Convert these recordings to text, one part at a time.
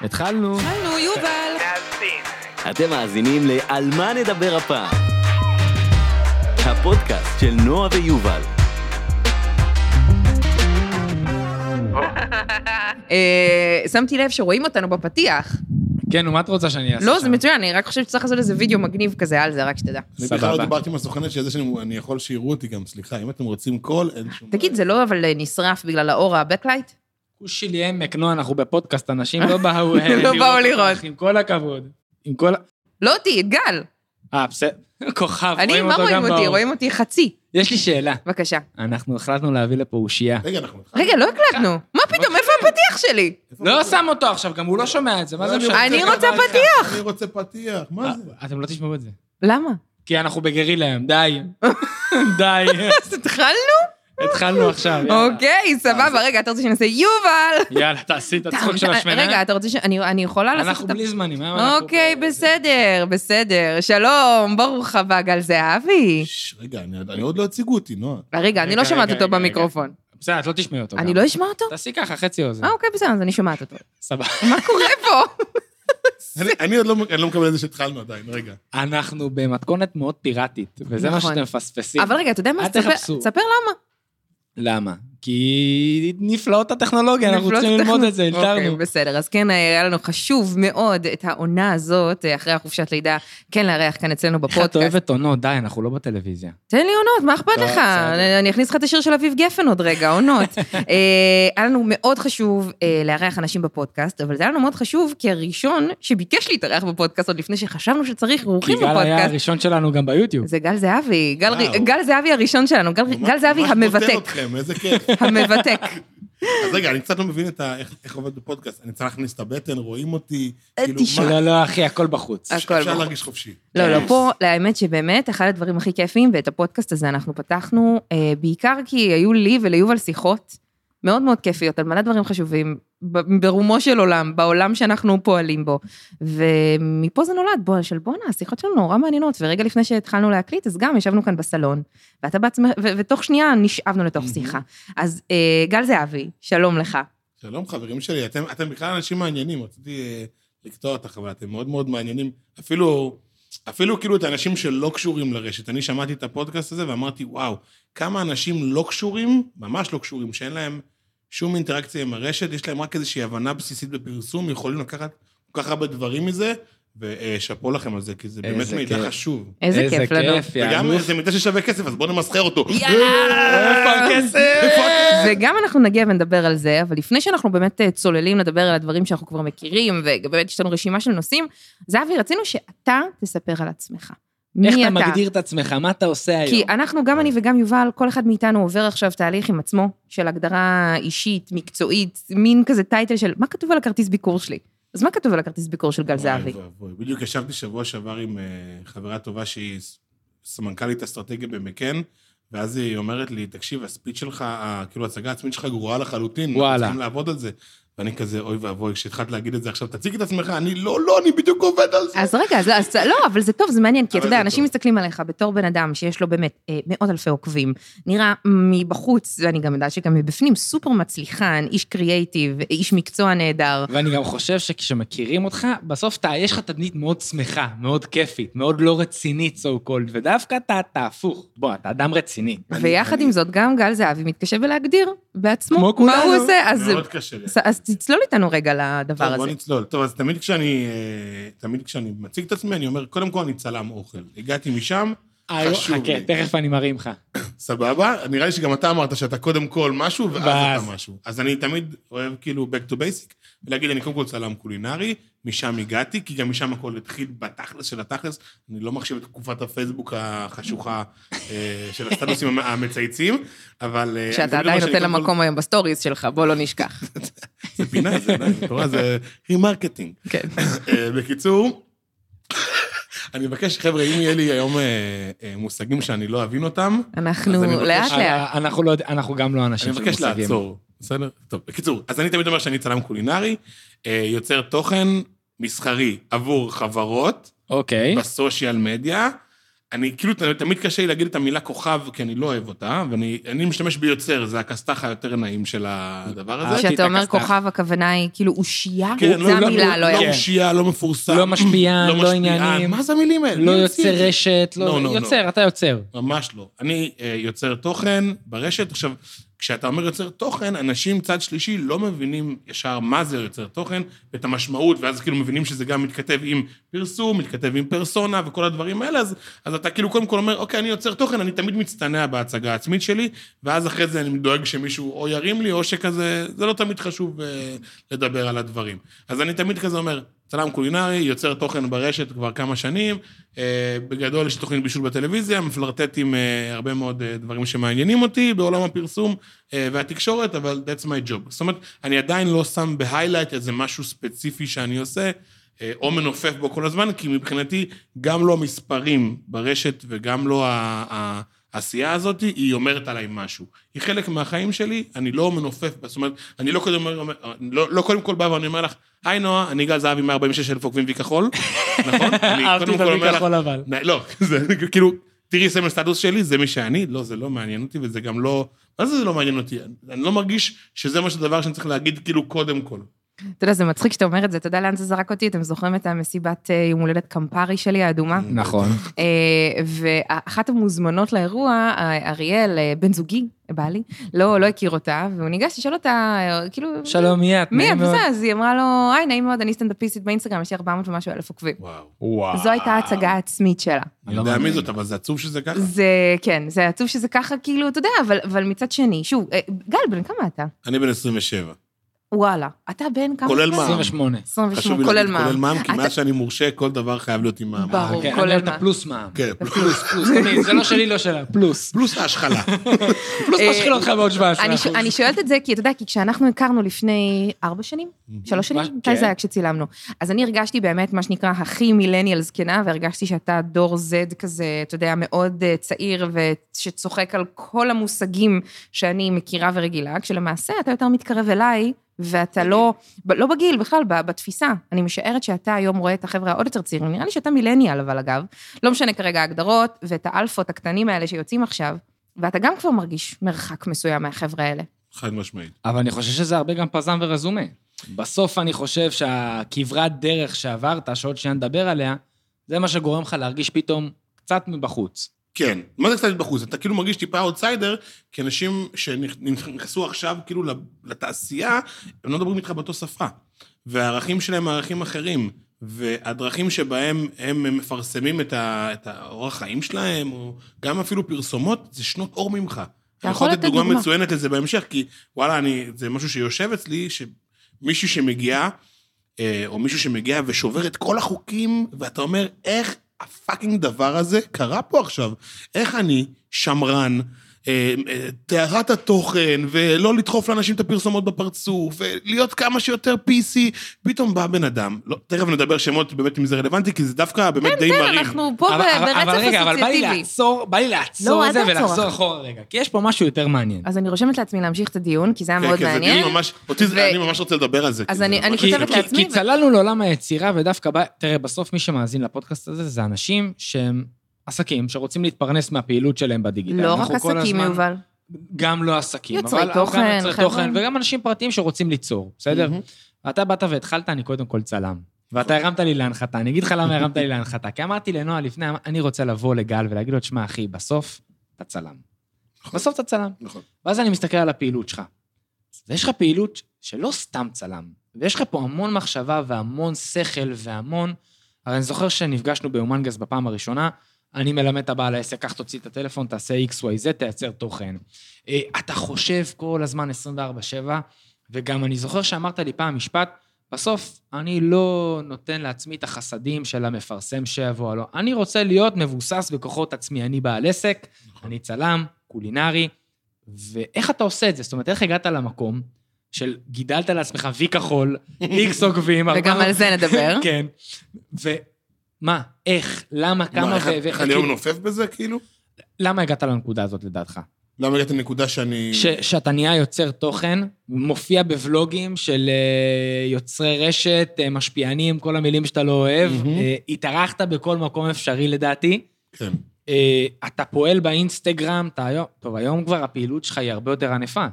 התחלנו, יובל. אתם מאזינים לעל מה נדבר הפעם. הפודקאסט של נועה ויובל. שמתי לב שרואים אותנו בפתיח. כן, ומה את רוצה שאני אעשה? לא, זה מצוין, אני רק חושבת שצריך לעשות איזה וידאו מגניב כזה על זה, רק שתדע. אני בכלל לא דיברתי עם הסוכנת שזה שאני יכול שיראו אותי גם, סליחה, אם אתם רוצים קול, אין שום... תגיד, זה לא אבל נשרף בגלל האור הבקלייט? הוא שלי עמק, נו, אנחנו בפודקאסט, אנשים לא באו לראות. עם כל הכבוד. לא אותי, את גל. בסדר, כוכב, רואים אותו גם באור. רואים אותי חצי. יש לי שאלה. בבקשה. אנחנו החלטנו להביא לפה אושייה. רגע, לא הקלטנו. מה פתאום, איפה הפתיח שלי? לא שם אותו עכשיו, גם הוא לא שומע את זה. אני רוצה פתיח. אני רוצה פתיח, מה זה? אתם לא תשמעו את זה. למה? כי אנחנו בגרילה, די. אז התחלנו עכשיו. אוקיי, סבבה, רגע, אתה רוצה שנעשה יובל. יאללה, תעשי את הצחוק של השמנה. רגע, אתה רוצה אני יכולה לעשות... אנחנו בלי זמנים. אוקיי, בסדר. שלום, ברוך הבא, גל זהבי. רגע, אני עוד לא הציגו אותי, נועה. רגע, אני לא שמעת אותו במיקרופון. בסדר, את לא תשמעי אותו. אני לא אשמע אותו? תעשי ככה, חצי אוזן. אוקיי, בסדר, אז אני שומעת אותו. סבבה. מה קורה פה? אני עוד לא מקבל את זה שהתחלנו עדיין, רגע. אנחנו במתכונת מאוד פיראטית, וזה מה שאתם מפספסים. אבל רגע, אתה יודע מה? תספר למה. למה? כי נפלאות הטכנולוגיה, אנחנו רוצים ללמוד את זה, אוקיי, בסדר, אז כן, היה לנו חשוב מאוד את העונה הזאת, אחרי החופשת לידה, כן לארח כאן אצלנו בפודקאסט. איך את אוהבת עונות? די, אנחנו לא בטלוויזיה. תן לי עונות, מה אכפת לך? אני אכניס לך את השיר של אביב גפן עוד רגע, עונות. היה לנו מאוד חשוב לארח אנשים בפודקאסט, אבל זה היה לנו מאוד חשוב, כי הראשון שביקש להתארח בפודקאסט, עוד לפני שחשבנו שצריך אורחים בפודקאסט. כי גל היה הראשון שלנו גם ביוטיוב. זה גל זהבי, גל זהבי הראשון שלנו, גל זהבי המבטק. איזה כיף. המבטק. אז רגע, אני קצת לא מבין איך עובד בפודקאסט. אני צריך להכניס את הבטן, רואים אותי. לא, אחי, הכל בחוץ. אפשר להרגיש חופשי. לא, פה, האמת שבאמת, אחד הדברים הכי כיפים, ואת הפודקאסט הזה אנחנו פתחנו, בעיקר כי היו לי וליובל שיחות מאוד מאוד כיפיות, על מלא דברים חשובים, ברומו של עולם, בעולם שאנחנו פועלים בו. ומפה זה נולד, בואנה, השיחות שלנו נורא מעניינות, ורגע לפני שהתחלנו להקליט, אז גם ישבנו כאן בסלון, ואתה בעצמך, ותוך שנייה נשאבנו לתוך שיחה. אז גל זהבי, שלום לך. שלום חברים שלי, אתם בכלל אנשים מעניינים, רציתי לקטוע אותך, אבל אתם מאוד מאוד מעניינים, אפילו כאילו את האנשים שלא קשורים לרשת, אני שמעתי את הפודקאסט הזה ואמרתי, וואו, כמה אנשים לא קשורים, ממש לא קשורים, שאין להם שום אינטראקציה עם הרשת, יש להם רק איזושהי הבנה בסיסית בפרסום, יכולים לקחת כל כך הרבה דברים מזה, ושפו לכם על זה, כי זה באמת מידע חשוב. איזה כיף לנו. וגם זה מידע ששווה כסף, אז בואו נמסחר אותו. וגם אנחנו נגיע ונדבר על זה, אבל לפני שאנחנו באמת צוללים לדבר על הדברים שאנחנו כבר מכירים, ובאמת יש לנו רשימה של נושאים, זהבי, רצינו שאתה תספר על עצמך. איך אתה מגדיר את עצמך, מה אתה עושה היום? כי אנחנו, גם אני וגם יובל, כל אחד מאיתנו עובר עכשיו תהליך עם עצמו, של הגדרה אישית, מקצועית, מין כזה טייטל של, מה כתוב על הכרטיס ביקור שלי? אז מה כתוב על הכרטיס ביקור של גל זהבי? בדיוק ישבתי שבוע שעבר עם חברה טובה שהיא סמנכ"לית אסטרטגיה במקן, ואז היא אומרת לי, תקשיב, הספיץ' שלך, כאילו הצגה עצמית שלך גרועה לחלוטין, אנחנו צריכים לעבוד על זה. ואני כזה, אוי ואבוי, כשהתחלת להגיד את זה עכשיו, תציג את עצמך, אני לא, אני בדיוק עובד על זה. אז רגע, לא, אבל זה טוב, זה מעניין, כי אתה יודע, אנשים מסתכלים עליך בתור בן אדם, שיש לו באמת מאות אלפי עוקבים, נראה מבחוץ, ואני גם יודעת שגם מבפנים, סופר מצליחן, איש קריאייטיב, איש מקצוע נהדר. ואני גם חושב שכשמכירים אותך, בסוף יש לך תדמית מאוד שמחה, מאוד כיפית, מאוד לא רצינית, so called, ודווקא אתה הפוך. בוא, אתה אדם רציני. ויחד עם זאת, גם גל זהבי מתקשה להגדיר בעצמו מה הוא עושה, אז תצלול איתנו רגע לדבר הזה. בוא נצלול. טוב, אז תמיד כשאני מציג את עצמי, אני אומר, קודם כל אני צלם אוכל. הגעתי משם, חשוב לי. חכה, תכף אני מרים לך. סבבה? נראה לי שגם אתה אמרת שאתה קודם כל משהו, ואז אתה משהו. אז אני תמיד אוהב כאילו back to basic, ולהגיד, אני קודם כל צלם קולינרי, משם הגעתי, כי גם משם הכל התחיל בתכלס של התכלס, אני לא מחשיב את תקופת הפייסבוק החשוכה של הסטטוסים המצייצים, אבל... שאתה עדיין נותן למקום היום בסטוריז שלך, בוא לא נשכח. זה פינה, זה רימרקטינג. כן. בקיצור, אני מבקש, חבר'ה, אם יהיה לי היום מושגים שאני לא אבין אותם... אנחנו לאט. אנחנו גם לא אנשים של מושגים. אני מבקש לעצור. בסדר? טוב, בקיצור, אז אני תמיד אומר שאני צלם קולינרי, יוצר תוכן מסחרי עבור חברות, בסושיאל מדיה, אני כאילו תמיד קשה לי להגיד את המילה כוכב, כי אני לא אוהב אותה, ואני משתמש ביוצר, זה הכסת"ח היותר נעים של הדבר הזה. כשאתה אומר כוכב, הכוונה היא כאילו אושייה, זה המילה, לא אושייה, לא מפורסם. לא משפיעה, לא עניינים. מה זה המילים האלה? לא יוצר רשת, לא יוצר, אתה יוצר. ממש לא. אני יוצר תוכן ברשת. עכשיו, כשאתה אומר יוצר תוכן, אנשים צד שלישי לא מבינים ישר מה זה יוצר תוכן, ואת המשמעות, ואז כאילו מבינים שזה גם מתכתב עם פרסום, מתכתב עם פרסונה, וכל הדברים האלה, אז אתה כאילו קודם כל אומר, אוקיי, אני יוצר תוכן, אני תמיד מצטנע בהצגה העצמית שלי, ואז אחרי זה אני דואג שמישהו או ירים לי, או שכזה, זה לא תמיד חשוב לדבר על הדברים. אז אני תמיד כזה אומר, צלם קולינרי, יוצר תוכן ברשת כבר כמה שנים, בגדול יש תוכנית בישול בטלוויזיה, מפלרטט עם הרבה מאוד דברים שמעניינים אותי, בעולם הפרסום והתקשורת, אבל that's my job. זאת אומרת, אני עדיין לא שם בהיילייט איזה משהו ספציפי שאני עושה, או מנופף בו כל הזמן, כי מבחינתי גם לא מספרים ברשת, וגם לא העשייה הזאת, היא אומרת עליי משהו. היא חלק מהחיים שלי, אני לא מנופף, זאת אומרת, אני לא קודם אומר, לא קודם כל בא ואני אומר לך, היי נועה, אני גל זהבי 146,000 עוקבים וכחול, נכון? אהבתי את וכחול אבל. לא, כאילו, תראי סמל סטטוס שלי, זה מי שאני, לא, זה לא מעניין אותי, וזה גם לא, מה זה לא מעניין אותי? אני לא מרגיש שזה משהו דבר שאני צריך להגיד כאילו קודם כל. אתה יודע, זה מצחיק שאתה אומר את זה, אתה יודע לאן זה זרק אותי, אתם זוכרים את המסיבת יום הולדת קמפרי שלי, האדומה? נכון. ואחת המוזמנות לאירוע, אריאל, בן זוגי, בעלי, לא הכיר אותה, והוא ניגש, לשאול אותה, כאילו... שלום, מי את? מי את? אז היא אמרה לו, היי, נעים מאוד, אני סטנדאפיסטית באינסטגרם, יש לי 400 ומשהו אלף עוקבים. וואו. זו הייתה הצגה עצמית שלה. אני יודע מי זאת, אבל זה עצוב שזה ככה? זה, כן, זה עצוב שזה ככה, כאילו, אתה יודע, אבל מצד שני, שוב, גל, בן כמה אתה? אני בן 27. וואלה, אתה בן כמה? כולל מע"מ. 28. 28, כולל מע"מ. כולל מע"מ, כי מאז שאני מורשה, כל דבר חייב להיות עם מע"מ. ברור, כולל מע"מ. פלוס מע"מ. כן, פלוס. זה לא שלי, לא שלה. פלוס. פלוס ההשחלה. פלוס משחיל אותך בעוד 17%. אני שואלת את זה, כי אתה יודע, כי כשאנחנו הכרנו לפני 4 שנים, 3 שנים, מתי זה היה כשצילמנו. אז אני הרגשתי באמת, מה שנקרא, הכי מילניאל זקנה, והרגשתי שאתה דור זד כזה, אתה יודע, מאוד צעיר, ושצוחק על כל המושגים שאני מכירה ורגילה, כשלמעשה אתה יותר מתקרב אליי, ואתה לא בגיל בכלל, בתפיסה. אני משערת שאתה היום רואה את החבר'ה העוד יותר צעירים, נראה לי שאתה מילניאל, אבל אגב, לא משנה כרגע ההגדרות, ואת האלפות הקטנים האלה שיוצאים עכשיו, ואתה גם כבר מרגיש מרחק מסוים מהחבר'ה האלה. חד משמעית. אבל אני חושב שזה הרבה גם פזם ורזומה. בסוף אני חושב שהכברת דרך שעברת, שעוד שאני אדבר עליה, זה מה שגורם לך להרגיש פתאום קצת מבחוץ. כן, מה זה קצת בחוץ? אתה כאילו מרגיש טיפה אוטסיידר, כי אנשים שנכנסו עכשיו כאילו לתעשייה, הם לא מדברים איתך באותו שפה, והערכים שלהם הערכים אחרים, והדרכים שבהם הם מפרסמים את האורח חיים שלהם, או גם אפילו פרסומות, זה שנות אור ממך. אני יכול לתת דוגמה מצוינת לזה בהמשך, כי וואלה, זה משהו שיושב אצלי, שמישהו שמגיע, או מישהו שמגיע ושובר את כל החוקים, ואתה אומר, איך הפאקינג דבר הזה קרה פה עכשיו. איך אני, שמרן, תארת התוכן, ולא לדחוף לאנשים את הפרסומות בפרצוף, ולהיות כמה שיותר PC, פתאום בא בן אדם, לא, תכף נדבר שמות באמת אם זה רלוונטי, כי זה דווקא באמת די מרים. כן, אנחנו פה ברצף אסוציאטיבי. אבל רגע, אבל בא לי לעצור את זה ולחזור אחורה רגע, כי יש פה משהו יותר מעניין. אז אני רושמת לעצמי להמשיך את הדיון, כי זה היה מאוד מעניין. אני ממש רוצה לדבר על זה. אז אני חושבת לעצמי. כי צללנו לעולם היצירה, ודווקא תראה, בסוף מי שמאזין לפודקאסט הזה, זה אנשים שהם עסקים שרוצים להתפרנס מהפעילות שלהם בדיגיטל. לא רק עסקים, אבל. גם לא עסקים. יוצרי תוכן. וגם אנשים פרטיים שרוצים ליצור, בסדר? ואתה באת והתחלת, אני קודם כל צלם. ואתה הרמת לי להנחתה. אני אגיד לך למה הרמת לי להנחתה. כי אמרתי לנועה לפני, אני רוצה לבוא לגל ולהגיד לו, תשמע אחי, בסוף אתה צלם. בסוף אתה צלם. ואז אני מסתכל על הפעילות שלך. ויש לך פעילות שלא סתם צלם. ויש לך פה המון מחשבה והמון שכל והמון. הרי אני זוכר שנפגשנו ביומנגס בפעם הראשונה, אני מלמד את הבעל העסק, כך תוציא את הטלפון, תעשה XYZ, תייצר תוכן. אתה חושב כל הזמן 24/7, וגם אני זוכר שאמרת לי פעם משפט, בסוף אני לא נותן לעצמי את החסדים של המפרסם שיבוא לו. אני רוצה להיות מבוסס בכוחות עצמי, אני בעל עסק, אני צלם, קולינרי, ואיך אתה עושה את זה? זאת אומרת, איך הגעת למקום של גידלת לעצמך וי כחול, איקס עוקבים. וגם על זה נדבר. כן, מה, איך, למה, כמה, איך אני לא מנופף בזה, כאילו? למה הגעת לנקודה הזאת, לדעתך? למה הגעת לנקודה שאני... שאתה נהיה יוצר תוכן, מופיע בוולוגים של יוצרי רשת, משפיענים, כל המילים שאתה לא אוהב, התארחת בכל מקום אפשרי, לדעתי. כן. אתה פועל באינסטגרם, טוב, היום כבר הפעילות שלך היא הרבה יותר ענפה.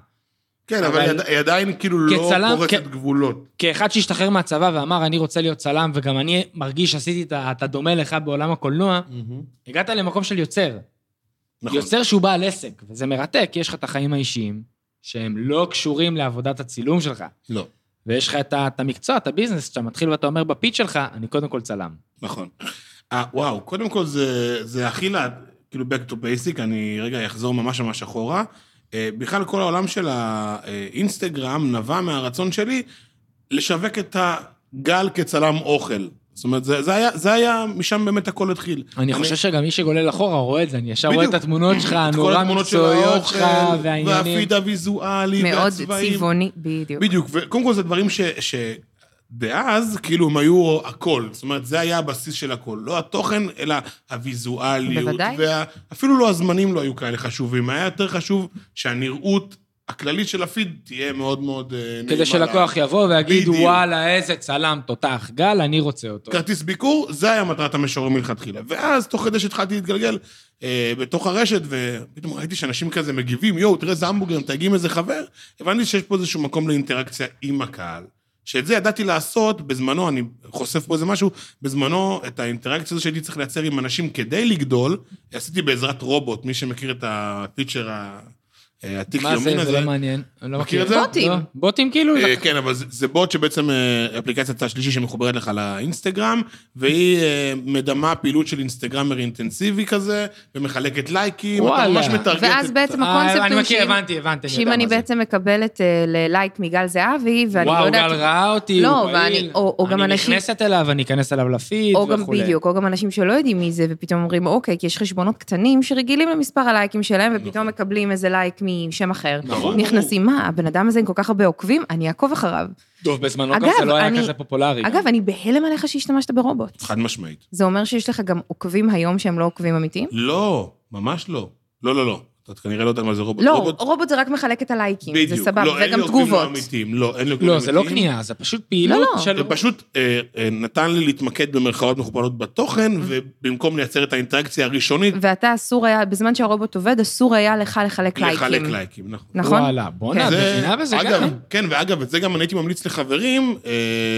כן, אבל היא עדיין כאילו לא פורצת גבולות. כאחד שהשתחרר מהצבא ואמר, אני רוצה להיות צלם, וגם אני מרגיש שעשיתי את הדומה לך בעולם הקולנוע, הגעת למקום של יוצר. יוצר שהוא בעל עסק, וזה מרתק, כי יש לך את החיים האישיים, שהם לא קשורים לעבודת הצילום שלך. לא. ויש לך את המקצוע, את הביזנס, שאתה מתחיל ואתה אומר בפיץ שלך, אני קודם כל צלם. נכון. וואו, קודם כל זה אכילה, כאילו back to basic, אני רגע אחזור ממש אחורה, בכלל כל העולם של האינסטגרם נבע מהרצון שלי לשווק את הגל כצלם אוכל. זאת אומרת, זה היה משם באמת הכל התחיל. אני חושב שגם מי שגולל אחורה רואה את זה, אני ישר רואה את התמונות שלך, הנורא המקצועיות שלך, והעניינים. והפיד הוויזואלי, והצבעים. מאוד צבעוני, בדיוק. בדיוק, וקודם כל זה דברים דאז, כאילו הם היו הכל, זאת אומרת, זה היה הבסיס של הכל, לא התוכן, אלא הוויזואליות, ואפילו לא הזמנים לא היו כאלה חשובים, היה יותר חשוב שהנראות הכללית של הפיד תהיה מאוד מאוד נעימה. כדי שלקוח יבוא ויגיד, וואלה, איזה צלם תותח גל, אני רוצה אותו. כרטיס ביקור, זה היה מטרת המשורר מלכתחילה, ואז תוך כדי שהתחלתי להתגלגל בתוך הרשת, ופתאום ראיתי שאנשים כזה מגיבים, יואו, תראה איזה המבורגר, תגיעים איזה חבר, הבנתי שיש פה איזשהו מקום לאינטראקציה עם הקהל. שאת זה ידעתי לעשות, בזמנו, אני חושף פה איזה משהו, בזמנו את האינטראקציה הזו שהייתי צריך לייצר עם אנשים כדי לגדול, עשיתי בעזרת רובוט, מי שמכיר את הפיצ'ר העתיק יומין הזה. מה זה מעניין? לא מכיר את זה? בוטים. בוטים כאילו? כן, אבל זה בוט שבעצם אפליקציה השלישי שמחוברת לך לאינסטגרם, והיא מדמה פעילות של אינסטגרמר אינטנסיבי כזה, ומחלקת לייקים, אתה ממש מתרגלת. ואז בעצם הקונספט הוא שאם אני בעצם מקבלת לייק מגל זהבי, ואני לא יודעת... וואו, גל ראה אותי, הוא פעיל. אני נכנסת אליו, אני אכנס אליו לפיד וכו'. בדיוק, או גם אנשים שלא יודעים מי זה, ופתאום אומרים, אוקיי, כי יש חשבונות קטנים שרגילים למספר הלייקים שלהם, ופתאום מקבלים איזה לייק משם אחר. נכנסים, מה, הבן אדם הזה עם כל כך הרבה עוקבים, אני אעקוב אחריו. טוב, בזמנו גם זה לא היה כזה פופולרי. אגב, אני בהלם עליך שהשתמשת ברובוט. חד משמעית. זה אומר שיש לך גם עוקבים היום שהם לא עוקבים אמיתיים? לא, ממש לא. לא. אתה כנראה לא יודעת מה זה רובוט. לא, רובוט זה רק מחלק את הלייקים, זה סבב, זה גם תגובות. לא, זה לא קנייה, זה פשוט פעילות. זה פשוט נתן לי להתמקד במרכאות מכופלות בתוכן, ובמקום לייצר את האינטראקציה הראשונית. ואתה אסור היה, בזמן שהרובוט עובד, אסור היה לך לחלק לייקים. לחלק לייקים, נכון. וואלה, בוא נעד, וזה גם. כן, ואגב, את זה גם אני הייתי ממליץ לחברים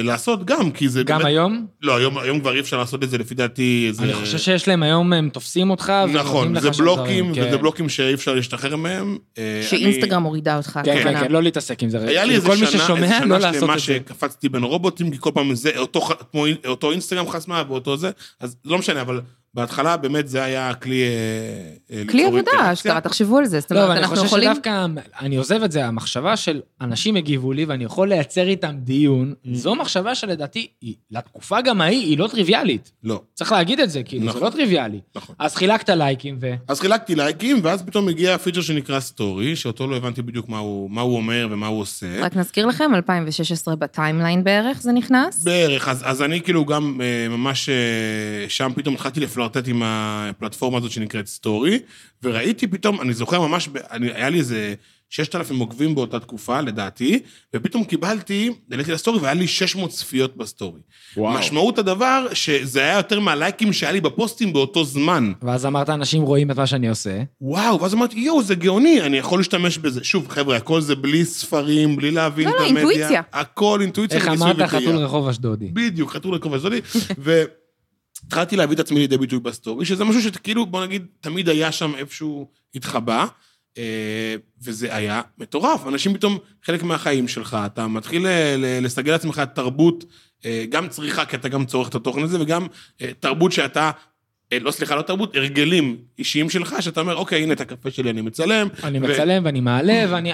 לעשות גם, כי זה... גם היום? לא, היום כבר אי אפשר לעשות את זה, לפי דעתי, אני חושב שיש להם היום, הם תופסים אותך, נכון, זה בלוקים, וזה בלוקים אפשר להשתחרר מהם. שאינסטגרם הורידה אותך. כן, לא להתעסק עם זה. היה לי איזה שנה שלמה שקפצתי בין רובוטים, כי כל פעם זה, אותו אינסטגרם חסמה ואותו זה, אז לא משנה, אבל בהתחלה באמת זה היה כלי עבודה, שקרה, תחשבו על זה. לא, אבל אני חושב שדווקא, אני עוזב את זה, המחשבה של אנשים הגיבו לי, ואני יכול לייצר איתם דיון, זו מחשבה שלדעתי, לתקופה גם היא לא טריוויאלית. לא. צריך להגיד את זה, כאילו, זה לא טריוויאלי. אז חילקת לייקים אז חילקתי לייקים, ואז פתאום הגיע הפיצ'ר שנקרא סטורי, שאותו לא הבנתי בדיוק מה הוא אומר ומה הוא עושה. רק נזכיר לכם, 2016 בטיימליין בערך זה נכנס? בערך, אז אני כאילו גם ממש שם פתאום התחלתי לפלרטט עם הפלטפורמה הזאת שנקראת סטורי, וראיתי פתאום, אני זוכר ממש, היה לי איזה 6,000 עוקבים באותה תקופה, לדעתי, ופתאום העליתי לסטורי, והיה לי 600 צפיות בסטורי. משמעות הדבר, שזה היה יותר מהלייקים שהיה לי בפוסטים באותו זמן. ואז אמרת, אנשים רואים את מה שאני עושה. וואו, ואז אמרתי, יואו, זה גאוני, אני יכול להשתמש בזה. שוב, חבר'ה, הכל זה בלי ספרים, בלי להבין את המדיה. אינטואיציה. הכל אינטואיציה. איך אמרת, חתול רחוב אשדודי. בדיוק, חתול רחוב אשדודי, התחלתי להביא את עצמי לידי ביטוי בסטורי, שזה משהו שכאילו, בוא נגיד, תמיד היה שם איפשהו התחבא, וזה היה מטורף. אנשים פתאום, חלק מהחיים שלך, אתה מתחיל לסגל לעצמך תרבות, גם צריכה, כי אתה גם צורך את התוכן הזה, וגם תרבות שאתה, לא תרבות, הרגלים אישיים שלך, שאתה אומר, אוקיי, הנה את הקפה שלי, אני מצלם. אני מצלם ואני מעלה, ואני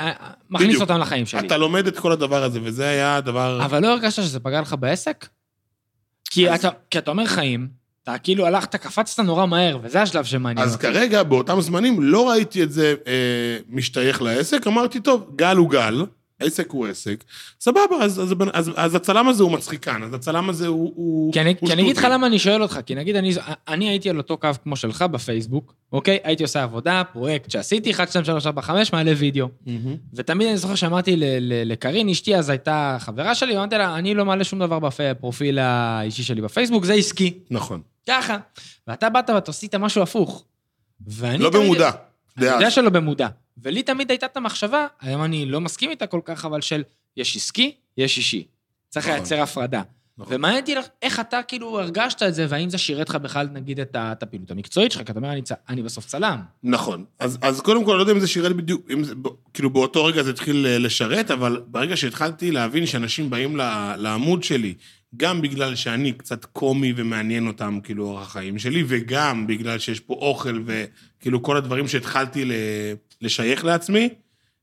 מכניס אותם לחיים שלי. אתה לומד את כל הדבר הזה, וזה היה הדבר... אבל לא הרגשת שזה פגע לך בעסק? כי אתה אומר חיים... אתה כאילו הלכת, קפצת נורא מהר, וזה השלב שמעניין. אז כרגע, באותם זמנים, לא ראיתי את זה משתייך לעסק, אמרתי, טוב, גל הוא גל, עסק הוא עסק, סבבה, אז הצלם הזה הוא מצחיקן, אז הצלם הזה הוא... כי אני אגיד לך למה אני שואל אותך, כי נגיד, אני הייתי על אותו קו כמו שלך בפייסבוק, אוקיי? הייתי עושה עבודה, פרויקט שעשיתי, 1, 2, 3, 4, 5, מעלה וידאו, ותמיד אני זוכר שאמרתי לקרין, אשתי אז הייתה חברה שלי, ואמרתי לה, אני לא מעלה שום דבר בפרופיל האישי שלי בפייסבוק, זה עסקי. נכון. ככה, ואתה באת ואתה עשית משהו הפוך, לא במודע. אני יודע שלא במודע. ולי תמיד הייתה את המחשבה, היום אני לא מסכים איתה כל כך, אבל של יש עסקי, יש אישי. צריך לייצר הפרדה. ומעניין אותי איך אתה כאילו הרגשת את זה, והאם זה שירת לך בכלל, נגיד, את הפעילות המקצועית שלך, כי אתה אומר, אני בסוף צלם. נכון. אז קודם כל, אני לא יודע אם זה שירת בדיוק, כאילו באותו רגע זה התחיל לשרת, אבל ברגע שהתחלתי להבין שאנשים באים לעמוד שלי, גם בגלל שאני קצת קומי ומעניין אותם, כאילו, אורח החיים שלי, וגם בגלל שיש פה אוכל וכאילו כל הדברים שהתחלתי לשייך לעצמי,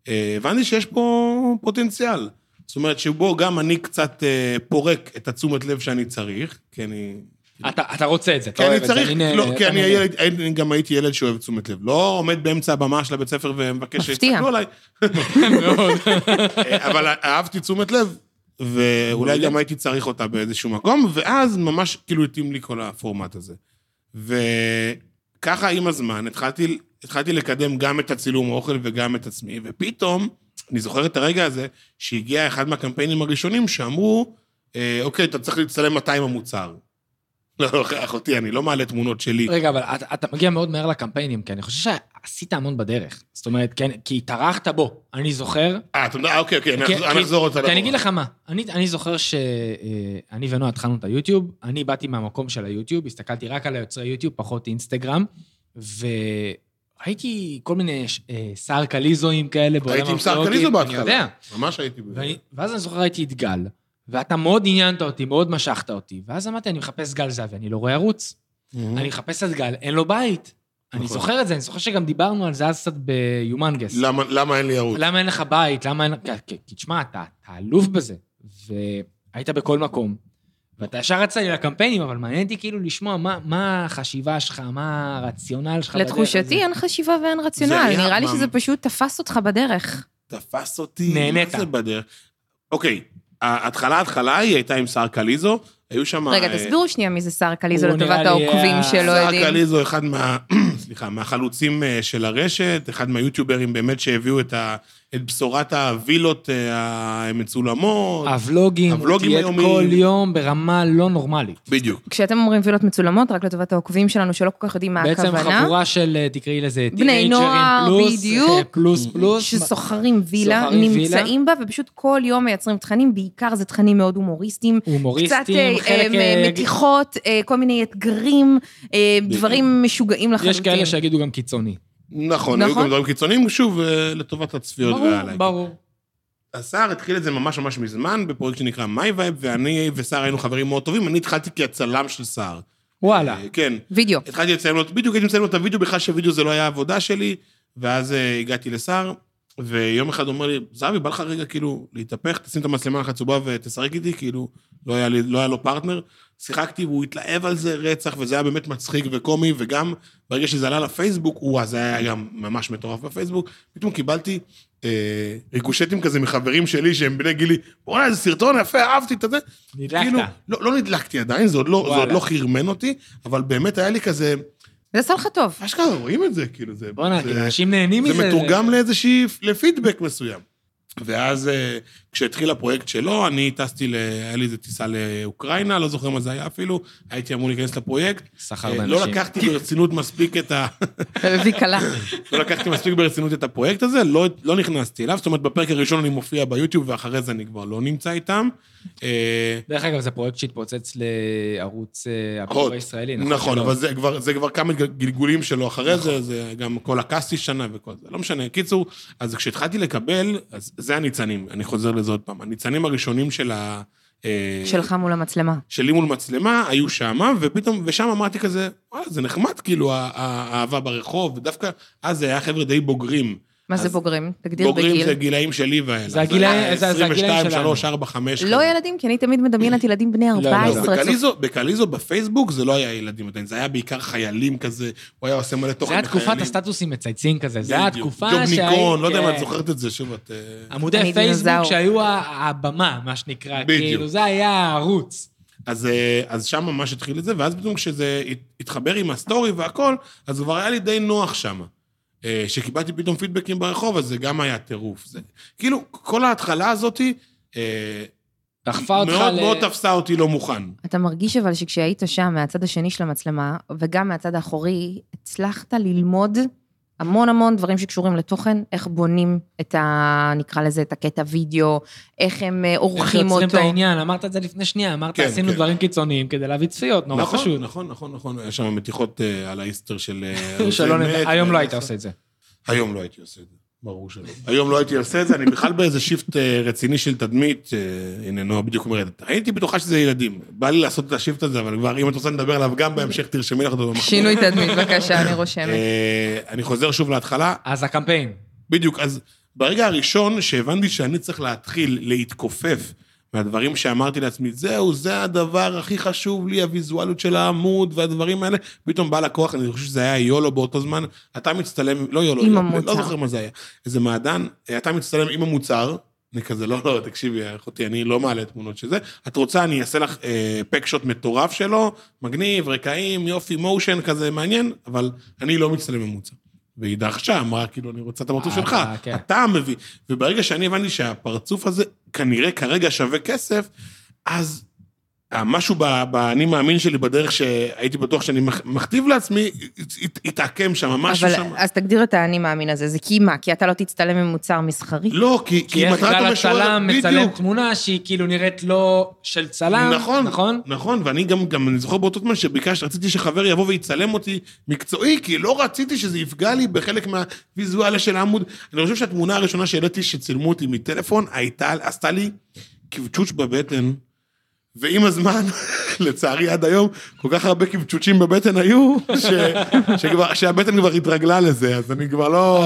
הבנתי שיש פה פוטנציאל. זאת אומרת שבו גם אני קצת פורק את התשומת לב שאני צריך, כי אני... אתה רוצה את זה, אתה אוהב את זה. כי אני גם הייתי ילד שאוהב תשומת לב, לא עומד באמצע הבמה של הבית ספר ומבקש שיצטקלו עליי. אבל אהבתי תשומת לב, ואולי גם הייתי צריך אותה באיזשהו מקום, ואז ממש כאילו התאים לי כל הפורמט הזה. וככה עם הזמן התחלתי לקדם גם את הצילום האוכל וגם את עצמי, ופתאום אני זוכר את הרגע הזה, שהגיע אחד מהקמפיינים הראשונים, שאמרו, אוקיי, אתה צריך להצטלם 200 המוצר. לא, אחותי, אני לא מעלה תמונות שלי. רגע, אבל אתה מגיע מאוד מהר לקמפיינים, כי אני חושב שעשית המון בדרך. זאת אומרת, כן, כי התארחת בו, אני זוכר. אתה יודע, אוקיי, אני אחזור אותה. כי אני אגיד לך מה, אני זוכר שאני ונועה התחלנו את היוטיוב, אני באתי מהמקום של היוטיוב, הסתכלתי רק על היוצרי יוטיוב, פחות אינסטגרם, הייתי כל מיני סארקליזויים כאלה. הייתי עם סארקליזו בהתחלה. אני יודע. ממש הייתי. ואז אני זוכר הייתי את גל, ואתה מאוד עניינת אותי, מאוד משכת אותי, ואז אמרתי, אני מחפש גל זהבי, אני לא רואה ערוץ. אני מחפש את גל, אין לו בית. אני זוכר את זה, אני זוכר שגם דיברנו על זה אז קצת ביומנגס. למה אין לי ערוץ? למה אין לך בית? כי תשמע, אתה אלוף בזה, והיית בכל מקום, ואתה ישר רצה לי לקמפיינים, אבל מעניין אותי כאילו לשמוע מה החשיבה שלך, מה הרציונל שלך בדרך. לתחושתי אין חשיבה ואין רציונל, נראה לי שזה פשוט תפס אותך בדרך. תפס אותי? נהנית. מה זה בדרך? אוקיי, ההתחלה היא הייתה עם שר קליזו, היו שם... רגע, תסבירו שנייה מי זה שר קליזו, לטובת העוקבים שלא יודעים. שר קליזו, אחד מהחלוצים של הרשת, אחד מהיוטיוברים באמת שהביאו את בשורת הווילות המצולמות. הוולוגים תהיה כל יום ברמה לא נורמלית. בדיוק. כשאתם אומרים וילות מצולמות, רק לטובת העוקבים שלנו שלא כל כך יודעים מה הכוונה. בעצם חבורה של, תקראי לזה, בני נוער, בדיוק. פלוס. שסוחרים וילה, נמצאים בה, ופשוט כל יום מייצרים תכנים, בעיקר זה תכנים מאוד הומוריסטיים, קצת מתיחות, כל מיני אתגרים, דברים משוגעים לחלוטין. יש כאלה שיגידו גם קיצוני. נכון, היו גם דברים קיצוניים, שוב, לטובת הצפיות והלייקים. ברור. השר התחיל את זה ממש ממש מזמן, בפרויקט שנקרא מיי וייב, ואני ושר היינו חברים מאוד טובים, אני התחלתי כצלם של שר. וואלה. כן. וידאו. התחלתי לצלם לו, בדיוק הייתי מצלם לו את הוידאו, בכלל שהוידאו זה לא היה העבודה שלי, ואז הגעתי לשר, ויום אחד אומר לי, זהבי, בא לך רגע כאילו להתהפך, תשים את המצלמה לחצובה ותשחק איתי, כאילו לא היה לו פרטנר. שיחקתי והוא התלהב על זה רצח, וזה היה באמת מצחיק וקומי, וגם ברגע שזה עלה לפייסבוק, אז היה גם ממש מטורף בפייסבוק, פתאום קיבלתי ריקושטים כזה מחברים שלי, שהם בני גילי, בואו, איזה סרטון יפה, אהבתי את זה. נדלקת. כאילו, לא נדלקתי עדיין, זה עוד לא חרמן אותי, אבל באמת היה לי כזה... זה עשה לך טוב. אשכרה, רואים את זה, כאילו, זה... בואו נגיד, אנשים נהנים מזה. זה מתורגם לאיזושהי, לפידבק מסוים. ואז כשהתחיל הפרויקט שלו, אני טסתי, היה לי איזו טיסה לאוקראינה, לא זוכר מה זה היה אפילו, הייתי אמור להיכנס לפרויקט. שכר באנשים. לא לקחתי ברצינות מספיק את ה... לא לקחתי מספיק ברצינות את הפרויקט הזה, לא נכנסתי אליו, זאת אומרת, בפרק הראשון אני מופיע ביוטיוב, ואחרי זה אני כבר לא נמצא איתם. דרך אגב, זה פרויקט שהתפוצץ לערוץ הפרויקט הישראלי. נכון, אבל זה כבר כמה גלגולים שלו אחרי זה, זה גם כל הקאסטי שנה וכל זה, לא משנה. קיצור, אז כשהתחלתי לקבל, אז זה הניצנים, אני חוזר לזה עוד פעם, הניצנים הראשונים של ה... שלך מול המצלמה. שלי מול מצלמה, היו שמה, ופתאום, ושם אמרתי כזה, זה נחמד, כאילו, האהבה ברחוב, ודווקא אז זה היה חבר'ה די בוגרים. מה זה בוגרים? תגדיר בגיל. בוגרים זה גילאים שלי והאלה. זה הגילאים שלנו. 22, 3, 4, 5. לא ילדים, כי אני תמיד מדמיינת ילדים בני 14. בקליזו, בפייסבוק, זה לא היה ילדים, זה היה בעיקר חיילים כזה, הוא היה עושה מלא תוכן. זה היה תקופת הסטטוסים מצייצים כזה, זה היה תקופה שהיית... ג'וב ניקון, לא יודע אם את זוכרת את זה, שוב את... עמודי פייסבוק שהיו הבמה, מה שנקרא, כאילו זה היה הערוץ. אז שם ממש התחיל את זה, ואז פתאום כשזה התחבר עם הסטורי והכל, אז כבר היה לי די נוח שם. שקיבלתי פתאום פידבקים ברחוב, אז זה גם היה טירוף. כאילו, כל ההתחלה הזאת... מאוד תפסה אותי לא מוכן. אתה מרגיש אבל שכשהיית שם מהצד השני של המצלמה, וגם מהצד האחורי, הצלחת ללמוד המון המון דברים שקשורים לתוכן, איך בונים את ה... נקרא לזה, את הקטע וידאו, איך הם עורכים אותו. איך יוצרים את העניין, אמרת את זה לפני שנייה, אמרת, עשינו דברים קיצוניים כדי להביא צפיות, נורא פשוט. נכון, נכון, נכון, יש שם מתיחות על האיסטר של... היום לא היית עושה את זה. היום לא הייתי עושה את זה, ברור שלא. היום לא הייתי עושה את זה, אני בכלל באיזה שיפט רציני של תדמית, הנה נועה בדיוק אומרת, הייתי בטוחה שזה ילדים, בא לי לעשות את השיפט הזה, אבל כבר אם את רוצה לדבר עליו גם בהמשך, תרשמי לך דומה. שינוי תדמית, בבקשה, אני רושמת. אני חוזר שוב להתחלה. אז הקמפיין. בדיוק, אז ברגע הראשון שהבנתי שאני צריך להתחיל להתכופף, והדברים שאמרתי לעצמי, זהו, זה הדבר הכי חשוב לי, הוויזואליות של העמוד והדברים האלה, פתאום בא לקוח, אני חושב שזה היה יולו באותו זמן, אתה מצטלם, לא יולו, לא זוכר מה זה היה, איזה מעדן, אתה מצטלם עם המוצר, אני כזה, לא, לא, תקשיבי, אחותי, אני לא מעלה תמונות שזה, את רוצה, אני אעשה לך פקשוט מטורף שלו, מגניב, רקעים, יופי, מושן, כזה מעניין, אבל אני לא מצטלם עם מוצר. והיא דרשה, אמרה, כאילו, אני רוצה את המרצוף שלך, כן. אתה מביא, וברגע שאני הבנתי שהפרצוף הזה, כנראה כרגע שווה כסף, אז משהו אני מאמין שלי בדרך שהייתי בטוח שאני מכתיב לעצמי, התעקם שם, משהו שם. אז תגדיר את האני מאמין הזה, זה כי מה? כי אתה לא תצטלם עם מוצר מסחרי? לא, כי אם אתה לא משורר, בדיוק. מצלם תמונה שהיא כאילו נראית לא של צלם, נכון? נכון, נכון, ואני גם אני זוכר באותו תמן שביקשת, רציתי שחבר יבוא ויצלם אותי מקצועי, כי לא רציתי שזה יפגע לי בחלק מהוויזואליה של העמוד. אני חושב שהתמונה הראשונה שהעליתי שצילמו אותי מטלפון, עשתה לי כבצ'וץ בבטן. ועם הזמן, לצערי עד היום, כל כך הרבה כבצ'וצ'ים בבטן היו, שהבטן כבר התרגלה לזה, אז אני כבר לא...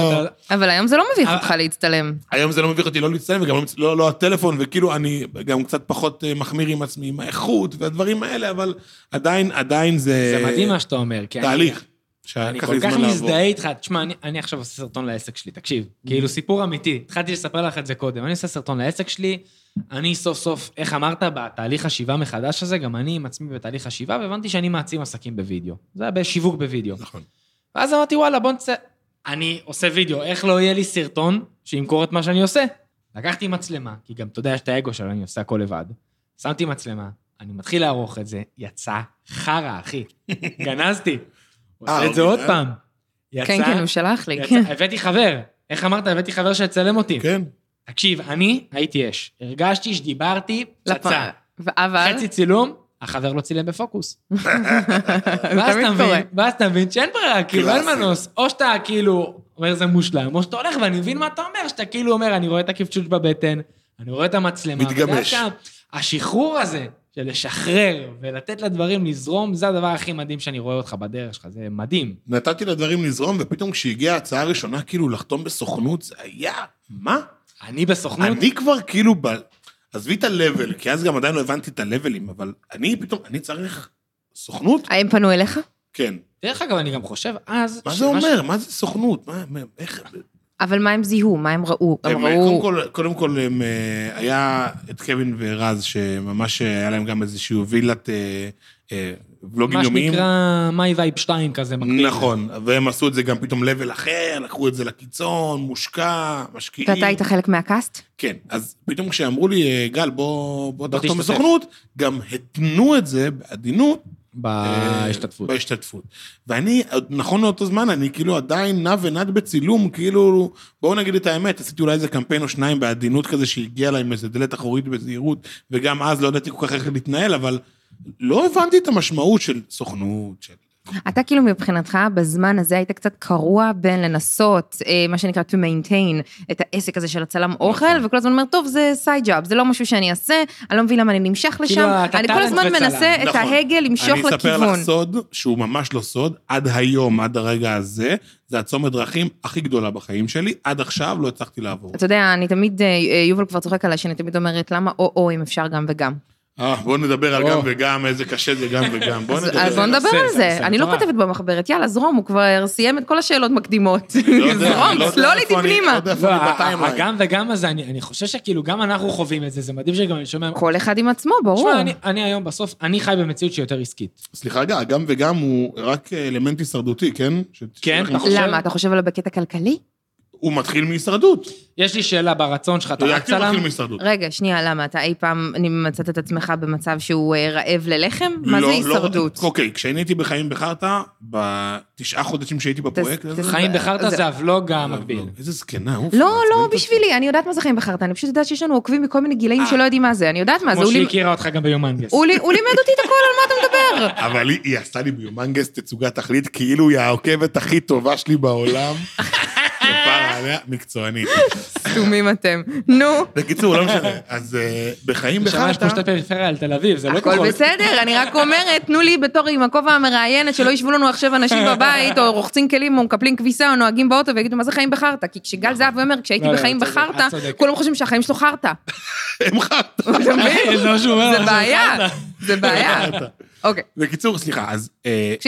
אבל היום זה לא מביך אותך להצטלם. היום זה לא מביך אותי לא להצטלם, וגם לא הטלפון, וכאילו אני גם קצת פחות מחמיר עם עצמי, עם האיכות והדברים האלה, אבל עדיין זה... זה מדהים מה שאתה אומר. תהליך. אני כל כך מזדהה איתך, תשמע, אני עכשיו עושה סרטון לעסק שלי, תקשיב, כאילו סיפור אמיתי, התחלתי לספר לך את זה קודם, אני עושה סרטון לעסק שלי, אני סוף סוף, איך אמרת, בתהליך השיבה מחדש הזה, גם אני עם עצמי בתהליך השיבה, והבנתי שאני מעצים עסקים בווידאו, זה היה בשיווק בווידאו. נכון. ואז אמרתי, וואלה, בוא נצא, אני עושה וידאו, איך לא יהיה לי סרטון שימכור את מה שאני עושה? לקחתי מצלמה, כי גם אתה יודע שאתה אגו שלו, אני עושה הכל לבד. שמתי מצלמה, אני מתחיל לערוך את זה, יצא חרא, אחי. גנזתי. עושה את זה עוד פעם. כן, הוא שלח לי. הבאתי חבר. איך אמרת, הבאתי חבר שיצלם אותי. כן. תקשיב, אני הייתי אש. הרגשתי שדיברתי, פצצה. חצי צילום, החבר לא צילם בפוקוס. ואז אתה מבין שאין ברירה, כאילו, אין מנוס. או שאתה כאילו אומר, זה מושלם, או שאתה הולך ואני מבין מה אתה אומר, שאתה כאילו אומר, אני רואה את הכבצ'וץ בבטן, אני רואה את המצלמה. מתגמש. השחרור הזה, של לשחרר ולתת לדברים לזרום, זה הדבר הכי מדהים שאני רואה אותך בדרך שלך, זה מדהים. נתתי לדברים לזרום, ופתאום כשהגיעה ההצעה הראשונה, כאילו לחתום בסוכנות, זה היה, מה? אני בסוכנות? אני כבר כאילו, עזבי את הלבל, כי אז גם עדיין לא הבנתי את הלבלים, אבל אני פתאום, אני צריך סוכנות. האם פנו אליך? כן. דרך אגב, אני גם חושב, אז... מה זה אומר? מה זה סוכנות? איך... אבל מה הם זיהו? מה הם ראו? קודם כל, היה את קווין ורז, שממש היה להם גם איזשהו וילת ולוגים יומיים. מה שנקרא מי וייב 2 כזה. נכון, והם עשו את זה גם פתאום לבל אחר, לקחו את זה לקיצון, מושקע, משקיעים. ואתה היית חלק מהקאסט? כן, אז פתאום כשאמרו לי, גל, בוא תחתום בסוכנות, גם התנו את זה בעדינות, בהשתתפות. ואני, נכון לאותו זמן, אני כאילו עדיין נע ונד בצילום, כאילו, בואו נגיד את האמת, עשיתי אולי איזה קמפיין או שניים בעדינות כזה, שהגיע להם איזה דלת אחורית בזהירות, וגם אז לא ידעתי כל כך איך להתנהל, אבל לא הבנתי את המשמעות של סוכנות, של... אתה כאילו מבחינתך, בזמן הזה היית קצת קרוע בין לנסות, מה שנקרא to maintain, את העסק הזה של הצלם אוכל, וכל הזמן אומר, טוב, זה side job, זה לא משהו שאני אעשה, אני לא מבין למה אני נמשך לשם, אני כל הזמן מנסה את ההגה למשוך לכיוון. אני אספר לך סוד, שהוא ממש לא סוד, עד היום, עד הרגע הזה, זה הצומת דרכים הכי גדולה בחיים שלי, עד עכשיו לא הצלחתי לעבור. אתה יודע, אני תמיד, יובל כבר צוחק עליי, שאני תמיד אומרת, למה או אם אפשר גם וגם. בואו נדבר על גם וגם, איזה קשה זה גם וגם. אז בואו נדבר על זה. אני לא כותבת במחברת, יאללה, זרום, הוא כבר סיים את כל השאלות מקדימות. זרום, סלול איתי פנימה. הגם וגם הזה, אני חושב שכאילו גם אנחנו חווים את זה, זה מדהים שגם אני שומע... כל אחד עם עצמו, ברור. תשמע, אני היום בסוף, אני חי במציאות שהיא יותר עסקית. סליחה, הגם וגם הוא רק אלמנט הישרדותי, כן? כן, אתה חושב? למה, אתה חושב עליו בקטע כלכלי? הוא מתחיל מהישרדות. יש לי שאלה ברצון שלך, אתה רצה להם? רגע, שנייה, למה? אתה אי פעם מצאת את עצמך במצב שהוא רעב ללחם? מה זה הישרדות? אוקיי, כשאני הייתי בחיים בחרטה, בתשעה חודשים שהייתי בפרויקט... חיים בחרטה זה הבלוג המקביל. איזה זקנה, אוף. לא, לא, בשבילי, אני יודעת מה זה חיים בחרטה, אני פשוט יודעת שיש לנו עוקבים מכל מיני גילאים שלא יודעים מה זה, אני יודעת מה זה. כמו שהיא הכירה אותך גם ביומנגס. הוא לימד אותי את הכל, על מה אתה מדבר? אבל היא עשתה לי ביומנגס תצוגת תכלית, כאילו היא העוקבת הכי טובה שלי בעולם. מקצוענית. סתומים אתם. נו. בקיצור, לא משנה. אז בחיים בחרטה... שמעת פושטת פריפריה על תל אביב, זה לא כחול. הכל בסדר, אני רק אומרת, תנו לי בתור עם הכובע המראיינת, שלא ישבו לנו עכשיו אנשים בבית, או רוחצים כלים, או מקפלים כביסה, או נוהגים באוטו, ויגידו, מה זה חיים בחרטה? כי כשגל זהב אומר, כשהייתי בחיים בחרטה, כולם חושבים שהחיים שלו חרטה. הם חרטה. זה בעיה. זה בעיה. אוקיי. בקיצור, סליחה, אז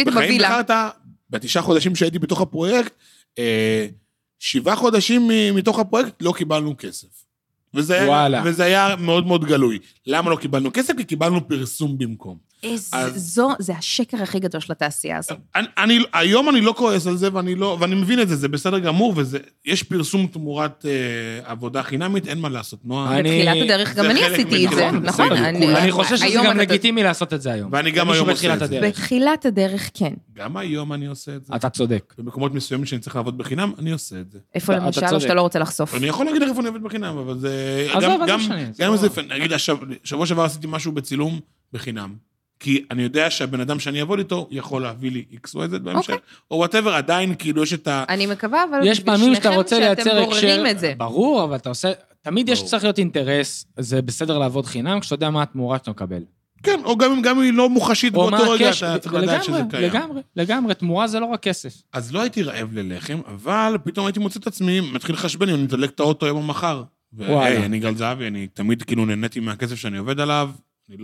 בחיים בחרטה, בתשעה חודשים שהייתי בתוך הפרויקט, 7 חודשים מתוך הפרויקט לא קיבלנו כסף. וזה היה מאוד מאוד גלוי. למה לא קיבלנו כסף? כי קיבלנו פרסום במקום. זה השקר הכי גדול של התעשייה הזו. היום אני לא כועס על זה, ואני מבין את זה, זה בסדר גמור, יש פרסום תמורת עבודה חינמית, אין מה לעשות. בתחילת הדרך גם אני עשיתי את זה, נכון? אני חושב שזה גם לגיטימי לעשות את זה היום. ואני גם היום עושה את זה. בתחילת הדרך, כן. גם היום אני עושה את זה. אתה צודק. במקומות מסוימים שאני צריך לעבוד בחינם, אני עושה את זה. איפה למשל, או שאתה לא רוצה לחשוף? אני יכול להגיד איך אני עובד בחינם, אבל זה... שבוע שעבר עשיתי משהו בצילום בחינם. כי אני יודע שהבן אדם שאני אעבוד איתו, יכול להביא לי איקס או איזה בהמשך, או whatever, עדיין כאילו יש את ה... אני מקווה, אבל... יש פעמים שאתה רוצה לייצר הקשר... ברור, אבל אתה עושה... תמיד יש צריך להיות אינטרס, זה בסדר לעבוד חינם, כשאתה יודע מה התמורה שאתה מקבל. כן, או גם אם היא לא מוחשית באותו רגע, אתה צריך לדעת שזה קיים. לגמרי, תמורה זה לא רק כסף. אז לא הייתי רעב ללחם, אבל פתאום הייתי מוצא את עצמי, מתחיל לחשבן, אני מתדלק את האוטו יום מחר. ואני גל זהבי, אני תמיד כאילו נהניתי מהכסף שאני עובד עליו. אני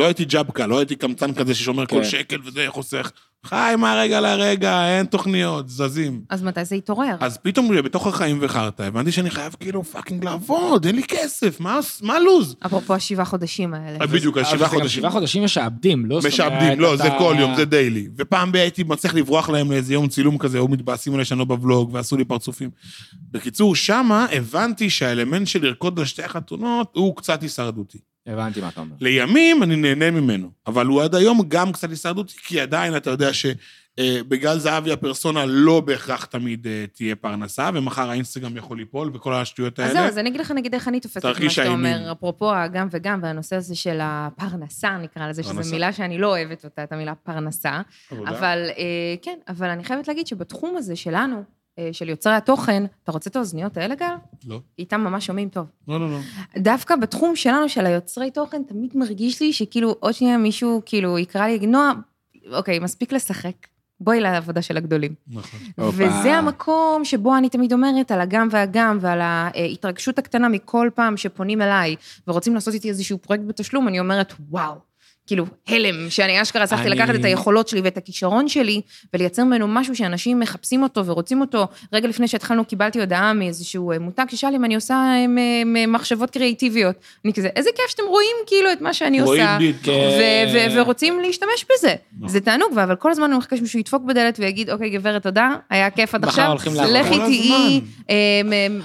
לא הייתי ג'אבקה, לא הייתי קמצן כזה ששומר כל שקל וזה חוסך. חי, מה רגע לרגע, אין תוכניות, זזים. אז מתי זה התעורר? אז פתאום בתוך החיים וחרטה, הבנתי שאני חייב כאילו פאקינג לעבוד, אין לי כסף, מה לוז? אפרופו ה7 חודשים האלה. בדיוק, ה7 חודשים. 7 חודשים משעבדים, לא... משעבדים, לא, זה כל יום, זה דיילי. ופעם הייתי מצליח לברוח להם לאיזה יום צילום כזה, או מתבאסים עלי שאני לא בבלוג, ועשו לי פרצופים. בקיצור, שמה הבנתי שהאלמנט של לרקוד לשתי החתונות הוא קצת הישרדותי. הבנתי מה אתה אומר. לימים אני נהנה ממנו, אבל הוא עד היום גם קצת הישרדות, כי עדיין אתה יודע שבגל זהבי הפרסונה לא בהכרח תמיד תהיה פרנסה, ומחר האינסטגרם יכול ליפול, וכל השטויות האלה. אז זהו, אז אני אגיד לך נגיד איך אני תופסת מה שאתה אומר, אפרופו גם וגם, והנושא הזה של הפרנסה, נקרא לזה, שזו מילה שאני לא אוהבת אותה, את המילה פרנסה, אבל כן, אבל אני חייבת להגיד שבתחום הזה שלנו, של יוצרי התוכן, אתה רוצה את האוזניות האלה גל? לא. איתם ממש שומעים טוב. לא, לא, לא. דווקא בתחום שלנו, של היוצרי תוכן, תמיד מרגיש לי שכאילו עוד שנייה מישהו כאילו יקרא לי, נועה, אוקיי, מספיק לשחק, בואי לעבודה של הגדולים. נכון. וזה המקום שבו אני תמיד אומרת על הגם והגם, ועל ההתרגשות הקטנה מכל פעם שפונים אליי, ורוצים לעשות איתי איזשהו פרויקט בתשלום, אני אומרת, וואו. כאילו, הלם, שאני אשכרה צריכתי לקחת את היכולות שלי ואת הכישרון שלי, ולייצר ממנו משהו שאנשים מחפשים אותו ורוצים אותו. רגע לפני שהתחלנו, קיבלתי הודעה מאיזשהו מותג, ששאל אם אני עושה מחשבות קריאטיביות. אני כזה, איזה כיף שאתם רואים כאילו את מה שאני עושה, ורוצים להשתמש בזה. זה תענוג, אבל כל הזמן אני מחכה שמישהו ידפוק בדלת ויגיד, אוקיי, גברת, תודה, היה כיף עד עכשיו, לכי תהיי.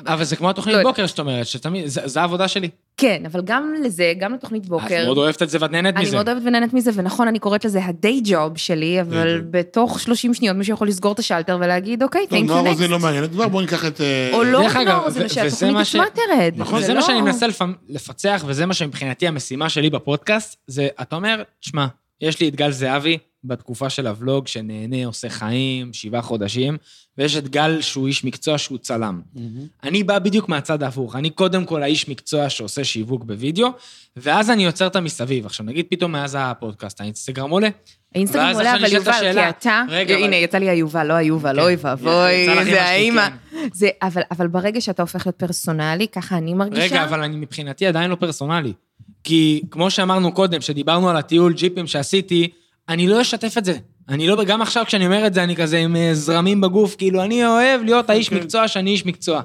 אבל זה כמו התוכנית בוקר שאת אומרת, זו העבודה שלי. כן, אבל גם לזה, גם לתוכנית בוקר. אז מאוד אוהבת את זה ואת נהנת מזה. אני מאוד אוהבת ונהנת מזה, ונכון, אני קוראת לזה הדיי ג'וב שלי, אבל בתוך 30 שניות מישהו יכול לסגור את השלטר ולהגיד, אוקיי, תן קונקט. נוער זה לא מעניין, כבר בואו ניקח את... או לא נוער, זה מה שהתוכנית עצמה תרד. וזה מה שאני מנסה לפצח, וזה מה שמבחינתי המשימה שלי בפודקאסט, זה, אתה אומר, תשמע, יש לי את גל זהבי בתקופה של הוולוג, שנהנה, עושה חיים, 7 חודשים, ויש את גל שהוא איש מקצוע שהוא צלם. אני בא בדיוק מהצד ההפוך, אני קודם כל האיש מקצוע שעושה שיווק בווידאו, ואז אני יוצר את המסביב. עכשיו נגיד פתאום מאז הפודקאסט, האינסטגרם עולה. האינסטגרם עולה, אבל יובל, כי אתה, הנה, יצא לי היובל, לא היובל, לא היובל, בואי, זה האמא. אבל ברגע שאתה הופך לפרסונלי, ככה אני מרגישה. רגע, אבל מבחינתי עדיין לא פרסונלי. כי כמו שאמרנו קודם, שדיברנו על הטיול ג'יפים שעשיתי, אני לא אשתף את זה. אני לא, גם עכשיו כשאני אומר את זה, אני כזה עם זרמים בגוף, כאילו אני אוהב להיות האיש מקצוע שאני איש מקצוע.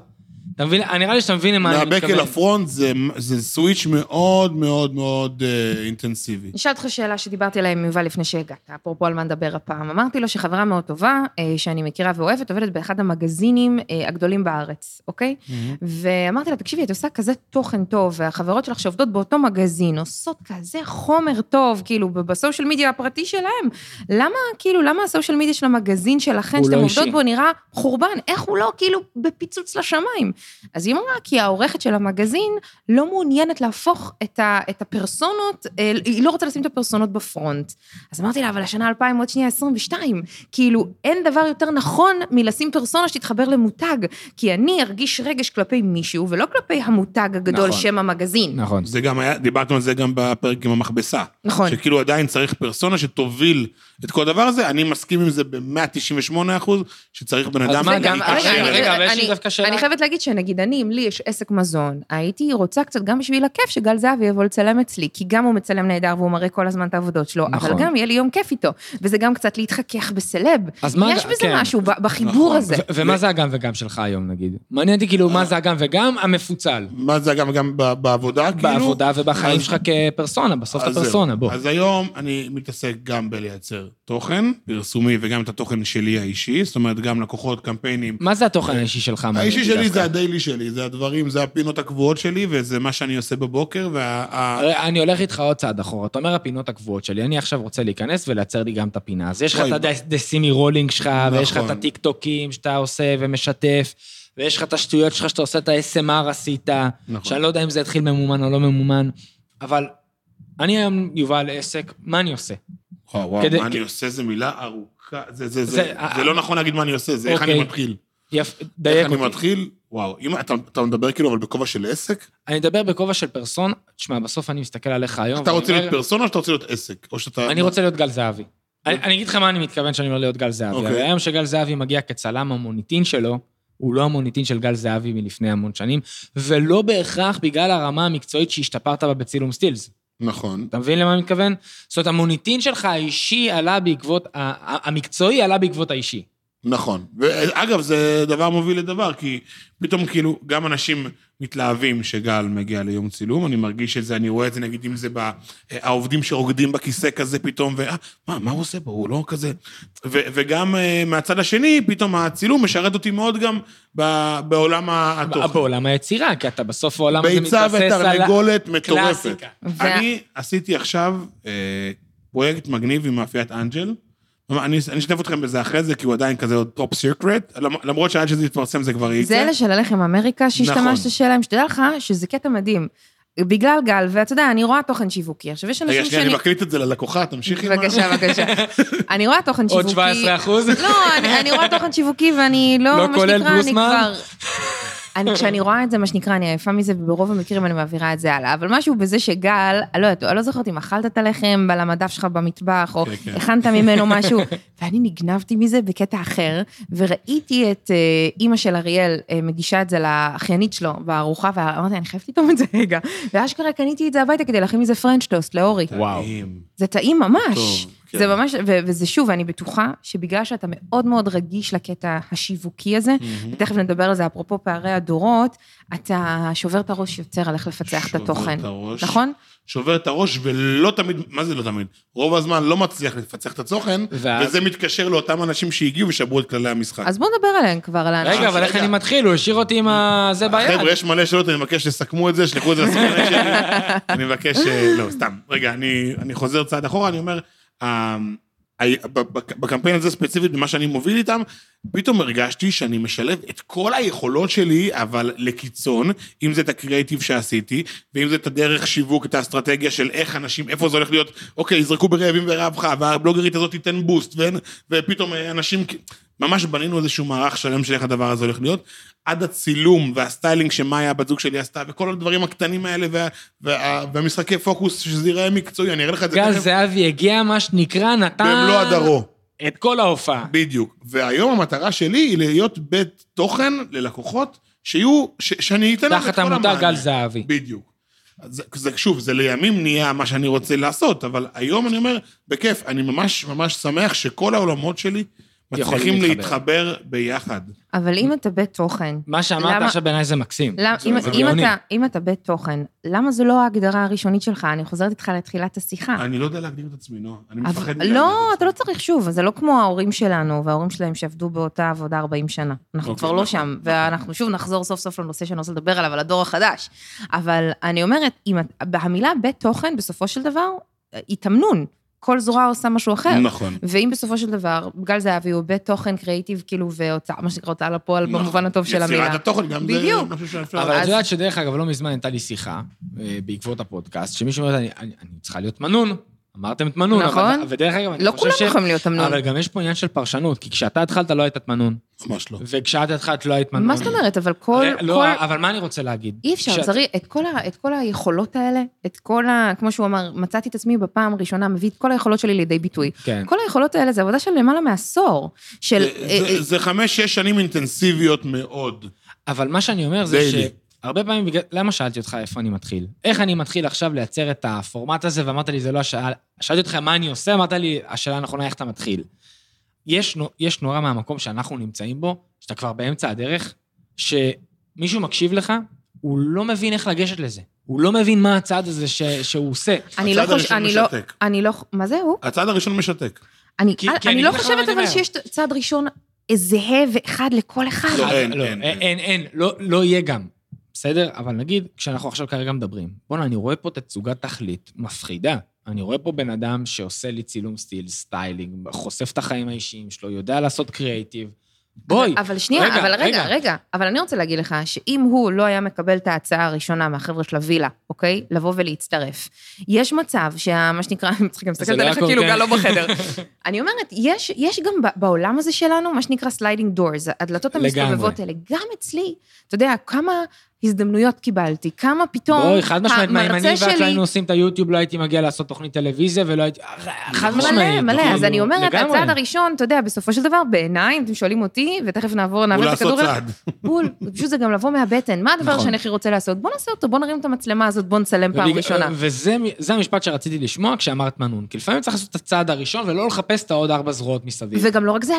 אתה מבין, נראה לי שאתה מבין למה אני מתכוון. מהבקל לפרונט זה סוויץ' מאוד מאוד מאוד אינטנסיבי. נשאל אותך שאלה שדיברתי עליה עם יובל לפני שהגעת, אפרופו על מה נדבר הפעם. אמרתי לו שחברה מאוד טובה, שאני מכירה ואוהבת, עובדת באחד המגזינים הגדולים בארץ, אוקיי? ואמרתי לה, תקשיבי, את עושה כזה תוכן טוב, והחברות שלך שעובדות באותו מגזין, עושות כזה חומר טוב, כאילו, בסושיאל מדיה הפרטי שלהם. למה, כאילו, למה הסושיאל מדיה של המגזין שלכן, שאתם עובדות בו, נראה חורבן? איך הוא לא, כאילו, בפיצוץ לשמיים? אז היא אמרה, כי העורכת של המגזין לא מעוניינת להפוך את הפרסונות, היא לא רוצה לשים את הפרסונות בפרונט. אז אמרתי לה, אבל השנה 2022, כאילו אין דבר יותר נכון מלשים פרסונה שתתחבר למותג, כי אני ארגיש רגש כלפי מישהו, ולא כלפי המותג הגדול שם המגזין. נכון. זה גם היה, דיברתם על זה גם בפרק עם המכבסה. נכון. שכאילו עדיין צריך פרסונה שתוביל את כל הדבר הזה, אני מסכים עם זה ב-198%, שצריך בן אדם... אני חייבת להגיד שנגיד אני, אם לי יש עסק מזון, הייתי רוצה קצת גם בשביל הכיף שגל זהבי יבוא לצלם אצלי, כי גם הוא מצלם נהדר והוא מראה כל הזמן את העבודות שלו, אבל גם יהיה לי יום כיף איתו, וזה גם קצת להתחכך בסלב. יש בזה משהו בחיבור הזה. ומה זה הגם וגם שלך היום נגיד? מעניין אותי כאילו מה זה הגם וגם המפוצל. מה זה הגם וגם בעבודה? בעבודה ובחיים שלך כפרסונה, בסוף הפרסונה, בוא. אז היום אני מתעסק גם בלייצר תוכן פרסומי וגם את התוכן שלי האישי, זאת אומרת גם לקוחות, קמפיינים. מה זה התוכן האישי שלך? האישי שלי זה הדיילי שלי, זה הדברים, זה הפינות הקבועות שלי, וזה מה שאני עושה בבוקר, אני הולך איתך עוד צעד אחורה, אתה אומר הפינות הקבועות שלי, אני עכשיו רוצה להיכנס ולייצר לי גם את הפינה, אז יש לך את הדסימי רולינג שלך, ויש לך את הטיקטוקים שאתה עושה ומשתף, ויש לך את השטויות שלך שאתה עושה את ה-SMR עשית, שאני לא יודע אם זה התחיל ממומן או לא ממומן, אבל אני היום יובל עסק, מה אני עושה? וואו, מה אני עושה זה מילה ארוכה, זה לא נכון להגיד מה אני עושה, זה איך אני מתחיל. איך אני מתחיל? וואו, אתה מדבר כאילו אבל בכובע של עסק? אני מדבר בכובע של פרסון, תשמע, בסוף אני מסתכל עליך היום. אתה רוצה להיות פרסון או שאתה רוצה להיות עסק? אני רוצה להיות גל זהבי. אני אגיד לך מה אני מתכוון שאני אומר להיות גל זהבי. היום שגל זהבי מגיע כצלם המוניטין שלו, הוא לא המוניטין של גל זהבי מלפני המון שנים, ולא בהכרח בגלל הרמה המקצועית שהשתפרת בה בצילום סטילס. נכון. אתה מבין למה אני מתכוון? זאת אומרת, המוניטין שלך האישי עלה בעקבות, המקצועי עלה בעקבות האישי. נכון. ואגב, זה דבר מוביל לדבר, כי פתאום כאילו גם אנשים מתלהבים שגל מגיע ליום צילום, אני מרגיש את זה, אני רואה את זה, נגיד אם זה העובדים שרוקדים בכיסא כזה פתאום, מה הוא עושה פה? הוא לא כזה. וגם מהצד השני, פתאום הצילום משרת אותי מאוד גם בעולם התוכן. בעולם היצירה, כי אתה בסוף העולם הזה מתבסס על... ביצה ותרנגולת מטורפת. אני עשיתי עכשיו פרויקט מגניב עם מאפיית אנג'ל, אני אשתף אתכם בזה אחרי זה, כי הוא עדיין כזה עוד טופ סירקרט, למרות שעד שזה יתפרסם זה כבר יקרה. זה אלה של הלחם אמריקה, שהשתמשת שלהם, שתדע לך שזה קטע מדהים, בגלל גל, ואתה יודע, אני רואה תוכן שיווקי, עכשיו יש אנשים שאני... אני מקליט את זה ללקוחה, תמשיכי. בבקשה, בבקשה. אני רואה תוכן שיווקי... עוד 17%? לא, אני רואה תוכן שיווקי, ואני לא כולל פלוסמן? כשאני רואה את זה, מה שנקרא, אני עייפה מזה, וברוב המקרים אני מעבירה את זה הלאה, אבל משהו בזה שגל, לא זוכרת אם אכלת את הלחם על המדף שלך במטבח, או הכנת ממנו משהו, ואני נגנבתי מזה בקטע אחר, וראיתי את אימא של אריאל, מגישה את זה לאחיינית שלו, בארוחה, ואמרתי, אני חייבת לטעום את זה רגע, ואשכרה קניתי את זה הביתה, כדי להכין מזה פרנץ' טוסט לאורי. וואו. זה טעים ממש. זה ממש, וזה שוב, אני בטוחה שבגלל שאתה מאוד מאוד רגיש לקטע השיווקי הזה, ותכף נדבר על זה, אפרופו פערי הדורות, אתה שובר את הראש יותר על איך לפצח את התוכן, נכון? שובר את הראש ולא תמיד, מה זה לא תמיד? רוב הזמן לא מצליח לפצח את התוכן, וזה מתקשר לאותם אנשים שהגיעו ושברו את כללי המשחק. אז בואו נדבר עליהם כבר. רגע, אבל איך אני מתחיל? הוא השאיר אותי עם זה ביד. חבר'ה, יש מלא שאלות, אני מבקש שסכמו את זה, שלחו את זה לסוכן שלי. אני מבקש, לא, סתם. רגע, אני חוזר צעד אחורה, אני אומר, בקמפיין הזה ספציפית, במה שאני מוביל איתם, פתאום הרגשתי שאני משלב את כל היכולות שלי, אבל לקיצון, אם זה את הקריאיטיב שעשיתי, ואם זה את הדרך שיווק, את האסטרטגיה של איך אנשים, איפה זה הולך להיות, אוקיי, יזרקו ברעבים ורעבך, והבלוגרית הזאת תיתן בוסט, ופתאום אנשים, ממש בנינו איזשהו מערך שלם של איך הדבר הזה הולך להיות, עד הצילום והסטיילינג שמאיה בת זוג שלי עשתה, וכל הדברים הקטנים האלה, והמשחקי פוקוס, שזה ייראה מקצועי, אני אראה לך את זה. גל זהבי הגיע מה שנקרא, נתן... במלוא הדרו. את כל ההופעה. בדיוק. והיום המטרה שלי היא להיות בית תוכן ללקוחות, שאני אתן לך את כל המענה. תחת המותג גל זהבי. בדיוק. שוב, זה לימים נהיה מה שאני רוצה לעשות, אבל היום אני אומר, בכיף, אני ממש שמח שכל העולמות שלי מצליחים להתחבר ביחד. אבל אם אתה בית תוכן... מה שאמרת עכשיו בעיניי זה מקסים. אם אתה בית תוכן, למה זו לא ההגדרה הראשונית שלך? אני חוזרת איתך לתחילת השיחה. אני לא יודע להגדיר את עצמי, נועה. אני מפחד... לא, אתה לא צריך שוב. זה לא כמו ההורים שלנו וההורים שלהם שעבדו באותה עבודה 40 שנה. אנחנו כבר לא שם, ואנחנו שוב נחזור סוף סוף לנושא שאני רוצה לדבר עליו, על הדור החדש. אבל אני אומרת, המילה בית תוכן בסופו של דבר היא תמנון. כל זרוע עושה משהו אחר. נכון. ואם בסופו של דבר, בגלל זה יביאו בית תוכן קריאיטיב, כאילו, ומה שנקרא הוצאה לפועל, במובן הטוב של המילה. יצירת התוכן, גם זה משהו שאפשר... אבל את יודעת שדרך אגב, לא מזמן הייתה לי שיחה, בעקבות הפודקאסט, שמישהו אומרת, אני צריכה להיות מנון. אמרתם את מנון. נכון. ודרך אגב, אני חושב ש... לא כולם יכולים להיות מנון. אבל גם יש פה עניין של פרשנות, כי כשאתה התחלת לא היית מנון. ממש לא. וכשאת התחלת לא היית מנון. מה זאת אומרת? אבל כל... לא, אבל מה אני רוצה להגיד? אי אפשר, צריך את כל היכולות האלה, את כל ה... כמו שהוא אמר, מצאתי את עצמי בפעם הראשונה, מביא את כל היכולות שלי לידי ביטוי. כן. כל היכולות האלה, זה עבודה של למעלה מעשור, של... זה 5-6 שנים אינטנסיביות מאוד. אבל מה שאני אומר זה ש... הרבה פעמים, למה שאלתי אותך איפה אני מתחיל? איך אני מתחיל עכשיו לייצר את הפורמט הזה, ואמרת לי, זה לא השאלה, שאלתי אותך מה אני עושה, אמרת לי, השאלה הנכונה, איך אתה מתחיל? יש נורא מהמקום שאנחנו נמצאים בו, שאתה כבר באמצע הדרך, שמישהו מקשיב לך, הוא לא מבין איך לגשת לזה. הוא לא מבין מה הצעד הזה שהוא עושה. הצעד הראשון משתק. מה זה הוא? הצעד הראשון משתק. אני לא חושבת אבל שיש צעד ראשון זהה ואחד לכל אחד. אין, לא יהיה גם. בסדר? אבל נגיד, כשאנחנו עכשיו כרגע מדברים, בואו, אני רואה פה תצוגת תכלית מפחידה. אני רואה פה בן אדם שעושה לי צילום סטיל, סטיילינג, חושף את החיים האישיים שלו, יודע לעשות קריאייטיב. בואי. אבל שנייה, רגע. אבל אני רוצה להגיד לך, שאם הוא לא היה מקבל את ההצעה הראשונה מהחבר'ה של הווילה, אוקיי? לבוא ולהצטרף. יש מצב שמה שנקרא, אני צריכה מסתכלת עליך כאילו גל לא בחדר. אני אומרת, יש גם בעולם הזה שלנו, מה שנקרא סליידינג דורס, הדלתות המסתובבות האלה, גם אצלי, אתה יודע, כמה הזדמנויות קיבלתי, כמה פתאום המרצה שלי... בואי, חד משמעית, אם אני ואת היינו עושים את היוטיוב, לא הייתי מגיע לעשות תוכנית טלוויזיה, ולא הייתי... חד משמעית. מלא, אז אני אומרת, הצעד הראשון, אתה יודע, בסופו של דבר, בעיניים, אתם שואלים אותי, ותכף נעבור את הכדור... הוא לעשות צעד. בול, פשוט זה גם לבוא מהבטן, מה הדבר שאני הכי רוצה לעשות? בוא נעשה אותו, בוא נרים את המצלמה הזאת, בוא נצלם פעם ראשונה. וזה המשפט שרציתי לשמוע כשאמרת מנון, כי לפעמים צריך לעשות את הצעד הראשון ולא לחפש את עוד 4 זרועות מסביב. וגם לא רק זה,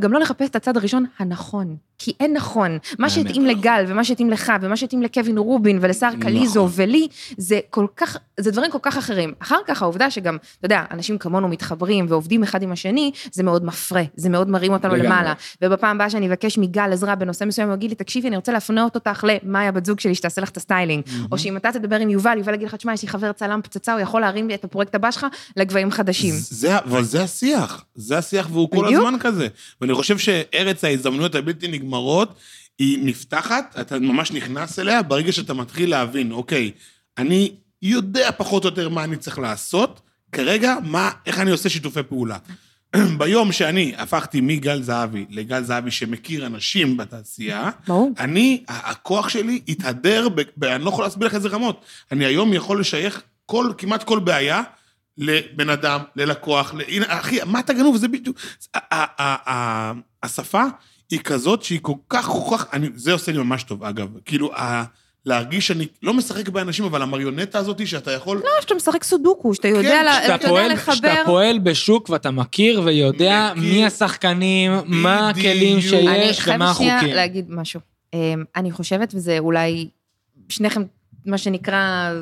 גם לא לחפש את הצעד הראשון הנכון, כי אין נכון. מה שתאים לגל ומה שתאים לך, ומה שתאים לקווין רובין ולשר קליזו ולי, זה כל כך, זה דברים כל כך אחרים. אחר כך העובדה שגם, אתה יודע, אנשים כמונו מתחברים ועובדים אחד עם השני, זה מאוד מפרה, זה מאוד מרים אותנו למעלה. ובפעם הבאה שאני אבקש מגל עזרה בנושא מסוים, הוא יגיד לי, תקשיבי, אני רוצה להפנות אותך למאיה בת זוג שלי, שתעשה לך את הסטיילינג. או שאם אתה תדבר עם יובל יגיד לך, תשמע, יש לי חבר צלם פצצה, הוא יכול להרים את הפרויקט הבא שלך לגבהים חדשים. זה השיח, והוא כל הזמן כזה. ואני חושב שארץ ההזדמנויות הבלתי נגמרות, היא נפתחת, אתה ממש נכנס אליה, ברגע שאתה מתחיל להבין, אוקיי, אני יודע פחות או יותר מה אני צריך לעשות, כרגע, איך אני עושה שיתופי פעולה. ביום שאני הפכתי מגל זהבי לגל זהבי שמכיר אנשים בתעשייה, אני, הכוח שלי התהדר, אני לא יכול להסביר לך איזה רמות, אני היום יכול לשייך כמעט כל בעיה, לבן אדם, ללקוח, אחי, מה אתה גנוב? זה בדיוק, השפה, היא כזאת שהיא כל כך, זה עושה לי ממש טוב, אגב. כאילו, להרגיש שאני לא משחק באנשים, אבל המריונטה הזאת שאתה יכול... לא, שאתה משחק סודוקו, שאתה יודע לחבר... שאתה פועל בשוק ואתה מכיר ויודע מי השחקנים, מה הכלים שיש ומה החוקים. אני חייב להגיד משהו. אני חושבת, וזה אולי שניכם, מה שנקרא,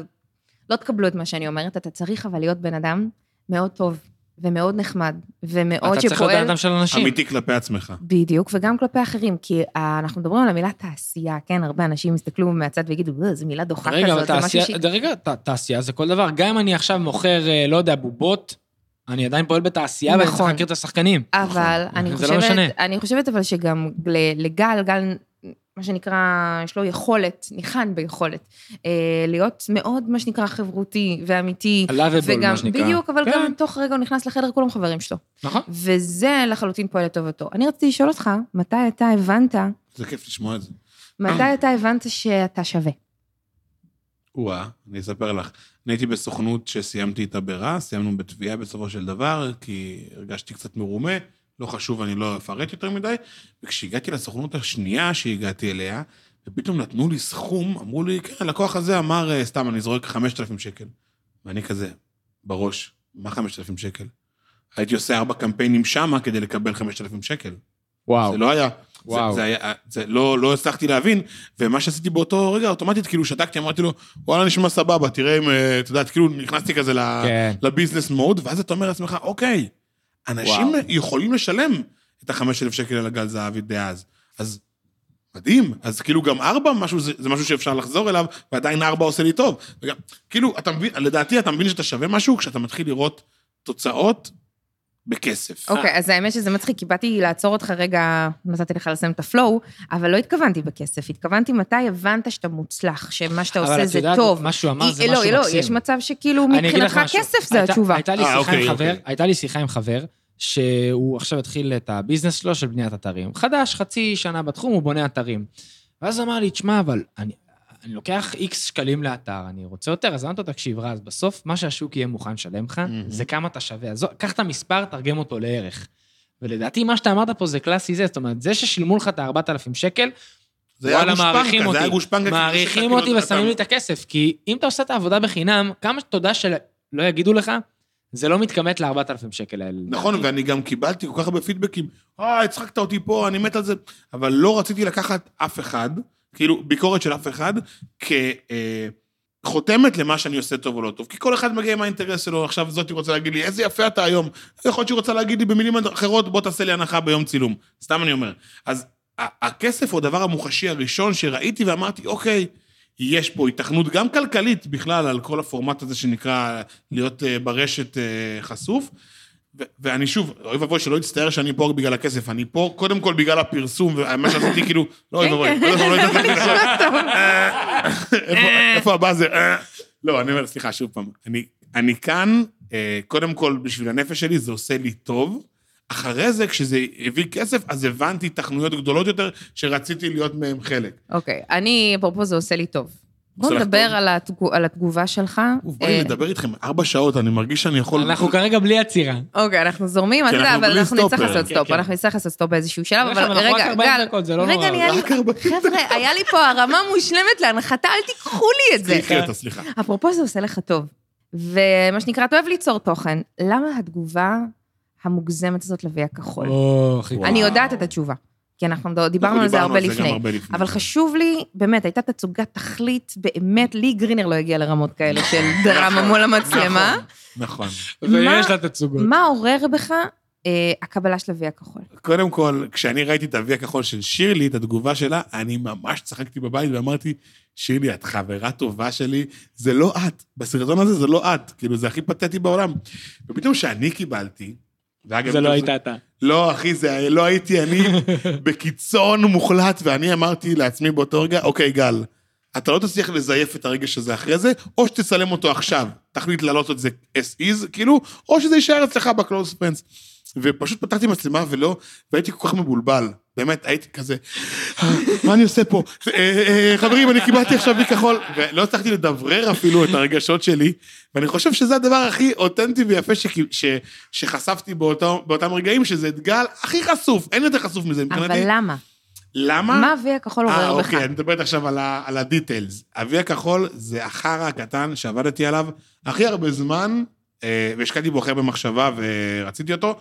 לא תקבלו את מה שאני אומרת, אתה צריך אבל להיות בן אדם מאוד טוב. ומאוד נחמד, ומאוד שפועל... אתה צריך לדעת אדם של אנשים. אמיתי כלפי עצמך. בדיוק, וגם כלפי אחרים, כי אנחנו מדברים על המילה תעשייה, כן, הרבה אנשים יסתכלו מהצד ויגידו, זו מילה דוחה כזאת. רגע, תעשייה זה כל דבר, גם אם אני עכשיו מוכר, לא יודע, בובות, אני עדיין פועל בתעשייה, ואני צריך להכיר את השחקנים. אבל אני חושבת אבל שגם לגל, מה שנקרא, יש לו יכולת, ניחן ביכולת, להיות מאוד, מה שנקרא, חברותי ואמיתי. הלאבבל, מה שנקרא. בדיוק, אבל גם תוך רגע הוא נכנס לחדר, כולם חברים שלו. נכון. וזה לחלוטין פועל לטוב אותו. אני רציתי לשאול אותך, מתי אתה הבנת... זה כיף לשמוע את זה. מתי אתה הבנת שאתה שווה? אני אספר לך. אני הייתי בסוכנות שסיימתי את הבירה, סיימנו בתביעה בסופו של דבר, כי הרגשתי קצת מרומה, לא חשוב, אני לא אפרט יותר מדי, וכשהגעתי לסוכנות השנייה שהגעתי אליה, ופתאום נתנו לי סכום, אמרו לי, כן, הלקוח הזה אמר, סתם, אני זורק 5,000 שקל. ואני כזה, בראש, מה 5,000 שקל? הייתי עושה 4 קמפיינים שמה כדי לקבל 5,000 שקל. וואו. זה לא היה. וואו. זה לא הצלחתי להבין, ומה שעשיתי באותו רגע, אוטומטית, כאילו שתקתי, אמרתי לו, וואלה, נשמע סבבה, תראה אם, אתה יודעת, כאילו נכנסתי כזה לביזנס מוד, ואז אתה אומר לעצמך, אוקיי, אנשים יכולים לשלם את ה-5,000 שקל על הגל זהבי דאז. אז מדהים, אז כאילו גם 4 משהו, זה משהו שאפשר לחזור אליו, ועדיין 4 עושה לי טוב. וגם, כאילו, אתה מבין, לדעתי, אתה מבין שאתה שווה משהו, כשאתה מתחיל לראות תוצאות בכסף. אוקיי, אז האמת שזה מצחיק, כי באתי לעצור אותך רגע, נתתי לך לסיים את הפלואו, אבל לא התכוונתי בכסף, התכוונתי מתי הבנת שאתה מוצלח, שמה שאתה עושה זה טוב. מה שהוא אמר זה משהו מקסים. לא, יש מצב שכאילו מבחינתך כסף זה התשובה. הייתה לי שיחה עם חבר, שהוא עכשיו התחיל את הביזנס שלו של בניית אתרים. חדש, חצי שנה בתחום, הוא בונה אתרים. ואז אמר לי, תשמע, אבל אני לוקח איקס שקלים לאתר, אני רוצה יותר, אז אמרתי, תקשיב, רז, בסוף מה שהשוק יהיה מוכן שלם לך, זה כמה אתה שווה. אז קח את המספר, תרגם אותו לערך. ולדעתי, מה שאתה אמרת פה זה קלאסי זה, זאת אומרת, זה ששילמו לך את 4,000 שקל, וואלה, מעריכים אותי. מעריכים אותי ושמים לי את הכסף, כי אם אתה עושה את העבודה בחינם, כמה תודה שלא יגידו לך, זה לא מתכמת ל-4,000 שקל. נכון, ואני גם קיבלתי כל כך הרבה פידבקים, הצחקת אותי פה, אני מת על זה, אבל לא רציתי לקחת אף אחד, כאילו, ביקורת של אף אחד, כחותמת למה שאני עושה טוב או לא טוב, כי כל אחד מגיע עם האינטרס שלו, עכשיו זאת היא רוצה להגיד לי, איזה יפה אתה היום, יכול להיות שהיא רוצה להגיד לי במילים אחרות, בוא תעשה לי הנחה ביום צילום, סתם אני אומר. אז הכסף הוא הדבר המוחשי הראשון שראיתי, ואמרתי, אוקיי, יש פה התכנות גם כלכלית בכלל, על כל הפורמט הזה שנקרא להיות ברשת חשוף, ואני שוב, אוי ובוי שלא יצטער שאני פה בגלל הכסף, אני פה קודם כל בגלל הפרסום, ומה שעשיתי כאילו, לא אוי ובוי, איפה הבא זה? לא, אני אומר, סליחה, שוב פעם, אני כאן, קודם כל בשביל הנפש שלי, זה עושה לי טוב, אחרי זה, כשזה הביא כסף, אז הבנתי תכנויות גדולות יותר, שרציתי להיות מהם חלק. אוקיי, אני, פרופו, זה עושה לי טוב. בוא נדבר על התגובה שלך. בואי נדבר איתכם, 4 שעות, אני מרגיש שאני יכול... אנחנו כרגע בלי עצירה. אוקיי, אנחנו זורמים, אבל אנחנו נצטרך לעשות סטופ, אנחנו נצטרך לעשות סטופ באיזשהו שלב, אבל רגע, גל, רגע, נהיה לי... חבר'ה, היה לי פה הרמה מושלמת להנחתה, אל תיקחו לי את זה. סליחי אותה, סליחה. אפרופו, זה עושה לך טוב. ומה שנקרא, אתה אוהב ליצור תוכן. למה התגובה המוגזמת הזאת לביאה כחול? אני יודעת את התשובה. כי אנחנו דיברנו על זה הרבה לפני, אבל חשוב לי, באמת, הייתה תצוגה תכלית, באמת, לי גרינר לא הגיע לרמות כאלה של דרמה מול המצלמה. נכון. ויש לה תצוגות. מה עורר בך הקבלה של אבי הכחול? קודם כל, כשאני ראיתי את אבי הכחול של שירלי, את התגובה שלה, אני ממש צחקתי בבית ואמרתי, שירלי, את חברה טובה שלי, זה לא את. בסרטון הזה זה לא את, כאילו זה הכי פתטי בעולם. ופתאום שאני קיבלתי, זה לא הייתה אתה. לא, אחי, זה לא הייתי אני בקיצון מוחלט, ואני אמרתי לעצמי באותו רגע, אוקיי, גל, אתה לא תצליח לזייף את הרגע שזה אחרי זה, או שתצלם אותו עכשיו, תחליט לעלות את זה as is, כאילו, או שזה יישאר אצלך בקלוס פרנדס. ופשוט פתחתי מצלמה ולא, והייתי כל כך מבולבל, באמת, הייתי כזה, מה אני עושה פה? חברים, אני קיבלתי עכשיו בכחול, ולא הצלחתי לדברר אפילו את הרגשות שלי, ואני חושב שזה הדבר הכי אותנטי ויפה שחשפתי באותם רגעים, שזה את גל הכי חשוף, אין יותר חשוף מזה. אבל למה? למה? מה אבי הכחול עובר בך? אוקיי, אני מדברת עכשיו על הדיטלס. אבי הכחול זה החרא הקטן שעבדתי עליו הכי הרבה זמן, והשקעתי בו אחרי במחשבה ורציתי אותו,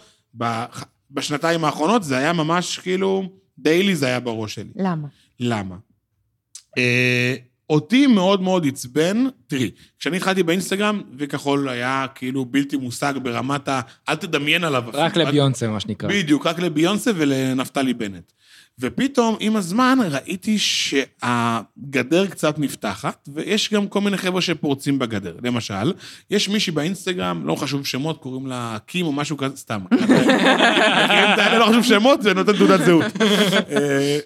בשנתיים האחרונות זה היה ממש כאילו, דיילי זה היה בראש שלי. למה? אותי מאוד מאוד עצבן, תראי, כשאני התחלתי באינסטגרם, וכחול היה כאילו בלתי מושג ברמת אל תדמיין עליו. רק לביונסה מה שנקרא. בדיוק, רק לביונסה ולנפתלי בנט. ופתאום עם הזמן ראיתי שהגדר קצת נפתחת, ויש גם כל מיני חבר'ה שפורצים בגדר. למשל, יש מישהי באינסטגרם, לא חשוב שמות, קוראים לה קים או משהו כזה, סתם. לא חשוב שמות, זה נותן תעודת זהות.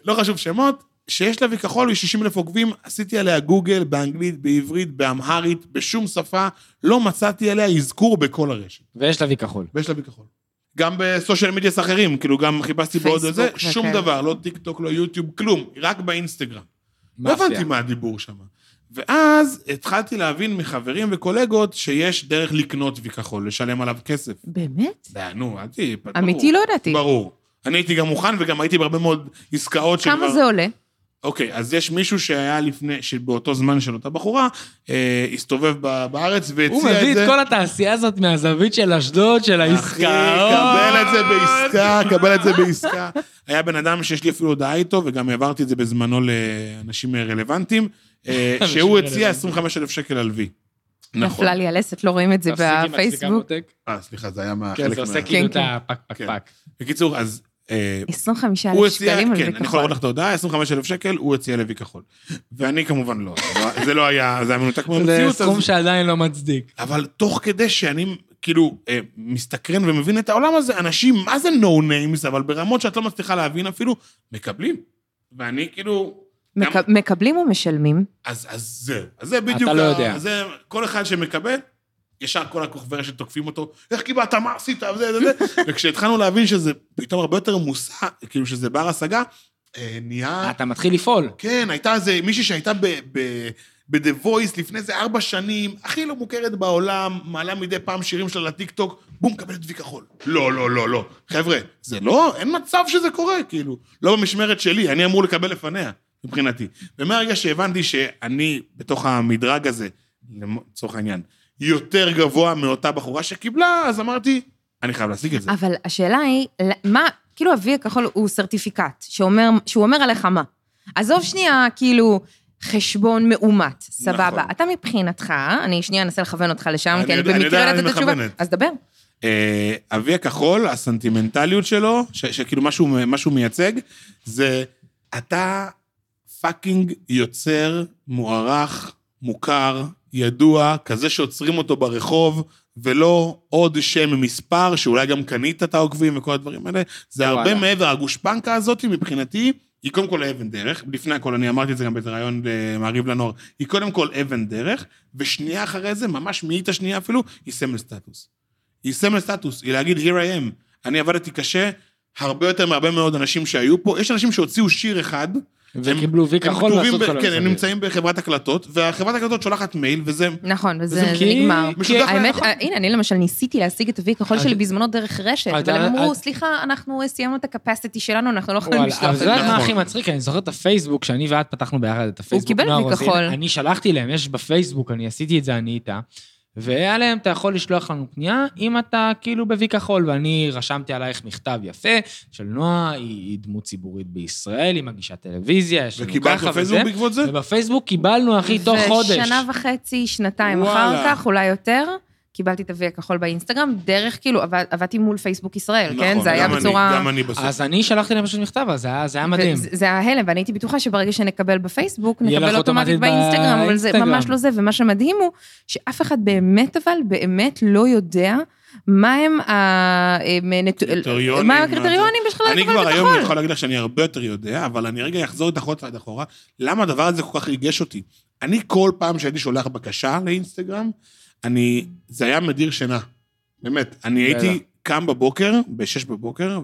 לא חשוב שמות, שיש לה וכחול, יש 60,000 עוקבים, עשיתי עליה גוגל, באנגלית, בעברית, באמהרית, בשום שפה, לא מצאתי עליה אזכור בכל הרשת. ויש לה וכחול. גם בסושיאל מידיאס אחרים, כאילו גם חיפשתי בעוד על זה, שום דבר, לא טיק טוק, לא יוטיוב, כלום, רק באינסטגרם. לא הבנתי מה הדיבור שם. ואז התחלתי להבין מחברים וקולגות, שיש דרך לקנות וכחול, לשלם עליו כסף. באמת? נו, אמיתי לא ידעתי. ברור. אני הייתי גם מוכן, וגם הייתי בהרבה מאוד עסקאות. כמה זה עולה? אוקיי, אז יש מישהו שהיה לפני, שבאותו זמן של אותה בחורה, הסתובב בארץ והציע את זה. הוא מביא את כל התעשייה הזאת מהזווית של אשדוד, של העסקה. אחי, קבל את זה בעסקה, קבל את זה בעסקה. היה בן אדם שיש לי אפילו הודעה איתו, וגם העברתי את זה בזמנו לאנשים רלוונטיים, שהוא הציע 25,000 שקל על וי. נכון. נפלה לי הלסת, לא רואים את זה בפייסבוק. סליחה, זה היה מהחלק מה... כן, זה עושה כאילו את הפק פק פק. בקיצור, אז 25,000 שקלים על וי כחול. כן, אני יכול לראות לך את ההודעה, 25,000 שקל, הוא הציע לוי כחול. ואני כמובן לא. זה לא היה, זה היה מנותק מהמציאות. זה סכום שעדיין לא מצדיק. אבל תוך כדי שאני כאילו מסתקרן ומבין את העולם הזה, אנשים, מה זה no names, אבל ברמות שאת לא מצליחה להבין אפילו, מקבלים. ואני כאילו... מקבלים או משלמים? אז זה בדיוק... אתה לא יודע. כל אחד שמקבל... ישר כל הכוכברה שתוקפים אותו, איך קיבלת, מה עשית, וזה, וזה, וכשהתחלנו להבין שזה פתאום הרבה יותר מוסע, כאילו שזה בר השגה, נהיה... אתה מתחיל לפעול. כן, הייתה איזה מישהי שהייתה ב-The Voice לפני זה 4 שנים, הכי לא מוכרת בעולם, מעלה מדי פעם שירים שלה לטיק-טוק, בום, קבלת וי כחול. לא, לא, לא, לא. חבר'ה, זה לא, אין מצב שזה קורה, כאילו. לא במשמרת שלי, אני אמור לקבל לפניה, מבחינתי. ומהרגע שהבנתי שאני, בתוך המדרג הזה, לצורך העניין, יותר גבוה מאותה בחורה שקיבלה, אז אמרתי, אני חייב להשיג את זה. אבל השאלה היא, מה, כאילו הוי הכחול הוא סרטיפיקט, שהוא אומר עליך מה. עזוב שנייה, כאילו, חשבון מאומת, סבבה. אתה מבחינתך, אני שנייה אנסה לכוון אותך לשם, כי אני במקרה לתת את התשובה. אז דבר. הוי הכחול, הסנטימנטליות שלו, שכאילו משהו מייצג, זה, אתה פאקינג יוצר, מוערך, מוכר, ידוע, כזה שעוצרים אותו ברחוב, ולא עוד שם מספר, שאולי גם קנית את העוקבים וכל הדברים האלה, זה הרבה מעבר, הגושפנקה הזאת מבחינתי, היא קודם כל אבן דרך, לפני הכל אני אמרתי את זה גם בראיון למעריב לנוער, היא קודם כל אבן דרך, ושנייה אחרי זה, ממש מאית השנייה אפילו, היא סמל סטטוס. היא סמל סטטוס, היא להגיד, here I am, אני עבדתי קשה, הרבה יותר מהרבה מאוד אנשים שהיו פה, יש אנשים שהוציאו שיר אחד, וקיבלו וי כחול לעשות כל המסביב. כן, הם נמצאים בחברת הקלטות, והחברת הקלטות שולחת מייל, וזה... נכון, וזה נגמר. האמת, הנה, אני למשל ניסיתי להשיג את הוי כחול שלי בזמנות דרך רשת, אבל הם אמרו, סליחה, אנחנו סיימנו את הקפסיטי שלנו, אנחנו לא יכולים לשלוח. אבל זה מה הכי מצחיק, אני זוכר את הפייסבוק, שאני ואת פתחנו ביחד את הפייסבוק. הוא קיבל וי כחול. אני שלחתי להם, יש בפייסבוק, אני עשיתי את זה, אני איתה, ועליהם אתה יכול לשלוח לנו פנייה, אם אתה כאילו בוי כחול, ואני רשמתי עלייך מכתב יפה, של נועה, היא דמות ציבורית בישראל, היא מגישה טלוויזיה, יש לנו ככה וזה, ובפייסבוק קיבלנו הכי תוך חודש. ושנה וחצי, שנתיים אחר כך, אולי יותר, קיבלתי את הוי הכחול באינסטגרם, דרך כאילו, עבדתי מול פייסבוק ישראל, כן? זה היה בצורה... גם אני בסוף. אז אני שלחתי להם פשוט מכתב, אז זה היה מדהים. זה היה הלם, ואני הייתי בטוחה שברגע שנקבל בפייסבוק, נקבל אוטומטית באינסטגרם, אבל זה ממש לא זה, ומה שמדהים הוא, שאף אחד באמת אבל, באמת לא יודע מה הם הקריטריונים בשחלת הכחול. אני כבר היום יכול להגיד לך שאני הרבה יותר יודע, אבל אני רגע אחזור את החוט עד אחורה, למה הדבר הזה כל כך ריגש אותי? אני כל פעם שהייתי שולח בקשה לאינסטגרם, זה היה מדיר שינה, באמת, אני הייתי קם בבוקר, ב-6 בבוקר,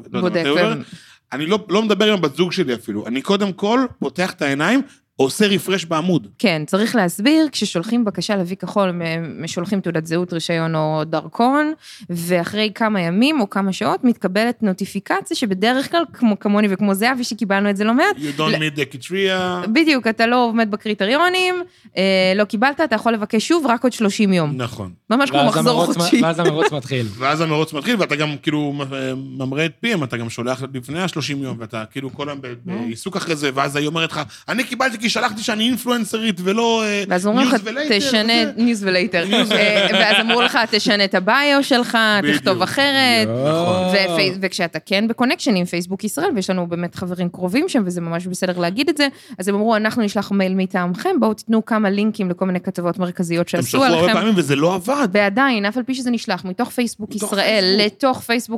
אני לא מדבר עם הבת זוג שלי אפילו, אני קודם כל פותח את העיניים, עושה רפרש בעמוד. כן, צריך להסביר, כששולחים בקשה לוי כחול, משולחים תעודת זהות, רישיון או דרכון, ואחרי כמה ימים או כמה שעות, מתקבלת נוטיפיקציה, שבדרך כלל, כמוני וכמו זהבי, שקיבלנו את זה לא מעט. You don't meet the criteria. בדיוק, אתה לא עומד בקריטריונים, לא קיבלת, אתה יכול לבקש שוב, רק עוד 30 יום. נכון. ממש כמו מחזור חודשי. ואז המרוץ מתחיל. ואז המרוץ מתחיל, ואתה גם כאילו ממריא את פיהם, אתה גם שולח לפני 30 יום, ואתה כאילו כל היום בעיסוק אחרי זה, ואז היא אומרת לך, אני קיבלתי שלחתי שאני אינפלואנסרית ולא ואז אומרים לך, תשנה, ניוז ולייטר. ואז אמרו לך, תשנה את הביו שלך, תכתוב אחרת. וכשאתה כן בקונקשן עם פייסבוק ישראל, ויש לנו באמת חברים קרובים שם, וזה ממש בסדר להגיד את זה, אז הם אמרו, אנחנו נשלח מייל מטעמכם, בואו תתנו כמה לינקים לכל מיני כתבות מרכזיות שעשו עליכם. הם שלחו הרבה פעמים וזה לא עבד. ועדיין, אף על פי שזה נשלח מתוך פייסבוק ישראל,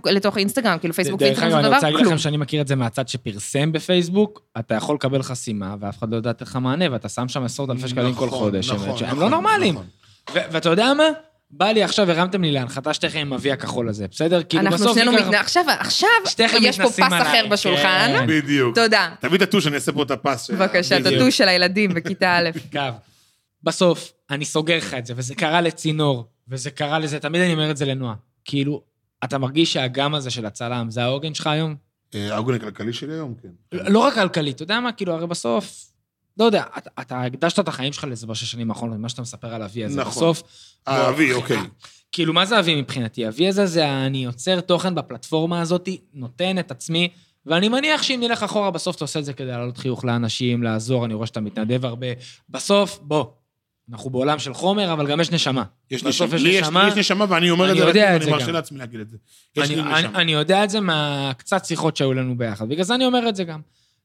לתוך אינסטגרם, כאילו פייסבוק ואינסטגרם זה דבר, כלום. דרך אגב, אני רוצה להגיד לכם שאני מכיר את זה מהצד שפרסם בפייסבוק, אתה יכול לקבל חסימה, ואף אחד לא יודע לך מענה, ואתה שם שם 10,000 שקלים כל חודש, הם לא נורמליים, ואתה יודע מה? בא לי עכשיו, הרמתם לי להנחתה שתיכם עם הוי הכחול הזה, בסדר? אנחנו שנינו מתנסים, עכשיו יש פה פס אחר בשולחן, בדיוק, תודה. תביא את הטוש, אני אעשה פה את הפס. בבקשה, את הטוש של הילדים בכיתה א'. בסוף, אני סוגר לך את זה, וזה קרה לצינור, וזה קרה לזה, תמיד אני אומר את זה לנועה, כאילו, אתה מרגיש שהאגם הזה של הצלם, זה העוגן שלך היום? העוגן הכלכלי שלי היום, כן. לא רק כלכלי, אתה יודע מה? כאילו, הרי בסוף לא יודע, אתה הקדשת את החיים שלך לזה בשנים האחרונות, מה שאתה מספר על אבי הזה. נכון. בסוף, האבי, אוקיי. כאילו, מה זה אבי מבחינתי? אבי הזה זה אני יוצר תוכן בפלטפורמה הזאת, נותן את עצמי, ואני מניח שאם נלך אחורה, בסוף אתה עושה את זה כדי להעלות חיוך לאנשים, לעזור, אני רואה שאתה מתנדב הרבה. בסוף, בוא, אנחנו בעולם של חומר, אבל גם יש נשמה. יש נשמה, יש נשמה, ואני אומר את זה, ואני מרשה לעצמי להגיד את זה. אני יודע את זה מהקצת שיחות שהיו לנו ביחד, בגלל זה אני אומר את זה גם.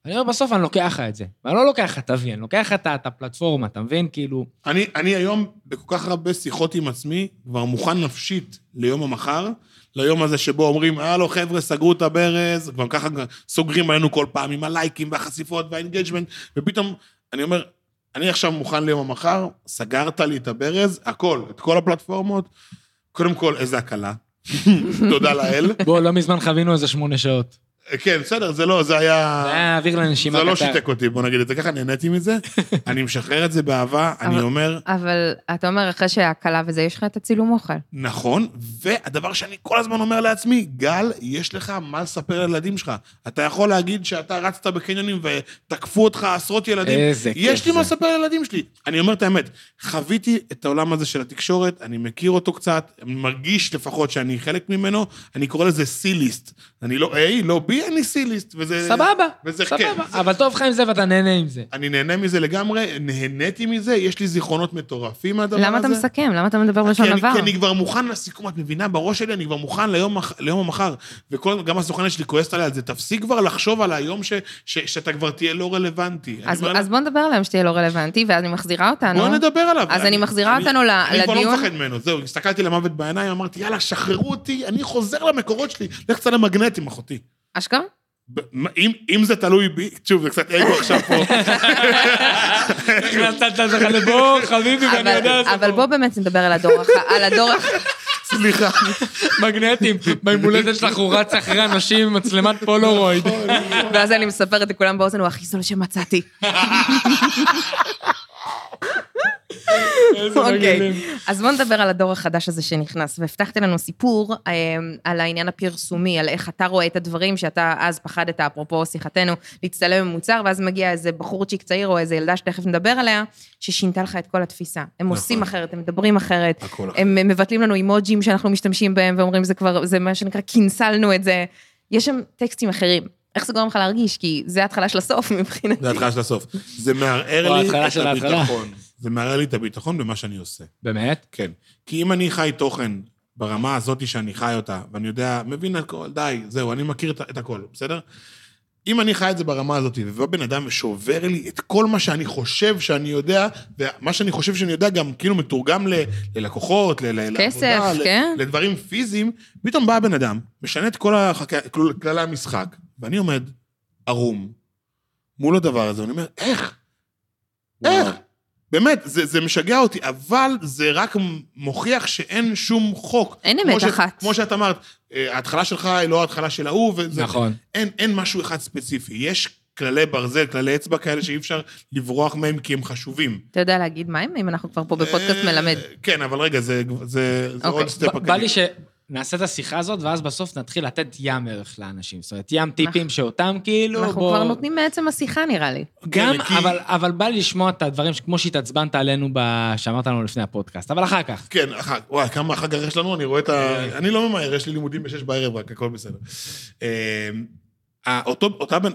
אני אומר, בסוף אני לוקח את זה, ואני לא לוקח את אבי, אני לוקח את הפלטפורמה, אתה מבין? כאילו... אני היום, בכל כך הרבה שיחות עם עצמי, כבר מוכן נפשית ליום המחר, ליום הזה שבו אומרים, הלו חבר'ה, סגרו את הברז, כבר ככה סוגרים עלינו כל פעם, עם הלייקים והחשיפות והאינגייג'מנט, ופתאום, אני אומר, אני עכשיו מוכן ליום המחר, סגרת לי את הברז, הכל, את כל הפלטפורמות, קודם כל, איזה הקלה, תודה לאל. בוא, לא מזמן חווינו איזה 8 שעות. כן, בסדר, זה לא, זה היה... זה היה אוויר לנשימה קטן. זה לא שיתק אותי, בוא נגיד את זה ככה, נהניתי מזה, אני משחרר את זה באהבה, אני אומר... אבל אתה אומר, אחרי שהקלה וזה, יש לך את הצילום אוכל. נכון, והדבר שאני כל הזמן אומר לעצמי, גל, יש לך מה לספר לילדים שלך. אתה יכול להגיד שאתה רצת בקניונים ותקפו אותך עשרות ילדים. איזה כיף. יש לי מה לספר לילדים שלי. אני אומר את האמת, חוויתי את העולם הזה של התקשורת, אני מכיר אותו קצת, מרגיש לפחות שאני חלק ממנו, אני קורא לזה C-list. אני לא A, לא B, אני C-list, וזה... סבבה, סבבה, אבל טוב לך עם זה ואתה נהנה עם זה. אני נהנה מזה לגמרי, נהניתי מזה, יש לי זיכרונות מטורפים מהדבר הזה. למה אתה מסכם? למה אתה מדבר בשביל עבר? כי אני כבר מוכן לסיכום, את מבינה, בראש שלי, אני כבר מוכן ליום המחר, וגם הסוכנת שלי כועסת עליה על זה, תפסיק כבר לחשוב על היום שאתה כבר תהיה לא רלוונטי. אז בוא נדבר עליהם שתהיה לא רלוונטי, ואז אני מחזירה אותנו. בוא נדבר עליו. אז אני מחזירה אותנו לדיון. אני כבר לא מפחד ממנו, זהו, הסתכלתי למוות בעיניים, אמרתי, יאללה, שחררו אותי, אני חוזר למקורות שלי, לך צד המגנטים, אחותי. אשכרה? אם זה תלוי בי, תשוב, זה קצת אגו עכשיו פה. אבל בוא באמת נדבר על הדורך, סליחה. מגנטים, במולדת שלך הוא רץ אחרי אנשים עם מצלמת פולורויד. ואז אני מספרת לכולם באוזן, הוא הכי זול שמצאתי. אוקיי, אז בוא נדבר על הדור החדש הזה שנכנס, והבטחת לנו סיפור על העניין הפרסומי, על איך אתה רואה את הדברים שאתה אז פחדת, אפרופו שיחתנו, להצטלם במוצר, ואז מגיע איזה בחורצ'יק צעיר או איזה ילדה שתכף נדבר עליה, ששינתה לך את כל התפיסה. הם עושים אחרת, הם מדברים אחרת, הם מבטלים לנו אימוג'ים שאנחנו משתמשים בהם, ואומרים זה כבר, זה מה שנקרא, כינסלנו את זה. יש שם טקסטים אחרים. איך זה גורם לך להרגיש? כי זה התחלה של הסוף מבחינתי. זה התחלה של הסוף. זה מערער לי את הביטחון. זה מערער לי את הביטחון במה שאני עושה. באמת? כן. כי אם אני חי תוכן ברמה הזאת שאני חי אותה, ואני יודע, מבין הכל, די, זהו, אני מכיר את הכל, בסדר? אם אני חי את זה ברמה הזאת, ובא בן אדם שעובר לי את כל מה שאני חושב שאני יודע, ומה שאני חושב שאני יודע גם כאילו מתורגם ללקוחות, לעבודה, לדברים פיזיים, פתאום בא בן אדם, משנה את כל כללי המשחק, ואני עומד ערום מול הדבר הזה, ואני אומר, איך? איך? באמת, זה משגע אותי, אבל זה רק מוכיח שאין שום חוק. אין אמת אחת. כמו שאת אמרת, ההתחלה שלך היא לא ההתחלה של ההוא, נכון. אין משהו אחד ספציפי. יש כללי ברזל, כללי אצבע כאלה שאי אפשר לברוח מהם כי הם חשובים. אתה יודע להגיד מה הם, אם אנחנו כבר פה בפודקאסט מלמד. כן, אבל רגע, זה עוד סטפ הקדימה. בא לי נעשה את השיחה הזאת, ואז בסוף נתחיל לתת ים ערך לאנשים, זאת אומרת, ים טיפים שאותם כאילו... אנחנו כבר נותנים מעצם השיחה, נראה לי. גם, אבל בא לי לשמוע את הדברים, כמו שהתעצבנת עלינו, שאמרת לנו לפני הפודקאסט, אבל אחר כך. כן, אחר, וואי, כמה אחר כך יש לנו, אני רואה את ה... אני לא ממהר, יש לי לימודים ב18:00, רק הכל בסדר.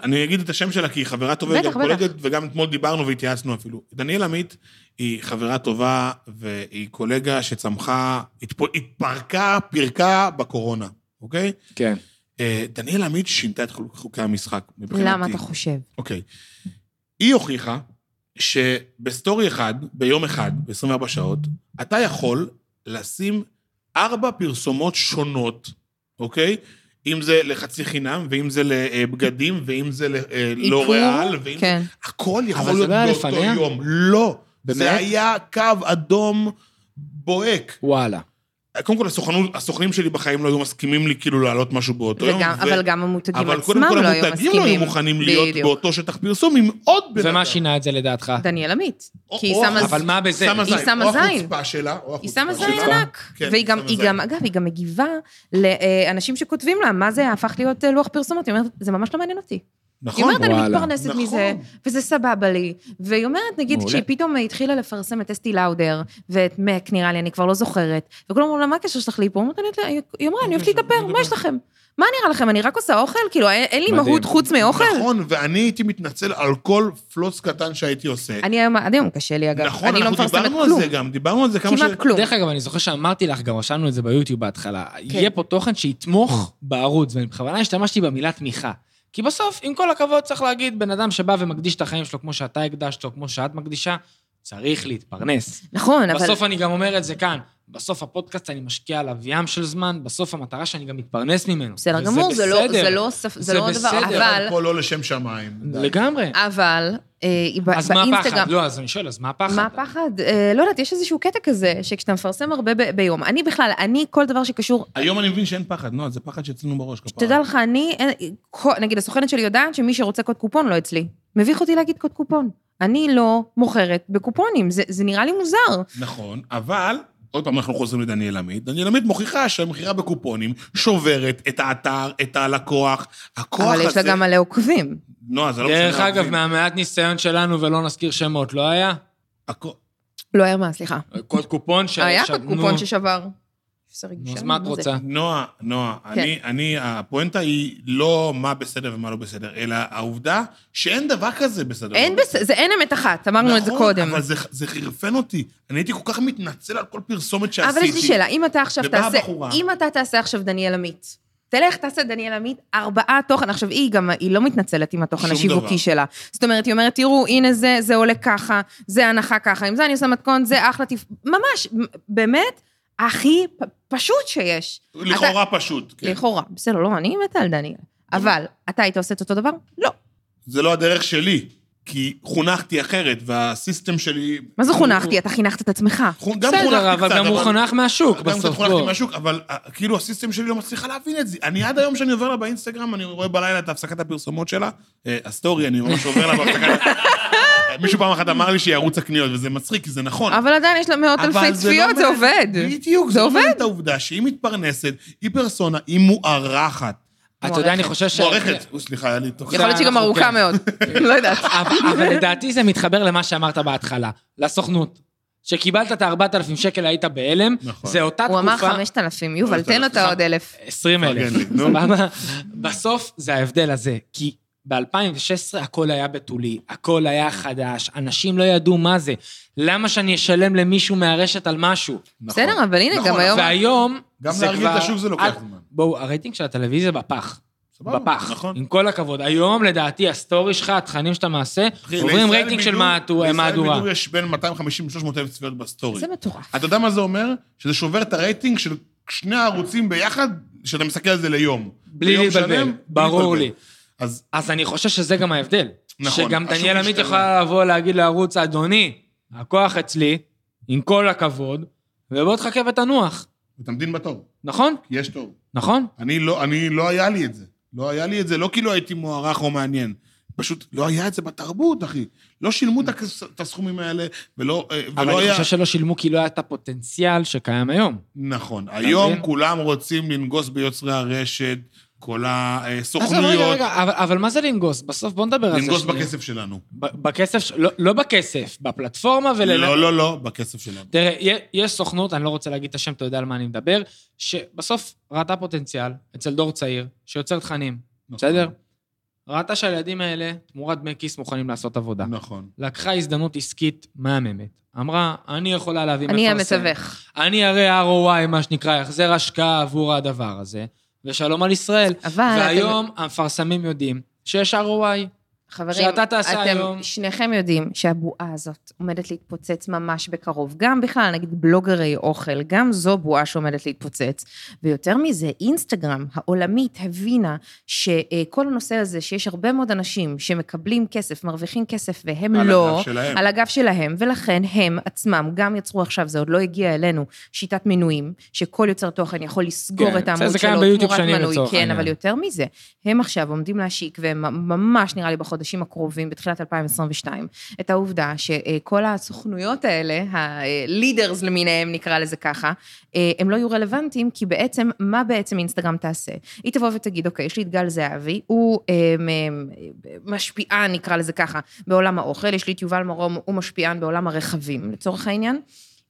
אני אגיד את השם שלה, כי היא חברה טובה, גם קולגת, וגם אתמול דיברנו והתייעצנו אפילו. דניאל עמית היא חברה טובה, והיא קולגה שצמחה, התפרקה בקורונה, אוקיי? כן. דניאל עמית שינתה את חוקי המשחק. למה אתה חושב? אוקיי. היא הוכיחה שבסטורי אחד, ביום אחד, ב-24 שעות, אתה יכול לשים 4 פרסומות שונות, אוקיי? אם זה לחצי חינם, ואם זה לבגדים, ואם זה לא ריאל, הכל יכול להיות באותו יום. לא, זה היה קו אדום בוהק. וואלה. קודם כל, הסוכנים שלי בחיים לא היו מסכימים לי כאילו להעלות משהו באותו יום. אבל גם המותגים עצמם לא היו מסכימים. לא היו מוכנים להיות באותו שטח פרסום עם עוד בן אדם. ומה שינה את זה לדעתך? דניאל עמית. כי היא שמה זין. אבל מה בזה? היא שמה זין. או החוצפה שלה. היא שמה זין ענק. והיא גם, אגב, היא גם מגיבה לאנשים שכותבים לה, מה זה הפך להיות לוח פרסומות. היא אומרת, זה ממש לא מעניין אותי. נכון, היא אומרת, אני מתפרנסת נכון. מזה, וזה סבבה לי. והיא אומרת, נגיד, מעולה. כשהיא פתאום התחילה לפרסם את אסתי לאודר, ואת מק, נראה לי, אני כבר לא זוכרת, וכולם אומרים, מה קשר שלך לי פה? היא אומרת, אני אוהבת להתאפר, מה יש לכם? מה נראה לכם? אני רק עושה אוכל? כאילו, אין לי מהות חוץ מאוכל? נכון, ואני הייתי מתנצל על כל פלוס קטן שהייתי עושה. אני עד היום קשה לי, אגב. נכון, אנחנו דיברנו על זה גם, דיברנו על זה כמה ש... כמעט כלום. דרך אגב, אני זוכר שאמרתי לך, גם רשמנו את זה ביוטיוב בהתחלה, יהיה פה תוכן שיתמוך בערוץ, ובכוונה השתמשתי במילה תמיכה. כי בסוף, עם כל הכבוד, צריך להגיד, בן אדם שבא ומקדיש את החיים שלו, כמו שאתה הקדשת, כמו שאת מקדישה, צריך להתפרנס. נכון, אבל... בסוף אני גם אומר את זה כאן. בסוף הפודקאסט אני משקיע עליו ים של זמן, בסוף המטרה שאני גם מתפרנס ממנו. בסדר גמור, זה לא דבר, אבל... פה לא לשם שמיים. לגמרי. אבל... אז מה הפחד? לא, אז אני שואל, אז מה הפחד? מה הפחד? לא יודעת, יש איזשהו קטע כזה, שכשאתה מפרסם הרבה ביום, אני בכלל, אני כל דבר שקשור... היום אני מבין שאין פחד, לא, זה פחד שאצלנו בראש. תדע לך, אני, נגיד, הסוכנת שלי יודעת שמי שרוצה קוד קופון לא אצלי. מביך אותי להגיד קוד קופון. אני לא מוכרת בקופונים, זה נראה לי מוזר. נכון, אבל... עוד פעם אנחנו חוזרים לדניאל עמית, דניאל עמית מוכיחה שהמכירה בקופונים שוברת את האתר, את הלקוח, הכוח הזה... אבל יש לה גם מלא עוקבים. נועה, זה לא משנה. דרך אגב, מהמעט ניסיון שלנו, ולא נזכיר שמות, לא היה? לא היה מה, סליחה. קוד קופון ש... היה קוד קופון ששבר. אז מה את רוצה? נועה, הפואנטה היא לא מה בסדר ומה לא בסדר, אלא העובדה שאין דבר כזה בסדר. זה אין אמת אחת, אמרנו את זה קודם. נכון, אבל זה חרפן אותי. אני הייתי כל כך מתנצל על כל פרסומת שעשיתי. אבל יש לי שאלה, אם אתה תעשה עכשיו דניאל עמית, תלך, תעשה דניאל עמית, 4 תוכן, עכשיו היא גם, היא לא מתנצלת עם התוכן השיווקי שלה. זאת אומרת, היא אומרת, תראו, הנה זה, זה עולה ככה, זה הנחה ככה, עם זה אני עושה מתכון, זה אחלה, ממש, באמת, הכי פשוט שיש. לכאורה פשוט, כן. לכאורה, בסדר, לא, אני מתה על דניאל. אבל, אתה היית עושה את אותו דבר? לא. זה לא הדרך שלי, כי חונכתי אחרת, והסיסטם שלי... מה זה חונכתי? אתה חינכת את עצמך. גם חונכתי קצת, אבל... גם הוא חונך מהשוק בסוף. גם חונכתי מהשוק, אבל כאילו הסיסטם שלי לא מצליחה להבין את זה. אני עד היום שאני עובר לה באינסטגרם, אני רואה בלילה את הפסקת הפרסומות שלה, הסטורי, אני ממש עובר לה בהפסקת... מישהו פעם אחת אמר לי שהיא ערוץ הקניות, וזה מצחיק, כי זה נכון. אבל עדיין יש לה 100,000 צפיות, זה עובד. בדיוק, זה עובד. את העובדה שהיא מתפרנסת, היא פרסונה, היא מוערכת. אתה יודע, אני חושב ש... מוערכת, סליחה, היה לי תוך... יכול להיות שהיא גם ארוכה מאוד, לא יודעת. אבל לדעתי זה מתחבר למה שאמרת בהתחלה, לסוכנות. שקיבלת את 4,000 שקל, היית באלם, זה אותה תקופה... הוא אמר 5,000, יובל, תן אותה עוד 1,000. 20,000. בסוף זה ההבדל הזה, כי ב-2016 הכל היה בטולי, הכל היה חדש, אנשים לא ידעו מה זה, למה שאני אשלם למישהו מהרשת על משהו? בסדר, אבל הנה גם היום... והיום... גם להרגיל את השוק זה לוקח זמן. בואו, הרייטינג של הטלוויזיה בפח. בפח, עם כל הכבוד. היום לדעתי הסטורי שלך, התכנים שאתה מעשה, עוברים רייטינג של מהדורה. לישראל בידור יש בין 250-300,000 צפיות בסטורי. זה מטורף. אתה יודע מה זה אומר? שזה שובר את הרייטינג של שני הערוצים ביחד, שאתה מסתכל על זה ליום. בלי להתבלבל, ברור לי. אז אני חושב שזה גם ההבדל. נכון. שגם דניאל עמית יכולה לבוא להגיד לערוץ, אדוני, הכוח אצלי, עם כל הכבוד, ובוא תחכה ותנוח. ותמדין בתור. נכון? יש תור. נכון? אני לא היה לי את זה. לא היה לי את זה, לא כאילו הייתי מוערך או מעניין. פשוט לא היה את זה בתרבות, אחי. לא שילמו את הסכומים האלה, ולא היה... אבל אני חושב שלא שילמו, כי לא היה את הפוטנציאל שקיים היום. נכון. היום כולם רוצים לנגוס ביוצרי הרשת, כל הסוכנויות. רגע, אבל מה זה לנגוס? בסוף בוא נדבר על זה. לנגוס בכסף שלנו. בכסף, לא בכסף, בפלטפורמה ול... לא, בכסף שלנו. תראה, יש סוכנות, אני לא רוצה להגיד את השם, אתה יודע על מה אני מדבר, שבסוף ראתה פוטנציאל אצל דור צעיר, שיוצר תכנים, בסדר? ראתה שהילדים האלה, תמורת דמי כיס, מוכנים לעשות עבודה. נכון. לקחה הזדמנות עסקית מהממת. אמרה, אני יכולה להביא מפרסם. אני המתווך. אני הרי ROI, מה שנקרא, יחזר השקעה עבור הדבר הזה. ושלום על ישראל. והיום המפרסמים יודעים שיש ROI. חברים, אתם שניכם יודעים שהבועה הזאת עומדת להתפוצץ ממש בקרוב. גם בכלל, נגיד בלוגרי אוכל, גם זו בועה שעומדת להתפוצץ. ויותר מזה, אינסטגרם העולמית הבינה שכל הנושא הזה, שיש הרבה מאוד אנשים שמקבלים כסף, מרוויחים כסף, והם לא, על הגב שלהם, ולכן הם עצמם גם יצרו עכשיו, זה עוד לא הגיע אלינו, שיטת מינויים, שכל יוצר תוכן יכול לסגור את העמוד שלו, תמורת מנוי, כן, אבל יותר מזה, הם עכשיו עומדים להשיק, והם ממש נראה לי בחוד בחודשים הקרובים, בתחילת 2022, את העובדה שכל הסוכנויות האלה, הלידרס למיניהם נקרא לזה ככה, הם לא יהיו רלוונטיים, כי בעצם, מה בעצם אינסטגרם תעשה? היא תבוא ותגיד, אוקיי, יש לי את גל זהבי, הוא משפיען, נקרא לזה ככה, בעולם האוכל, יש לי את יובל מרום, הוא משפיען בעולם הרכבים, לצורך העניין.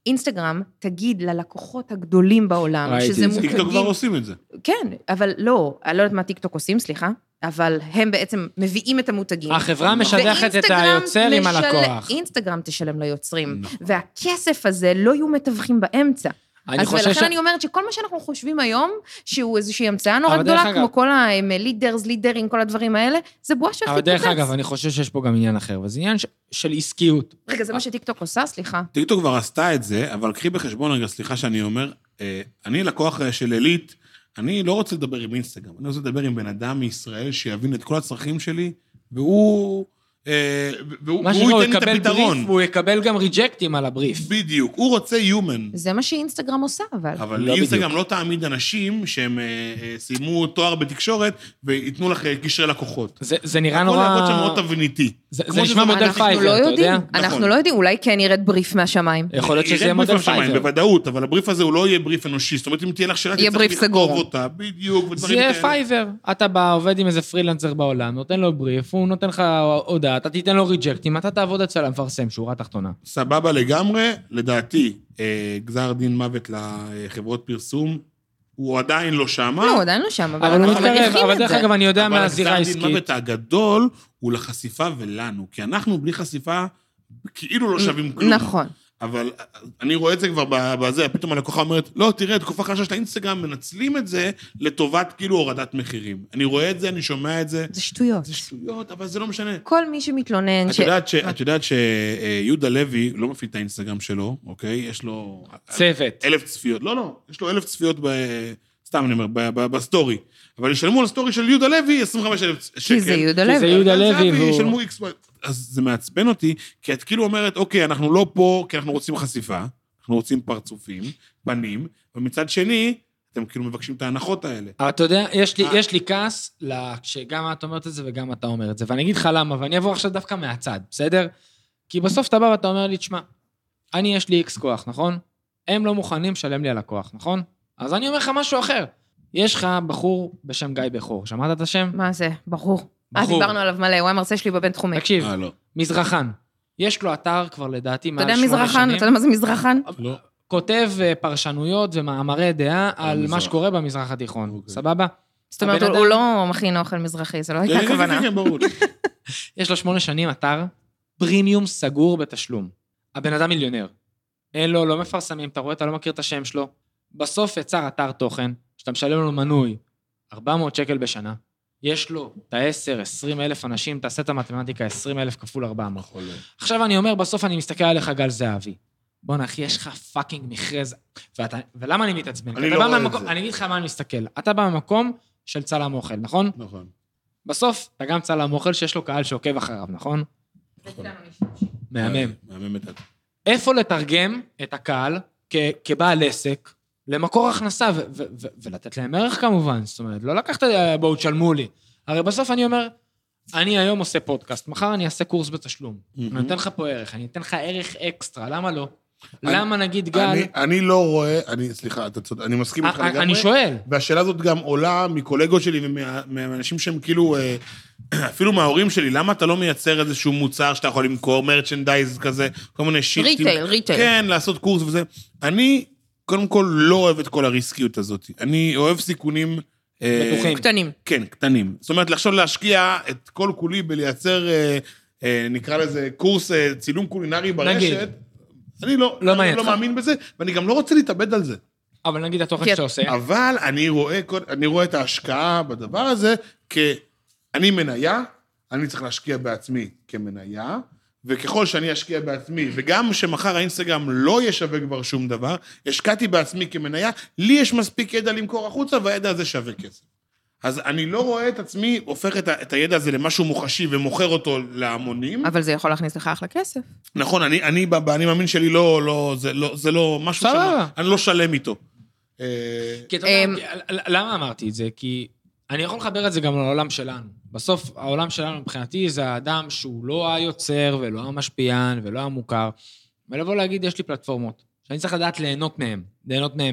אינסטגרם תגיד ללקוחות הגדולים בעולם, שזה מוכרים... טיקטוק כבר עושים את זה. כן, אבל לא, אני לא יודעת מה טיקטוק עושים, סליחה, אבל הם בעצם מביאים את המותגים. החברה משדכת את היוצר עם הלקוח. אינסטגרם תשלם ליוצרים, והכסף הזה לא יהיו מתווכים באמצע. אז ולכן אני אומרת שכל מה שאנחנו חושבים היום, שהוא איזושהי המצאה נורא גדולה, כמו כל הלידרס, לידרים, כל הדברים האלה, זה בועה שהכי פרץ. אבל דרך אגב, אני חושב שיש פה גם עניין אחר, וזה עניין של עסקיות. רגע, זה מה שטיקטוק עושה, סליחה. טיקטוק כבר עשתה את זה, אבל קחי בחשבון רגע, סליחה שאני אומר, אני לקוח של אלית, אני לא רוצה לדבר עם אינסטגרם, אני רוצה לדבר עם בן אדם מישראל, שיבין את כל הצרכים שלי, והוא... מה שהוא יקבל בריף, הוא יקבל גם ריג'קטים על הבריף. בדיוק, הוא רוצה human. זה מה שאינסטגרם עושה, אבל. אבל אינסטגרם לא תעמיד אנשים שהם סיימו תואר בתקשורת, ויתנו לך קשרי לקוחות. זה נראה נורא... הכל לעבוד שם מאוד תבניתי. זה נשמע מודל פייבר, אתה יודע? אנחנו לא יודעים, אולי כן נראית בריף מהשמיים. יכול להיות שזה מודל פייבר. בוודאות, אבל הבריף הזה הוא לא יהיה בריף אנושי, זאת אומרת, אם תהיה לך שאלה, צריך לכתוב אותה, בדיוק. זה פייבר. אתה בא, עובד עם איזה פרילנסר בעולם, נותן לו בריף, הוא נותן לך הודעה, אתה תיתן לו ריג'קט, אם אתה תעבוד אצל המפרסם, שורה תחתונה. סבבה לגמרי, לדעתי, גזר דין מוות לחברות פרסום, הוא עדיין לא שם. לא, הוא עדיין לא שם, אבל הוא מתקרב, אבל דרך אגב, אני יודע מהזירה העסקית. אבל גזר דין מוות הגדול הוא לחשיפה ולנו, כי אנחנו בלי חשיפה, כאילו לא שווים כלום. נכון. אבל אני רואה את זה כבר בזה, פתאום הלקוחה אומרת, לא, תראה, תקופה חדשה של האינסטגרם, מנצלים את זה לטובת כאילו הורדת מחירים. אני רואה את זה, אני שומע את זה. זה שטויות. זה שטויות, אבל זה לא משנה. כל מי שמתלונן... את יודעת שיהודה לוי לא מפעיל את האינסטגרם שלו, אוקיי? יש לו... צוות. 1,000 צפיות. לא, יש לו 1,000 צפיות סתם אני אומר, בסטורי. אבל ישלמו על הסטורי של יהודה לוי 25,000 שקל. כי זה יהודה לוי. כי זה יהודה לוי. ישלמו איקס... אז זה מעצבן אותי, כי את כאילו אומרת, אוקיי, אנחנו לא פה, כי אנחנו רוצים חשיפה, אנחנו רוצים פרצופים, בנים, ומצד שני, אתם כאילו מבקשים את ההנחות האלה. אתה יודע, יש לי כעס, שגם את אומרת את זה וגם אתה אומר את זה, ואני אגיד לך למה, ואני אעבור עכשיו דווקא מהצד, בסדר? כי בסוף אתה בא ואתה אומר לי, תשמע, אני יש לי איקס כוח, נכון? הם לא מוכנים לשלם לי על הכוח, נכון? אז אני אומר לך משהו אחר. יש לך בחור בשם גיא בחור, שמעת את השם? מה זה? בחור. דיברנו עליו מלא, הוא המרצה שלי בבין תחומי. תקשיב, מזרחן. יש לו אתר כבר לדעתי מעל 8 שנים. אתה יודע מה זה מזרחן? לא. כותב פרשנויות ומאמרי דעה על מה שקורה במזרח התיכון. סבבה? זאת אומרת, הוא לא מכין אוכל מזרחי, זה לא הייתה הכוונה. יש לו 8 שנים אתר, פרימיום סגור בתשלום. הבן אדם מיליונר. אין לו, לא מפרסמים, אתה רואה, אתה לא מכיר את השם שלו. בסוף יצר אתר תוכן, שאתה משלם לו מנוי, 400 שקל בשנה. יש לו את ה-10, 20,000 אנשים, תעשה את המתמטיקה, 20,000 כפול 400. עכשיו אני אומר, בסוף אני מסתכל עליך גל זהבי. בוא נחי, יש לך פאקינג מכרז, ולמה אני מתעצבן? אני לא רואה את זה. אני אגיד לך מה אני מסתכל. אתה בא במקום של צלם אוכל, נכון? נכון. בסוף, אתה גם צלם אוכל שיש לו קהל שעוקב אחריו, נכון? נכון. מהמם. מהמם את זה. איפה לתרגם את הקהל כבעל עסק, למקור הכנסה, ולתת להם ערך כמובן, זאת אומרת, לא לקחת, בואו תשלמו לי. הרי בסוף אני אומר, אני היום עושה פודקאסט, מחר אני אעשה קורס בתשלום, אני אתן לך פה ערך, אני אתן לך ערך אקסטרה, למה לא? למה נגיד גל... אני לא רואה, סליחה, אני מסכים איתך לגמרי. אני שואל. והשאלה הזאת גם עולה מקולגות שלי, ומאנשים שהם כאילו, אפילו מההורים שלי, למה אתה לא מייצר איזשהו מוצר שאתה יכול למכור, מרצ'נדייז כזה, כל מיני שיפטים. ריטייל. כן, לעשות קורס וזה. אני קודם כל, לא אוהב את כל הריסקיות הזאת. אני אוהב סיכונים... קטנים. כן, קטנים. זאת אומרת, לחשוב להשקיע את כל כולי בלייצר, נקרא לזה, קורס צילום קולינרי ברשת. אני לא מאמין בזה, ואני גם לא רוצה להתאבד על זה. אבל נגיד התוכן שאתה עושה. אבל אני רואה את ההשקעה בדבר הזה, אני מניה, אני צריך להשקיע בעצמי כמניה, וככל שאני אשקיע בעצמי, וגם שמחר האינסטגרם לא ישווה כבר שום דבר, השקעתי בעצמי כמניה, לי יש מספיק ידע למכור החוצה, והידע הזה שווה כסף. אז אני לא רואה את עצמי, הופך את הידע הזה למשהו מוחשי, ומוכר אותו להמונים. אבל זה יכול להכניס לך אחלה כסף. נכון, אני מאמין שלי, זה לא משהו שאני לא שלם איתו. למה אמרתי את זה? כי אני יכול לחבר את זה גם לעולם שלנו. בסוף, העולם שלנו מבחינתי זה האדם שהוא לא היוצר ולא המשפיען ולא המוכר, ולבוא להגיד, יש לי פלטפורמות, שאני צריך לדעת ליהנות מהם,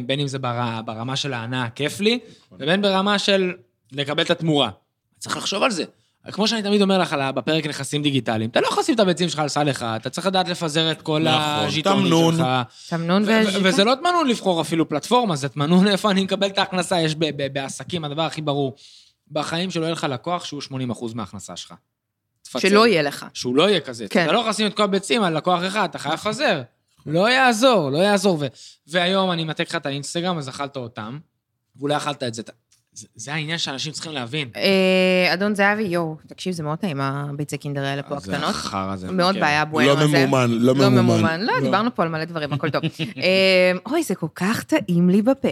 בין אם זה ברמה של הענה, כיף לי, ובין ברמה של לקבל את התמורה. צריך לחשוב על זה. כמו שאני תמיד אומר לך בפרק נכסים דיגיטליים, אתה לא יכול לשים את הביצים שלך על סל אחד, אתה צריך לדעת לפזר את כל הז'יטונים שלך. תמנון וז'יטון. וזה לא תמנון לבחור אפילו פלטפורמה, זה תמנון איפה אני מקבל את ההכנסה, יש בעסקים, הדבר הכי ברור, בחיים שלא יהיה לך לקוח שהוא 80% מההכנסה שלך. שלא יהיה לך. שהוא לא יהיה כזה. אתה לא יכול לשים את כל הביצים על לקוח אחד, אתה חייב לפזר. לא יעזור. והיום אני מתק לך את האינסטגרם, אז אכלת אותם, ואולי אכלת את זה. זה העניין שאנשים צריכים להבין. אדון זהבי, יו, תקשיב, זה מאוד טעים, הביצי קינדר האלה פה הקטנות. זה אחר הזה. מאוד בעיה, בואי הזה. לא ממומן. לא, דיברנו פה על מלא דברים, הכל טוב. אוי, זה כל כך טעים לי בפה.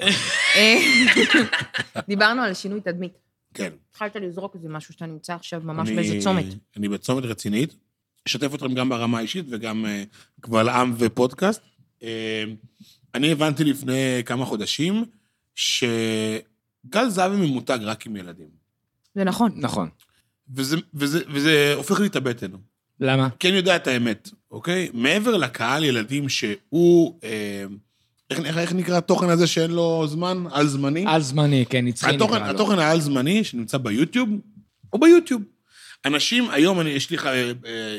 דיברנו על שינוי תדמית. כן. התחלת לזרוק איזה משהו שאתה נמצא עכשיו ממש באיזה צומת. אני בצומת רצינית, אשתף אותם גם ברמה האישית וגם קבל עם ופודקאסט. אני הבנתי לפני כמה חודשים ש גל זהבי ממותג רק עם ילדים. זה נכון. נכון. וזה הופך לי את הבטן. למה? כי אני יודע את האמת, אוקיי? מעבר לקהל ילדים שהוא, איך נקרא התוכן הזה שאין לו זמן? על זמני, כן, יצחי נקרא לו. התוכן העל זמני שנמצא ביוטיוב, או ביוטיוב. אנשים, היום יש לי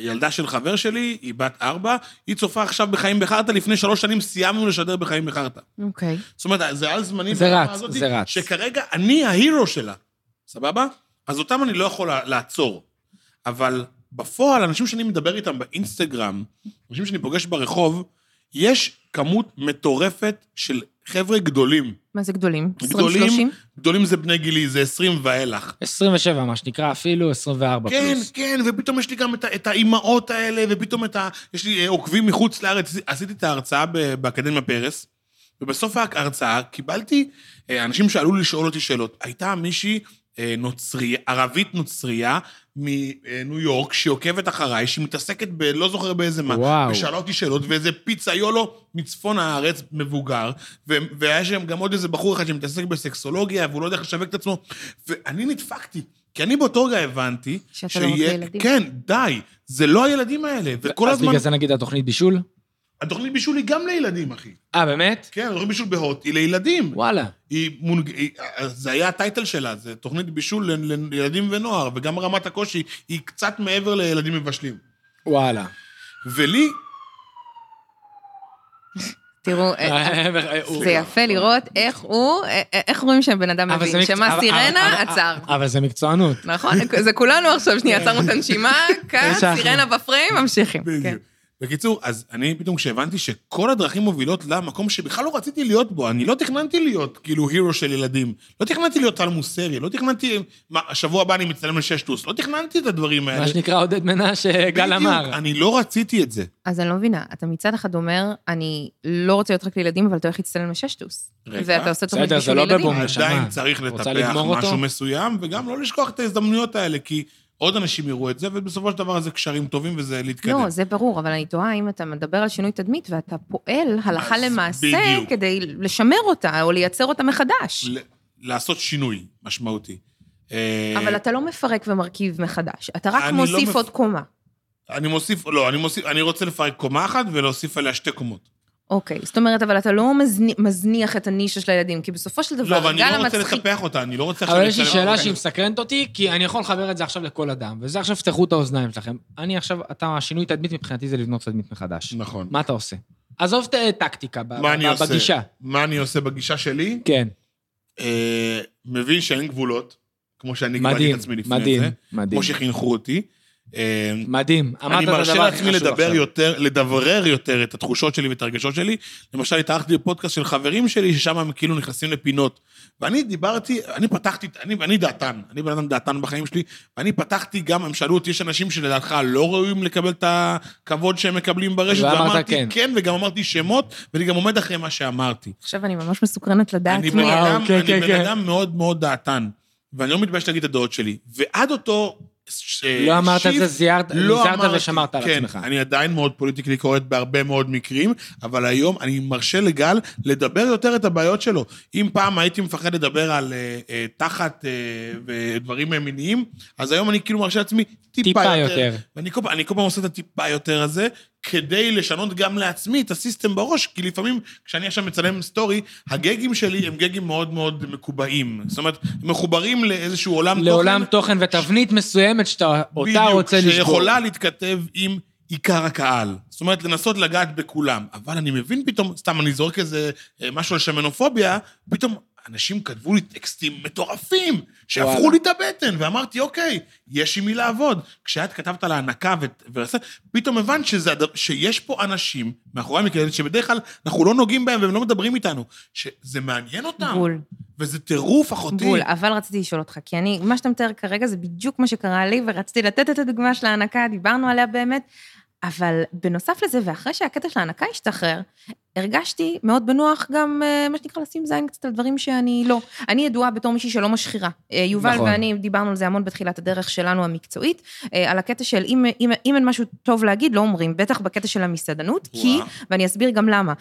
ילדה של חבר שלי, היא בת 4, היא צופה עכשיו בחיים בחרטה, לפני 3 שנים סיימנו לשדר בחיים בחרטה. אוקיי. זאת אומרת, זה על זמנים. זה רץ. שכרגע אני ההירו שלה, סבבה? אז אותם אני לא יכול לעצור. אבל בפועל, אנשים שאני מדבר איתם באינסטגרם, אנשים שאני פוגש ברחוב, יש כמות מטורפת של חבר'ה גדולים. מה זה גדולים? 20-30? גדולים זה בני גילי, זה 20 ואילך. 27, מה שנקרא, אפילו 24 כן, פלוס. כן, ופתאום יש לי גם את האימהות האלה, ופתאום יש לי עוקבים מחוץ לארץ. עשיתי את ההרצאה באקדמיה פרס, ובסוף ההרצאה קיבלתי, אנשים שעלו לשאול אותי שאלות. הייתה מישהי ערבית נוצרייה, מניו יורק, שעוקבת אחריי, שמתעסקת בלא זוכר באיזה מה, ושאלה אותי שאלות, ואיזה פיצה יולו מצפון הארץ מבוגר, והיה שם גם עוד איזה בחור אחד שמתעסק בסקסולוגיה, והוא לא יודע לשווק את עצמו, ואני נדפקתי, כי אני באותו רגע הבנתי, שאתה לא רוצה ילדים? כן, די, זה לא הילדים האלה, וכל הזמן... אז בגלל זה נגיד התוכנית בישול? התוכנית בישול היא גם לילדים, אחי. באמת? כן, התוכנית בישול בהוט, היא לילדים. וואלה. זה היה הטייטל שלה, זה תוכנית בישול לילדים ונוער, וגם רמת הקושי היא קצת מעבר לילדים מבשלים. וואלה. ולי... תראו, זה יפה לראות איך רואים שם בן אדם מבין, שמה סירנה עצר. אבל זה מקצוענות. נכון, זה כולנו עכשיו, שנייה, עצרנו את הנשימה, כץ, סירנה בפריים, ממשיכים. כן. בקיצור, אז אני פתאום כשהבנתי שכל הדרכים מובילות למקום שבכלל לא רציתי להיות בו, אני לא תכננתי להיות כאילו הירו של ילדים, לא תכננתי להיות טל מוסרי, לא תכננתי, השבוע הבא אני מצטלם לששטוס, לא תכננתי את הדברים האלה. מה שנקרא עודד מנשה, גל אמר. אני לא רציתי את זה. אז אני לא מבינה, אתה מצד אחד אומר, אני לא רוצה להיות רק לילדים, אבל אתה הולך להצטלם לששטוס. ואתה עושה תוכנית בשביל ילדים. עדיין צריך לטפח משהו מסוים, וגם לא לשכוח את ההזדמנויות האלה, כי עוד אנשים יראו את זה, ובסופו של דבר זה קשרים טובים, וזה להתקדם. לא, זה ברור, אבל אני טועה אם אתה מדבר על שינוי תדמית, ואתה פועל הלכה למעשה, בדיוק. כדי לשמר אותה, או לייצר אותה מחדש. לעשות שינוי משמעותי. אבל אתה לא מפרק ומרכיב מחדש, אתה רק מוסיף עוד קומה. אני רוצה לפרק קומה אחת, ולהוסיף עליה 2 קומות. אוקיי, זאת אומרת, אבל אתה לא מזניח את הנישה של הילדים, כי בסופו של דבר, אבל אני לא רוצה לטפח אותה, אני לא רוצה... אבל יש לי שאלה שהיא מסקרנת אותי, כי אני יכול לחבר את זה עכשיו לכל אדם, וזה עכשיו פתחו את האוזניים שלכם. אני עכשיו, השינוי תדמית מבחינתי זה לבנות תדמית מחדש. נכון. מה אתה עושה? עזוב טקטיקה, בגישה. מה אני עושה בגישה שלי? כן. מבין שאין גבולות, כמו שאני גבלתי את עצמי לפני זה, כמו שחינכו אותי. מדהים, אני מרשה לעצמי לדברר יותר את התחושות שלי ואת הרגשות שלי. למשל התארחתי בפודקאסט של חברים שלי ששם הם כאילו נכנסים לפינות, ואני דיברתי, אני דעתן, אני בן אדם דעתן בחיים שלי, ואני פתחתי גם, הם שאלו אותי, יש אנשים שלדעתך לא ראויים לקבל את הכבוד שהם מקבלים ברשת, ואמרתי כן, וגם אמרתי שמות, ואני גם עומד אחרי מה שאמרתי. עכשיו אני ממש מסוקרנת לדעת, אני בן אדם מאוד מאוד דעתן, ואני לא מתבייש להגיד את הדעות שלי, ועד אותו לא אמרת את זה, זיירת ושמרת על עצמך. אני עדיין מאוד פוליטיקלי קורקט בהרבה מאוד מקרים, אבל היום אני מרשה לגל לדבר יותר את הבעיות שלו. אם פעם הייתי מפחד לדבר על תחת ודברים מיניים, אז היום אני כאילו מרשה לעצמי טיפה יותר. ואני כל פעם עושה את הטיפה יותר הזה, כדי לשנות גם לעצמי את הסיסטם בראש, כי לפעמים כשאני עכשיו מצלם סטורי, הגגים שלי הם גגים מאוד מאוד מקובעים, זאת אומרת, מחוברים לאיזשהו עולם תוכן ותבנית מסוימת שאתה אותה רוצה לשבור. שיכולה להתכתב עם עיקר הקהל, זאת אומרת, לנסות לגעת בכולם, אבל אני מבין פתאום, סתם אני זורק איזה משהו על שמנופוביה, פתאום אנשים כתבו לי טקסטים מטורפים, שהפכו לי את הבטן, ואמרתי, אוקיי, יש עם מי לעבוד. כשאת כתבת על הענקה, פתאום הבנת שיש פה אנשים, מאחורי המקלדת, שבדרך כלל אנחנו לא נוגעים בהם, והם לא מדברים איתנו, שזה מעניין אותם. בול. וזה טירוף אחותי. בול, אבל רציתי לשאול אותך, כי אני, מה שאתה מתאר כרגע, זה בדיוק מה שקרה לי, ורציתי לתת את הדוגמה של הענקה, דיברנו עליה באמת, אבל בנוסף לזה, ואחרי שהקטע של הענקה השתחרר, הרגשתי מאוד בנוח גם, מה שנקרא, לשים זין קצת על דברים שאני לא. אני ידועה בתור מישהי שלא משחירה. יובל נכון. ואני דיברנו על זה המון בתחילת הדרך שלנו המקצועית, על הקטע של אם אין משהו טוב להגיד, לא אומרים, בטח בקטע של המסעדנות, כי, ואני אסביר גם למה.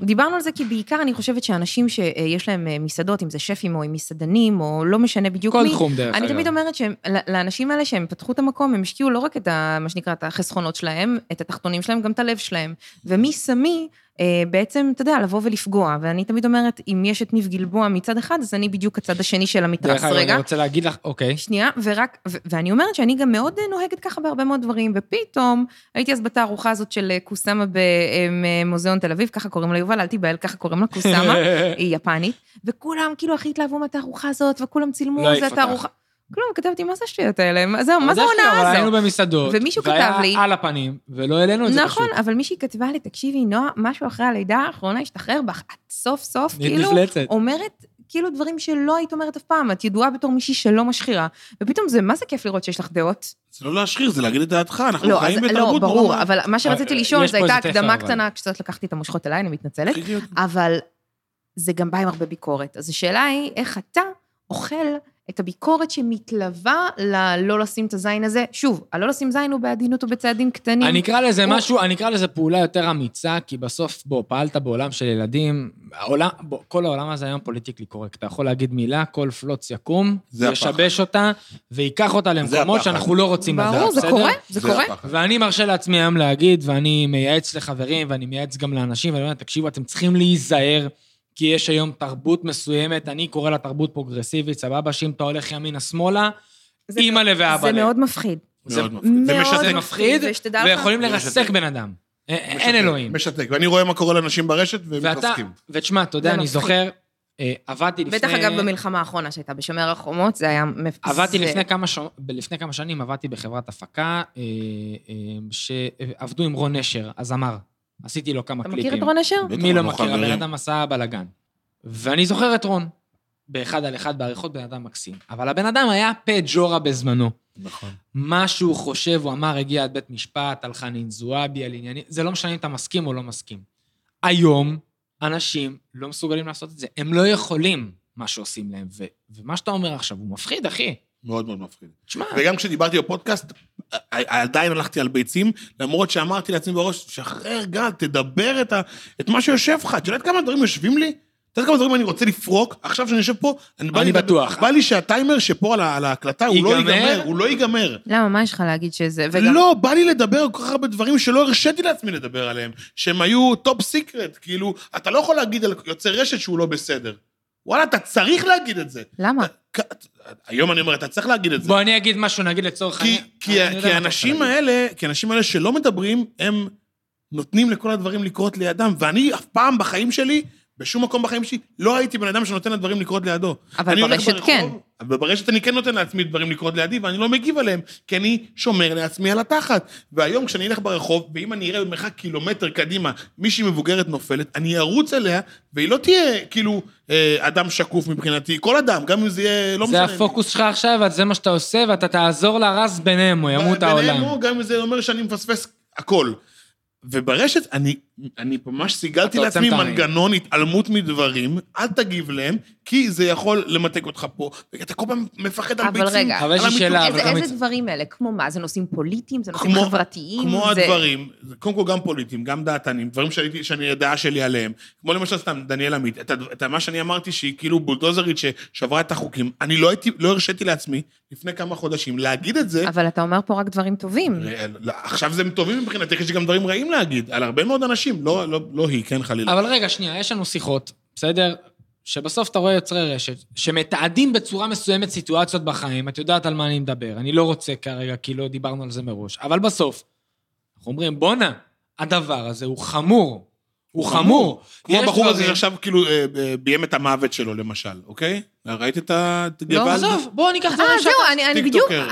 דיברנו על זה כי בעיקר אני חושבת שאנשים שיש להם מסעדות, אם זה שפים או מסעדנים, או לא משנה בדיוק כל מי, תחום דרך אני תמיד אומרת שלאנשים האלה שהם פתחו את המקום, הם השקיעו לא רק את מה שנקרא, את החסכונות שלהם, את התחתונים שלהם, גם את הלב שלהם. ומי שמי בעצם, אתה יודע, לבוא ולפגוע, ואני תמיד אומרת, אם יש את ניב גלבוע מצד אחד, אז אני בדיוק הצד השני של המתרס, רגע. אני רוצה להגיד לך, אוקיי. שנייה, ואני אומרת שאני גם מאוד נוהגת ככה בהרבה מאוד דברים, ופתאום הייתי אז בתערוכה הזאת של קוסמה במוזיאון תל אביב, ככה קוראים לה יובל, אל תיבהל, ככה קוראים לה קוסמה, היא יפנית, וכולם כאילו הכי התלהבו מהתערוכה הזאת, וכולם צילמו, זה התערוכה. כלום, כתבתי, מה זה השטויות האלה? מה זה עונה הזו? היינו במסעדות, והיה על הפנים, ולא העלינו את זה פשוט. נכון, אבל מישהי כתבה לי, תקשיבי, נועה, משהו אחרי הלידה האחרונה השתחרר בך, את סוף סוף, כאילו, אומרת, כאילו דברים שלא היית אומרת אף פעם, את ידועה בתור מישהי שלא משחירה, ופתאום זה, מה זה כיף לראות שיש לך דעות? זה לא להשחיר, זה להגיד את דעתך, אנחנו חיים בתרבות. ברור, אבל מה שרציתי לשאול, זה הייתה הקדמה קטנה, כשאת לקחתי את המושכות אליי, אני מתנצלת, אבל זה גם בא עם הרבה ביקורת. אז השאלה היא, איך אתה אוכל את הביקורת שמתלווה ללא לשים את הזין הזה, שוב, הלא לשים זין הוא בעדינות ובצעדים קטנים. אני אקרא לזה משהו, אני אקרא לזה פעולה יותר אמיצה, כי בסוף בו, פעלת בעולם של ילדים, כל העולם הזה היום פוליטיקלי קורקט, אתה יכול להגיד מילה, כל פלוץ יקום, ישבש אותה, ויקח אותה למקומות שאנחנו לא רוצים לדעת. ברור, זה קורה, זה קורה. ואני מרשה לעצמי היום להגיד, ואני מייעץ לחברים, ואני מייעץ גם לאנשים, ואני אומר, תקשיבו, אתם צריכים להיזהר כי יש היום תרבות מסוימת, אני קורא לה תרבות פרוגרסיבית, סבבה, שאם אתה הולך ימינה שמאלה, אימא לבא בלב. זה מאוד מפחיד. זה מאוד מפחיד, ויכולים לרסק בן אדם. אין אלוהים. משתק, ואני רואה מה קורה לאנשים ברשת, והם מתרסקים. ותשמע, אתה יודע, אני זוכר, עבדתי לפני... בטח אגב במלחמה האחרונה שהייתה בשומר החומות, זה היה... עבדתי לפני כמה שנים, עבדתי בחברת הפקה, שעבדו עם רון נשר, אז אמר, עשיתי לו כמה קליפים. אתה מכיר את רון נשר? מי לא מכיר, הבן אדם עשה בלגן. ואני זוכר את רון, באחד על אחד, בעריכות בן אדם מקסים. אבל הבן אדם היה פג'ורה בזמנו. נכון. מה שהוא חושב, הוא אמר, הגיע עד בית משפט, על חנין זועבי, על עניינים, זה לא משנה אם אתה מסכים או לא מסכים. היום, אנשים לא מסוגלים לעשות את זה. הם לא יכולים מה שעושים להם. ומה שאתה אומר עכשיו, הוא מפחיד, אחי. מאוד מאוד מפחיד. וגם כשדיברתי בפודקאסט, עדיין הלכתי על ביצים, למרות שאמרתי לעצמי בראש, שחרר גל, תדבר את מה שיושב לך, אתה יודעת כמה דברים יושבים לי? אתה יודעת כמה דברים אני רוצה לפרוק? עכשיו שאני יושב פה, אני בטוח. בא לי שהטיימר שפה על ההקלטה, הוא לא ייגמר, הוא לא ייגמר. למה, מה יש לך להגיד שזה? לא, בא לי לדבר כל כך הרבה דברים שלא הרשיתי לעצמי לדבר עליהם, שהם היו טופ סיקרט, כאילו, אתה לא יכול להגיד על יוצר רשת שהוא לא בסדר. וואלה, אתה צריך להגיד את זה. למה? היום אני אומר, אתה צריך להגיד את זה. בוא, אני אגיד משהו, נגיד לצורך... כי האנשים האלה שלא מדברים, הם נותנים לכל הדברים לקרות לידם, ואני אף פעם בחיים שלי, בשום מקום בחיים שלי, לא הייתי בן אדם שנותן לדברים לקרות לידו. אבל ברשת כן. וברשת אני כן נותן לעצמי דברים לקרות לידי, ואני לא מגיב עליהם, כי אני שומר לעצמי על התחת. והיום כשאני אלך ברחוב, ואם אני אראה במרחק קילומטר קדימה, מישהי מבוגרת נופלת, אני ארוץ אליה, והיא לא תהיה כאילו אדם שקוף מבחינתי, כל אדם, גם אם זה יהיה לא משנה. זה הפוקוס שלך עכשיו, זה מה שאתה עושה, ואתה תעזור להרס ביניהם, הוא ימות העולם. ביניהם, גם אם זה אומר שאני מפספס הכל. וברשת, אני אני ממש סיגלתי לעצמי מנגנון התעלמות מדברים, אל תגיב להם, כי זה יכול למתק אותך פה, ואתה כל פעם מפחד על ביצים. אבל רגע, איזה דברים אלה? כמו מה? זה נושאים פוליטיים? זה נושאים חברתיים? כמו הדברים, קודם כל גם פוליטיים, גם דעתנים, דברים שאני הדעה שלי עליהם, כמו למשל סתם דניאל עמית, את מה שאני אמרתי שהיא כאילו בולדוזרית ששברה את החוקים, אני לא הרשיתי לעצמי לפני כמה חודשים להגיד את זה. אבל אתה אומר פה רק דברים טובים. עכשיו זה טובים מבחינתי, יש גם דברים רעים להגיד, על הרבה מאוד אנשים, לא היא, כן חלילה. אבל רגע, שנייה, יש לנו שיחות, בסדר? שבסוף אתה רואה יוצרי רשת, שמתעדים בצורה מסוימת סיטואציות בחיים, את יודעת על מה אני מדבר, אני לא רוצה כרגע, כי לא דיברנו על זה מראש, אבל בסוף, אנחנו אומרים, בונה, הדבר הזה הוא חמור, הוא חמור. כמו הבחור הזה שעכשיו כאילו ביים את המוות שלו, למשל, אוקיי? ראית את הגבל? לא, עזוב, בוא ניקח את זה. זהו,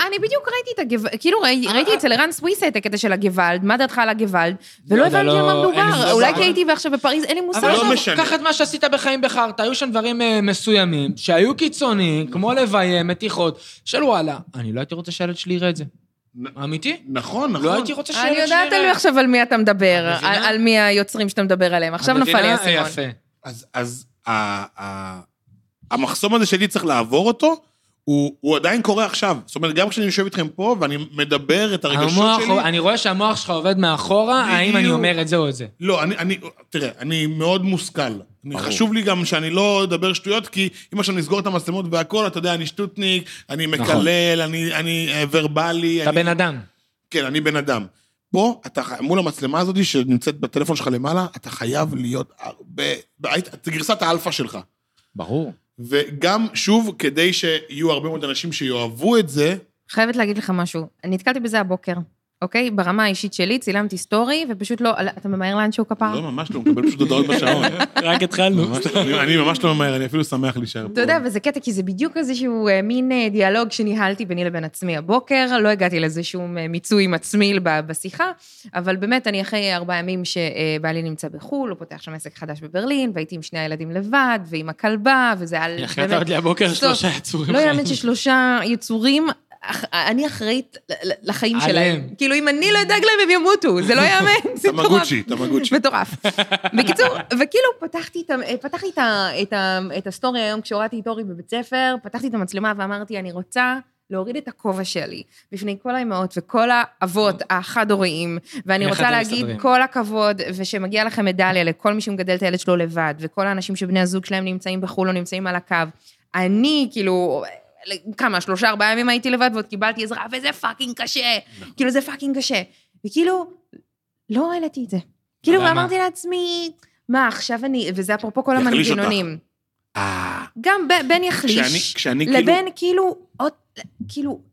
אני בדיוק ראיתי את הגבל, כאילו ראיתי אצל ערן סוויסה את הקטע של הגבל, מה דעתך על הגבל, ולא הבנתי על מה מדובר, אולי כי הייתי ועכשיו בפריז, אין לי מושג. אבל לא משנה. קח את מה שעשית בחיים בחרת, היו שם דברים מסוימים, שהיו קיצוניים, כמו לוויה, מתיחות, של וואלה, אני לא הייתי רוצה שהילד שלי יראה את זה. אמיתי? נכון, נכון. לא הייתי רוצה שאלה. אני יודעת עליו עכשיו על מי אתה מדבר, על מי היוצרים שאתה מדבר עליהם. עכשיו נפל לי הסימון. אז המחסום הזה שלי צריך לעבור אותו, הוא עדיין קורה עכשיו. זאת אומרת, גם כשאני יושב איתכם פה, ואני מדבר את הרגשות שלי... אני רואה שהמוח שלך עובד מאחורה, האם אני אומר את זה או את זה. לא, תראה, אני מאוד מושכל. חשוב לי גם שאני לא אדבר שטויות, כי אם שאני אסגור את המצלמות והכל, אתה יודע, אני שטוטניק, אני מקלל, אני ורבלי. אתה בן אדם. כן, אני בן אדם. פה, מול המצלמה הזאת שנמצאת בטלפון שלך למעלה, אתה חייב להיות הרבה... את גרסת האלפא שלך. ברור. וגם, שוב, כדי שיהיו הרבה מאוד אנשים שיאהבו את זה... חייבת להגיד לך משהו. אני התקלתי בזה הבוקר, אוקיי? ברמה האישית שלי, צילמתי סטורי, ופשוט לא... אתה ממהר לאנשהו כפר? לא, ממש לא, מקבל פשוט הודעות בשעון. רק התחלנו. אני ממש לא ממהר, אני אפילו שמח להישאר פה. אתה יודע, וזה קטע, כי זה בדיוק איזשהו מין דיאלוג שניהלתי ביני לבין עצמי הבוקר, לא הגעתי לזה שום מיצוי עם עצמי בשיחה, אבל באמת אני אחרי 4 ימים שבעלי נמצא בחול, הוא פותח שם עסק חדש בברלין, והייתי עם 2 הילדים לבד, ועם הכלבה, וזה על... החלטת לי הבוקר 3 יצורים. לא יאמן ש3 יצורים אני אחראית לחיים שלהם. כאילו, אם אני לא אדאג להם, הם ימותו. זה לא יאמן. תמגוצ'י, תמגוצ'י. מטורף. בקיצור, וכאילו, פתחתי את הסטורי היום, כשהורדתי את אורי בבית ספר, פתחתי את המצלמה ואמרתי, אני רוצה להוריד את הכובע שלי, בפני כל האימהות וכל האבות החד-הוריים, ואני רוצה להגיד כל הכבוד, ושמגיע לכם מדליה לכל מי שמגדל את הילד שלו לבד, וכל האנשים שבני הזוג שלהם נמצאים בחול או נמצאים על הקו. אני, כאילו, כמה, 3-4 ימים הייתי לבד, ועוד קיבלתי עזרה, וזה פאקינג קשה. כאילו, זה פאקינג קשה. וכאילו, לא העליתי את זה. כאילו, ואמרתי לעצמי, מה, עכשיו אני, וזה אפרופו כל המנגנונים. גם בין יחליש, לבין כאילו,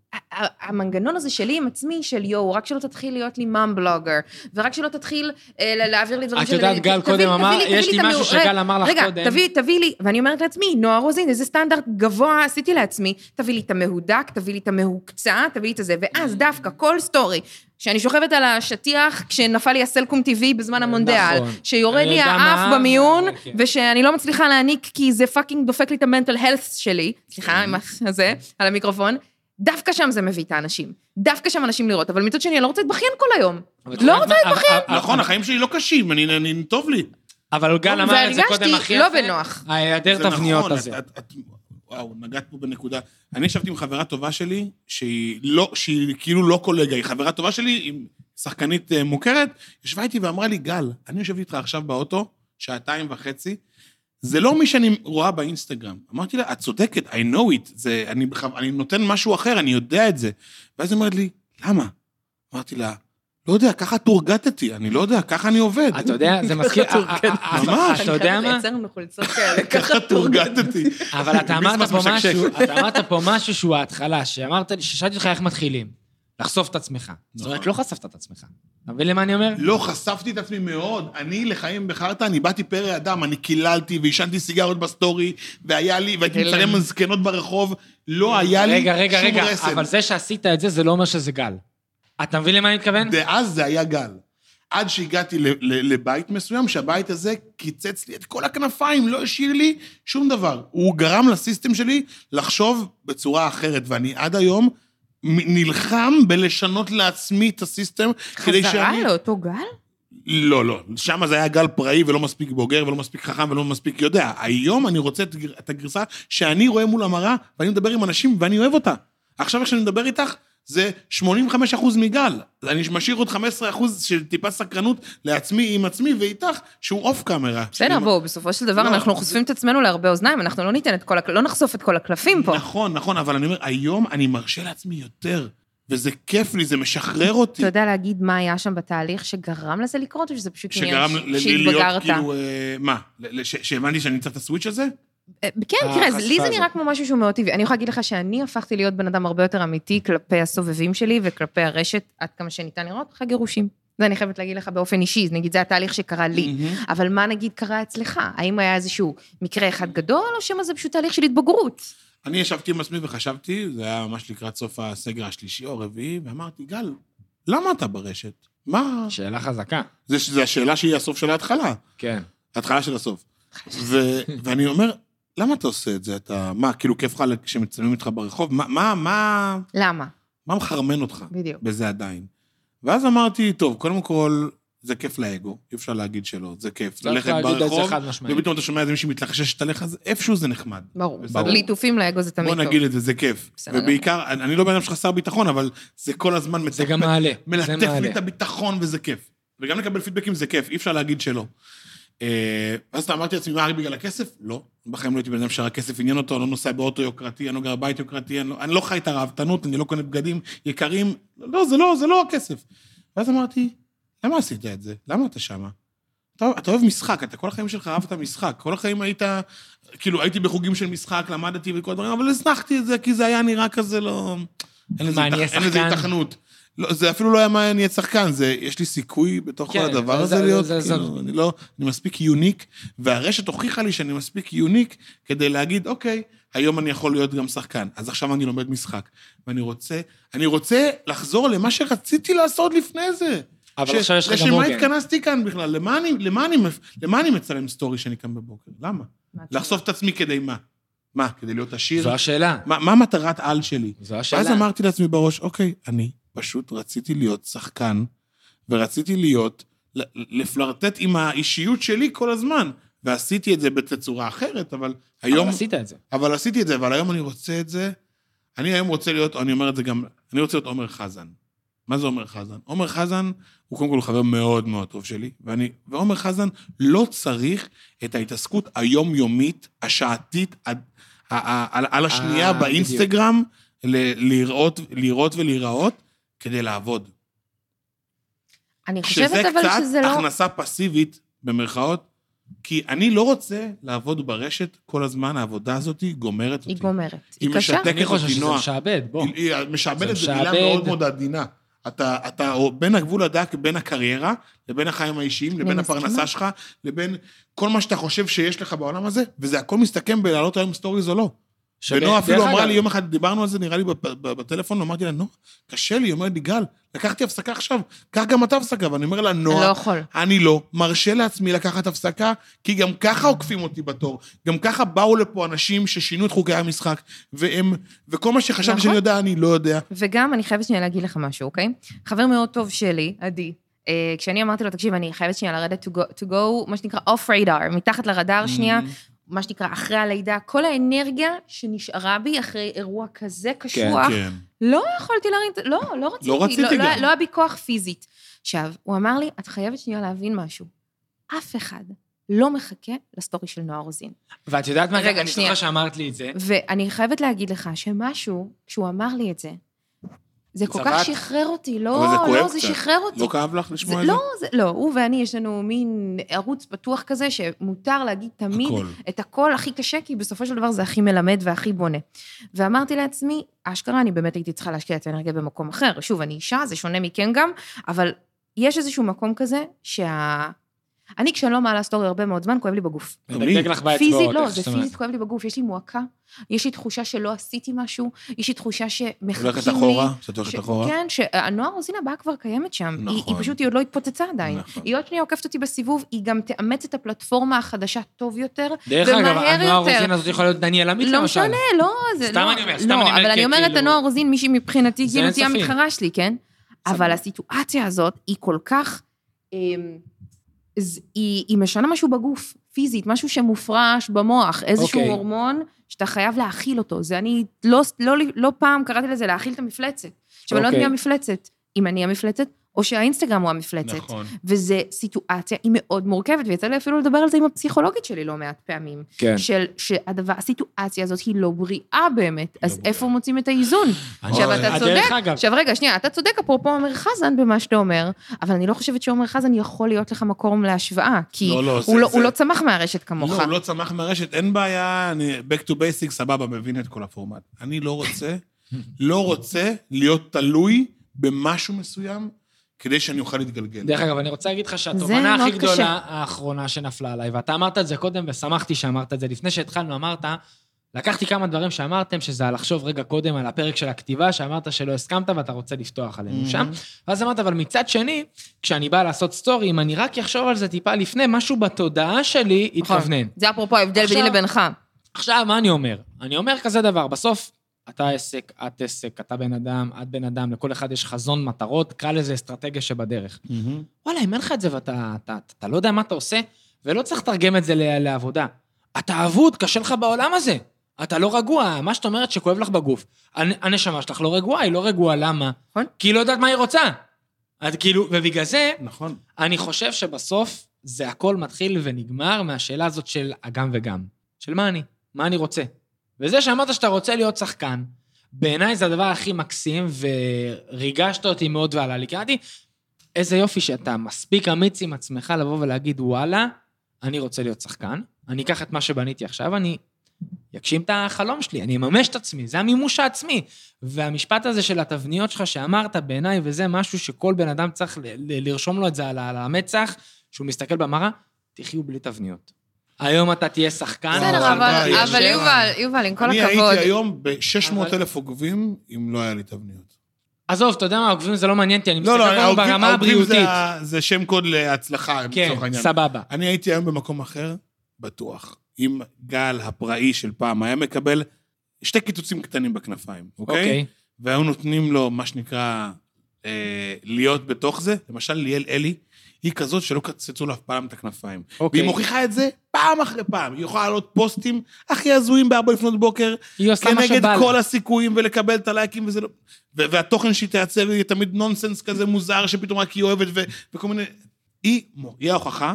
המנגנון הזה שלי עם עצמי, של יו, רק שלא תתחיל להיות לי מאם בלוגר, ורק שלא תתחיל להעביר לי דברים של... את יודעת, גל קודם אמר, יש לי משהו שגל אמר לך קודם. רגע, תביא לי, ואני אומרת לעצמי, נועה רוזין, איזה סטנדרט גבוה עשיתי לעצמי, תביא לי את המהודק, תביא לי את המהוקצה, תביא לי את זה, ואז דווקא כל סטורי, שאני שוכבת על השטיח, כשנפל לי הסלקום טבעי בזמן המונדיאל, שיורד לי האף במיון, ושאני לא מצליחה להעניק, כי זה פאקינג דופק לי את המנטל הלס שלי, סליחה, זה, על המיקרופון, דווקא שם זה מביא את האנשים. דווקא שם אנשים לראות, אבל מצד שני, אני לא רוצה להתבכיין כל היום. לא רוצה להתבכיין. נכון, החיים שלי לא קשים, אני טוב לי. אבל גל אמר את זה קודם הכי יפה. והרגשתי לא בנוח. היעדר תבניות הזה. וואו, נגעת פה בנקודה. אני ישבתי עם חברה טובה שלי, שהיא כאילו לא קולגה, היא חברה טובה שלי, עם שחקנית מוכרת, ישבה איתי ואמרה לי, גל, אני יושבת איתך עכשיו באוטו, 2.5 שעות, זה לא מי שאני רואה באינסטגרם. אמרתי לה, את צודקת, I know it, זה, אני נותן משהו אחר, אני יודע את זה. ואז היא אומרת לי, למה? אמרתי לה, לא יודע, ככה תורגטתי, אני לא יודע, ככה אני עובד. אתה יודע, זה מזכיר... ממש, אתה יודע מה? ככה תורגטתי. אבל אתה אמרת פה משהו שהוא ההתחלה, ששאלתי לך איך מתחילים, לחשוף את עצמך. זאת אומרת, לא חשפת את עצמך. אתה מבין למה אני אומר? לא, חשפתי את עצמי מאוד. אני לחיים בחרטה, אני באתי פרא אדם, אני קיללתי וישנתי סיגרות בסטורי, והיה לי, והייתי מצלם מזקנות ברחוב, לא היה לי שום רסן. רגע, אבל זה שעשית את זה, זה לא אומר שזה גל. אתה מבין למה אני מתכוון? ואז זה היה גל. עד שהגעתי לבית מסוים, שהבית הזה קיצץ לי את כל הכנפיים, לא השאיר לי שום דבר. הוא גרם לסיסטם שלי לחשוב בצורה אחרת, ואני עד היום נלחם בלשנות לעצמי את הסיסטם, חזרה לאותו גל? לא, לא. שם זה היה גל פראי ולא מספיק בוגר ולא מספיק חכם ולא מספיק יודע. היום אני רוצה את הגרסה שאני רואה מול המראה, ואני מדבר עם אנשים ואני אוהב אותה. עכשיו כשאני מדבר איתך, זה 85% מגל. אני משאיר עוד 15% של טיפה סקרנות לעצמי עם עצמי ואיתך, שהוא אוף קאמרה. בסדר, בואו, בסופו של דבר אנחנו חושפים את עצמנו להרבה אוזניים, אנחנו לא ניתן את כל, לא נחשוף את כל הקלפים פה. נכון, נכון, אבל אני אומר, היום אני מרשה לעצמי יותר. וזה כיף לי, זה משחרר אותי. אתה יודע להגיד מה היה שם בתהליך שגרם לזה לקרות, או שזה פשוט נראה שהתבגרת? כאילו, מה? שהאמנתי שאני צריך את הסוויץ' הזה? כן, תראה, לי זה נראה כמו משהו שהוא מאוד טבעי. אני יכולה להגיד לך שאני הפכתי להיות בן אדם הרבה יותר אמיתי כלפי הסובבים שלי וכלפי הרשת, עד כמה שניתן לראות, אחרי גירושים. זה אני חייבת להגיד לך באופן אישי, נגיד זה התהליך שקרה לי, אבל מה נגיד קרה אצלך? האם היה איזשהו מקרה אחד גדול, או שמה זה פשוט תהליך של התבגרות? אני ישבתי עם עצמי וחשבתי, זה היה ממש לקראת סוף הסגר השלישי או הרביעי, ואמרתי, גל, למה אתה ברשת? מה? שאלה חזקה. זה השאלה שהיא הסוף של ההתחלה. כן. ההתחלה של הסוף. ואני אומר, למה אתה עושה את זה? אתה, מה, כאילו כיף לך כשמצלמים איתך ברחוב? מה? למה? מה מחרמן אותך? בדיוק. בזה עדיין. ואז אמרתי, טוב, קודם כל, זה כיף לאגו, אי אפשר להגיד שלא, זה כיף, ללכת ברחוב, ובטעום אתה שומע איזה מישהו מתלחששת עליך, אז איפשהו זה נחמד. ברור, ליטופים לאגו זה תמיד טוב. בוא נגיד את זה, זה כיף. ובעיקר, אני לא בעצם שחסר ביטחון, אבל זה כל הזמן מלטף לי את הביטחון, וזה כיף. וגם לקבל פידבקים זה כיף, אי אפשר להגיד שלא. אז אמרתי לעצמי, מה, רק בגלל הכסף? לא. בחיים לא הייתי בן אדם שהכסף עניין אותו, לא נוסע באוטו יוקרתי, אני לא גר בבית יוקרתי, אני לא חי את הרעבתנות, אני לא קונה בגדים יקרים, לא, זה לא הכסף. ואז אמרתי, למה עשית את זה? למה אתה שמה? אתה אוהב משחק, אתה כל החיים שלך אהבת משחק, כל החיים היית, כאילו הייתי בחוגים של משחק, למדתי וכל הדברים, אבל הזנחתי את זה, כי זה היה נראה כזה לא... אין לזה התכנות. זה אפילו לא היה מה אני אצחקן, יש לי סיכוי בתוך כל הדבר הזה להיות, אני מספיק יוניק, והרשת הוכיחה לי שאני מספיק יוניק, כדי להגיד, אוקיי, היום אני יכול להיות גם שחקן, אז עכשיו אני לומד משחק, ואני רוצה לחזור למה שרציתי לעשות לפני זה. לשמה התכנסתי כאן בכלל, למה אני מצלם סטורי שאני כאן בבוקר? למה? לחשוף את עצמי כדי מה? מה, כדי להיות עשיר? זו השאלה. מה מטרת על שלי? זו השאלה. ואז אמרתי לעצמי בראש, אוקיי, אני פשוט רציתי להיות שחקן, ורציתי להיות, לפלרטט עם האישיות שלי כל הזמן, ועשיתי את זה בצורה אחרת, אבל היום... אבל עשית את זה. אבל עשיתי את זה, אבל היום אני רוצה את זה, אני היום רוצה להיות, אני אומר את זה גם, אני רוצה להיות עומר חזן. מה זה עומר חזן? עומר חזן הוא קודם כל חבר מאוד מאוד טוב שלי, ועומר חזן לא צריך את ההתעסקות היומיומית, השעתית, על השנייה באינסטגרם, לראות ולהיראות, כדי לעבוד. אני חושבת אבל שזה לא... שזה קצת הכנסה פסיבית, במרכאות, כי אני לא רוצה לעבוד ברשת כל הזמן, העבודה הזאת גומרת אותי. היא גומרת. היא קשה. אני חושב שזה משעבד, בוא. היא משעבדת, זה מילה מאוד מאוד עדינה. אתה בין הגבול הדק, בין הקריירה, לבין החיים האישיים, לבין הפרנסה שלך, לבין כל מה שאתה חושב שיש לך בעולם הזה, וזה הכל מסתכם בלהעלות היום סטוריז או לא. ונועה אפילו אמרה לי, יום אחד דיברנו על זה, נראה לי בטלפון, אמרתי לה, נועה, קשה לי, אומרת לי, גל, לקחתי הפסקה עכשיו, קח גם אתה הפסקה, ואני אומר לה, נועה, אני לא מרשה לעצמי לקחת הפסקה, כי גם ככה עוקפים אותי בתור, גם ככה באו לפה אנשים ששינו את חוקי המשחק, וכל מה שחשבתי שאני יודע, אני לא יודע. וגם אני חייבת שנייה להגיד לך משהו, אוקיי? חבר מאוד טוב שלי, עדי, כשאני אמרתי לו, תקשיב, אני חייבת שנייה לרדת to go, מה שנקרא off radar, מתחת לרדאר שנייה, מה שנקרא, אחרי הלידה, כל האנרגיה שנשארה בי אחרי אירוע כזה קשוח, לא יכולתי להרים, לא רציתי, לא היה בי כוח פיזית. עכשיו, הוא אמר לי, את חייבת שנייה להבין משהו. אף אחד לא מחכה לסטורי של נועה רוזין. ואת יודעת מה, רגע, אני חושבת שאמרת לי את זה. ואני חייבת להגיד לך שמשהו, שהוא אמר לי את זה, זה כל כך שחרר אותי, לא, זה שחרר אותי. לא כאב לך לשמוע את זה? לא, הוא ואני, יש לנו מין ערוץ פתוח כזה, שמותר להגיד תמיד את הכל הכי קשה, כי בסופו של דבר זה הכי מלמד והכי בונה. ואמרתי לעצמי, אשכרה, אני באמת הייתי צריכה להשקיע את האנרגיה במקום אחר. שוב, אני אישה, זה שונה מכן גם, אבל יש איזשהו מקום כזה, אני כשאני לא מעלה סטורי הרבה מאוד זמן, כואב לי בגוף. פיזית, לא, זה פיזית, כואב לי בגוף, יש לי מועקה, יש לי תחושה שלא עשיתי משהו, יש לי תחושה שמחכים לי. הולכת אחורה, שתולכת אחורה. כן, שהנועה רוזינה באה כבר קיימת שם, היא פשוט עוד לא התפוצצה עדיין. היא עוד שנייה עוקפת אותי בסיבוב, היא גם תאמץ את הפלטפורמה החדשה טוב יותר, ומהר יותר. דרך אגב, הנועה רוזינה הזאת יכולה להיות דניאל עמית, לא משנה, לא, זה לא. אבל אני אומרת, הנועה רוזין, מישהי מבחינתי, היא המתחרה שלי, כן? אבל הסיטואציה הזאת היא כל כך היא משנה משהו בגוף, פיזית, משהו שמופרש במוח, איזשהו הורמון שאתה חייב להאכיל אותו. זה אני לא פעם קראתי לזה להאכיל את המפלצת. עכשיו, אני לא יודעת מי המפלצת. אם אני המפלצת, או שהאינסטגרם הוא המפלצת. נכון. וזו סיטואציה, היא מאוד מורכבת, ויצא לי אפילו לדבר על זה עם הפסיכולוגית שלי לא מעט פעמים. כן. שהדבר, הסיטואציה הזאת היא לא בריאה באמת, אז איפה מוצאים את האיזון? עכשיו, אתה צודק, עכשיו רגע, שנייה, אתה צודק, אפרופו עומר חזן במה שאתה אומר, אבל אני לא חושבת שעומר חזן יכול להיות לך מקום להשוואה, כי הוא לא צמח מהרשת כמוך. לא, הוא לא צמח מהרשת, אין בעיה, back to basics, סבבה, מבין את כל הפורמט. אני לא רוצה להיות תלוי במשהו מסוים, כדי שאני אוכל להתגלגל. דרך אגב, אני רוצה להגיד לך שהתובנה הכי גדולה האחרונה שנפלה עליי, ואתה אמרת את זה קודם, ושמחתי שאמרת את זה, לפני שהתחלנו אמרת, לקחתי כמה דברים שאמרתם, שזה לחשוב רגע קודם על הפרק של הכתיבה, שאמרת שלא הסכמת ואתה רוצה לפתוח עלינו שם, ואז אמרת, אבל מצד שני, כשאני בא לעשות סטורי, אם אני רק יחשוב על זה טיפה לפני, משהו בתודעה שלי יתכוונן. זה אפרופו ההבדל ביני לבינך. עכשיו, מה אני אומר? אני אומר כזה דבר, בסוף אתה עסק, את עסק, אתה בן אדם, את בן אדם, לכל אחד יש חזון מטרות, קרא לזה אסטרטגיה שבדרך. וואלה, אם אין לך את זה ואתה לא יודע מה אתה עושה, ולא צריך לתרגם את זה לעבודה. אתה עבוד, קשה לך בעולם הזה. אתה לא רגוע, מה שאת אומרת שכואב לך בגוף. הנשמה שלך לא רגועה, היא לא רגועה, למה? כי היא לא יודעת מה היא רוצה. ובגלל זה, אני חושב שבסוף זה הכל מתחיל ונגמר מהשאלה הזאת של הגם וגם. של מה אני? מה אני רוצה? וזה שאמרת שאתה רוצה להיות שחקן, בעיניי זה הדבר הכי מקסים, וריגשת אותי מאוד ועלה לי, כי אמרתי, איזה יופי שאתה מספיק אמיץ עם עצמך, לבוא ולהגיד, וואלה, אני רוצה להיות שחקן, אני אקח את מה שבניתי עכשיו, אני אגשים את החלום שלי, אני אממש את עצמי, זה המימוש העצמי, והמשפט הזה של התבניות שלך שאמרת בעיניי, וזה משהו שכל בן אדם צריך לרשום לו את זה על המצח, שהוא מסתכל במראה, תחיו בלי תבניות. היום אתה תהיה שחקן. אבל יובל, עם כל הכבוד. אני הייתי היום ב-600,000 עוגבים, אם לא היה לי תבניות. עזוב, אתה יודע מה, עוגבים זה לא מעניין אותי, אני מסתכל ברמה הבריאותית. זה שם קוד להצלחה, לצורך העניין. כן, סבבה. אני הייתי היום במקום אחר, בטוח. אם גל הפראי של פעם היה מקבל 2 קיצוצים קטנים בכנפיים, אוקיי? והיו נותנים לו, מה שנקרא, להיות בתוך זה. למשל, ליאל אלי, היא כזאת שלא קצצו לה פעם את הכנפיים. והיא מוכיחה את זה פעם אחרי פעם. היא יכולה לעלות פוסטים הכי הזויים בארבע לפנות בוקר, כנגד כל הסיכויים ולקבל את הלייקים וזה לא... והתוכן שהיא תעצב היא תמיד נונסנס כזה מוזר שפתאום רק היא אוהבת וכל מיני... היא ההוכחה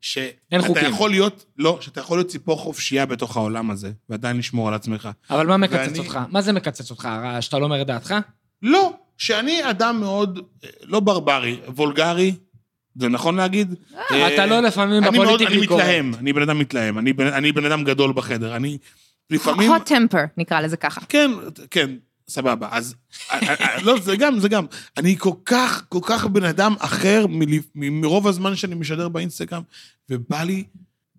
שאתה יכול להיות ציפור חופשייה בתוך העולם הזה, ועדיין לשמור על עצמך. אבל מה מקצץ אותך? מה זה מקצץ אותך? שאתה לא אומר דעתך? לא, שאני אדם מאוד לא ברברי, וולגרי, זה נכון להגיד? אתה לא לפעמים בפוליטיקלי קורקט. אני בן אדם מתלהם, אני בן אדם גדול בחדר, אני לפעמים... hot temper, נקרא לזה ככה. כן, כן, סבבה, אז... לא, זה גם, אני כל כך בן אדם אחר מרוב הזמן שאני משדר באינסטגרם, ובא לי,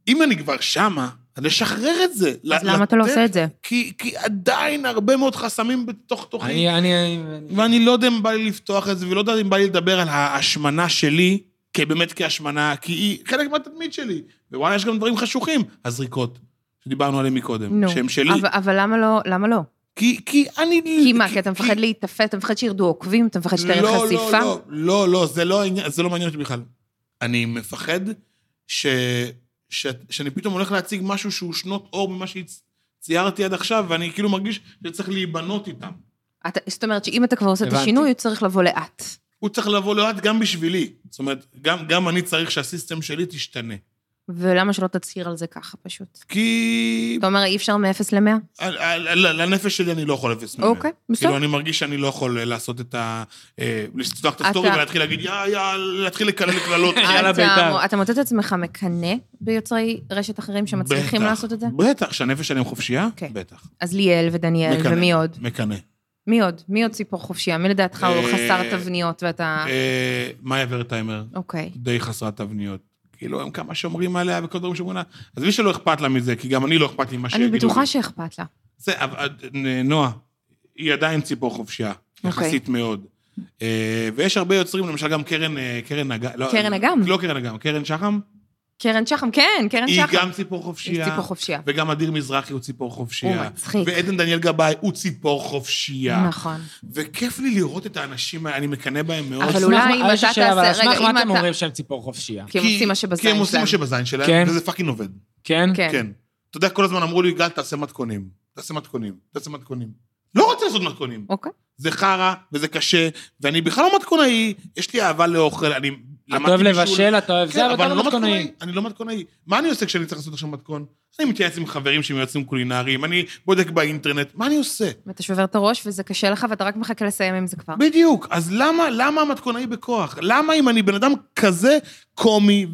אם אני כבר שמה, לשחרר את זה. אז למה אתה לא עושה את זה? כי עדיין הרבה מאוד חסמים בתוך תוכי, ואני לא יודע אם בא לי לפתוח את זה, ולא יודע אם בא לי לדבר על ההשמנה שלי, באמת כהשמנה, כי היא חלק מהתדמית שלי, ווואלה, יש גם דברים חשוכים, הזריקות, שדיברנו עליהם מקודם, שהם שלי. אבל למה לא? כי אני... כי מה, כי אתה מפחד להתאפת, אתה מפחד שירדו עוקבים, אתה מפחד שתהיה חשיפה? לא, זה לא מעניין אותי בכלל. אני מפחד שאני פתאום הולך להציג משהו שהוא שנות אור ממה שציירתי עד עכשיו, ואני כאילו מרגיש שצריך להיבנות איתם. זאת אומרת שאם אתה כבר עושה את השינוי, הוא צריך לבוא לאט. הוא צריך לבוא לאט גם בשבילי. זאת אומרת, גם אני צריך שהסיסטם שלי תשתנה. ולמה שלא תצהיר על זה ככה פשוט? כי... אתה אומר, אי אפשר מ-0 ל-100? לנפש שלי אני לא יכול 0 ל-100. אוקיי, בסדר. כאילו, אני מרגיש שאני לא יכול לעשות את ה... לסתוח את הסטורי ולהתחיל להגיד, להתחיל לקלל לקללות. אתה מוצא את עצמך מקנה ביוצרי רשת אחרים שמצליחים לעשות את זה? בטח, שהנפש שלהם חופשייה? בטח. אז ליאל ודניאל ומי עוד? מקנה. מי עוד ציפור חופשייה? מי לדעתך הוא חסר תבניות ואתה... מאיה ורטיימר, די חסרת תבניות. כאילו, הם כמה שאומרים עליה וכל דברים שאומרים עליה. אז מי שלא אכפת לה מזה, כי גם אני לא אכפת לי מה שיגידו. אני בטוחה שאכפת לה. זה, נועה, היא עדיין ציפור חופשייה, יחסית מאוד. ויש הרבה יוצרים, למשל גם קרן אגם. לא קרן אגם, קרן שחם. קרן שחם, כן, קרן שחם. היא גם ציפור חופשייה. ציפור חופשייה. וגם אדיר מזרחי הוא ציפור חופשייה. הוא מצחיק. ועדן דניאל גבאי הוא ציפור חופשייה. נכון. וכיף לי לראות את האנשים, אני מקנה בהם מאוד. אבל אולי אם אתה תעשה... אבל אשמח, מה אתם אומרים שהם ציפור חופשייה? כי הם עושים מה שבזין שלהם. כי הם עושים מה שבזין שלהם, וזה פאקינג עובד. כן? כן. אתה יודע, כל הזמן אמרו לי, גל, תעשה מתכונים. לא רוצה לעשות מתכונים. אוקיי. זה חרה, וזה קשה, ואני בכלל לא מתכונאי, יש לי אהבה לאוכל, אני... אתה אוהב לבשל, אתה אוהב זה, אבל אתה לא מתכונאי. אני לא מתכונאי. מה אני עושה כשאני צריך לעשות עכשיו מתכון? אני מתייעץ עם חברים שהם יוצאים קולינריים, אני בודק באינטרנט, מה אני עושה? ואתה שובר את הראש, וזה קשה לך, ואתה רק מחכה לסיים עם זה כבר. בדיוק, אז למה המתכונאי בכוח? למה אם אני בן אדם כזה קומי,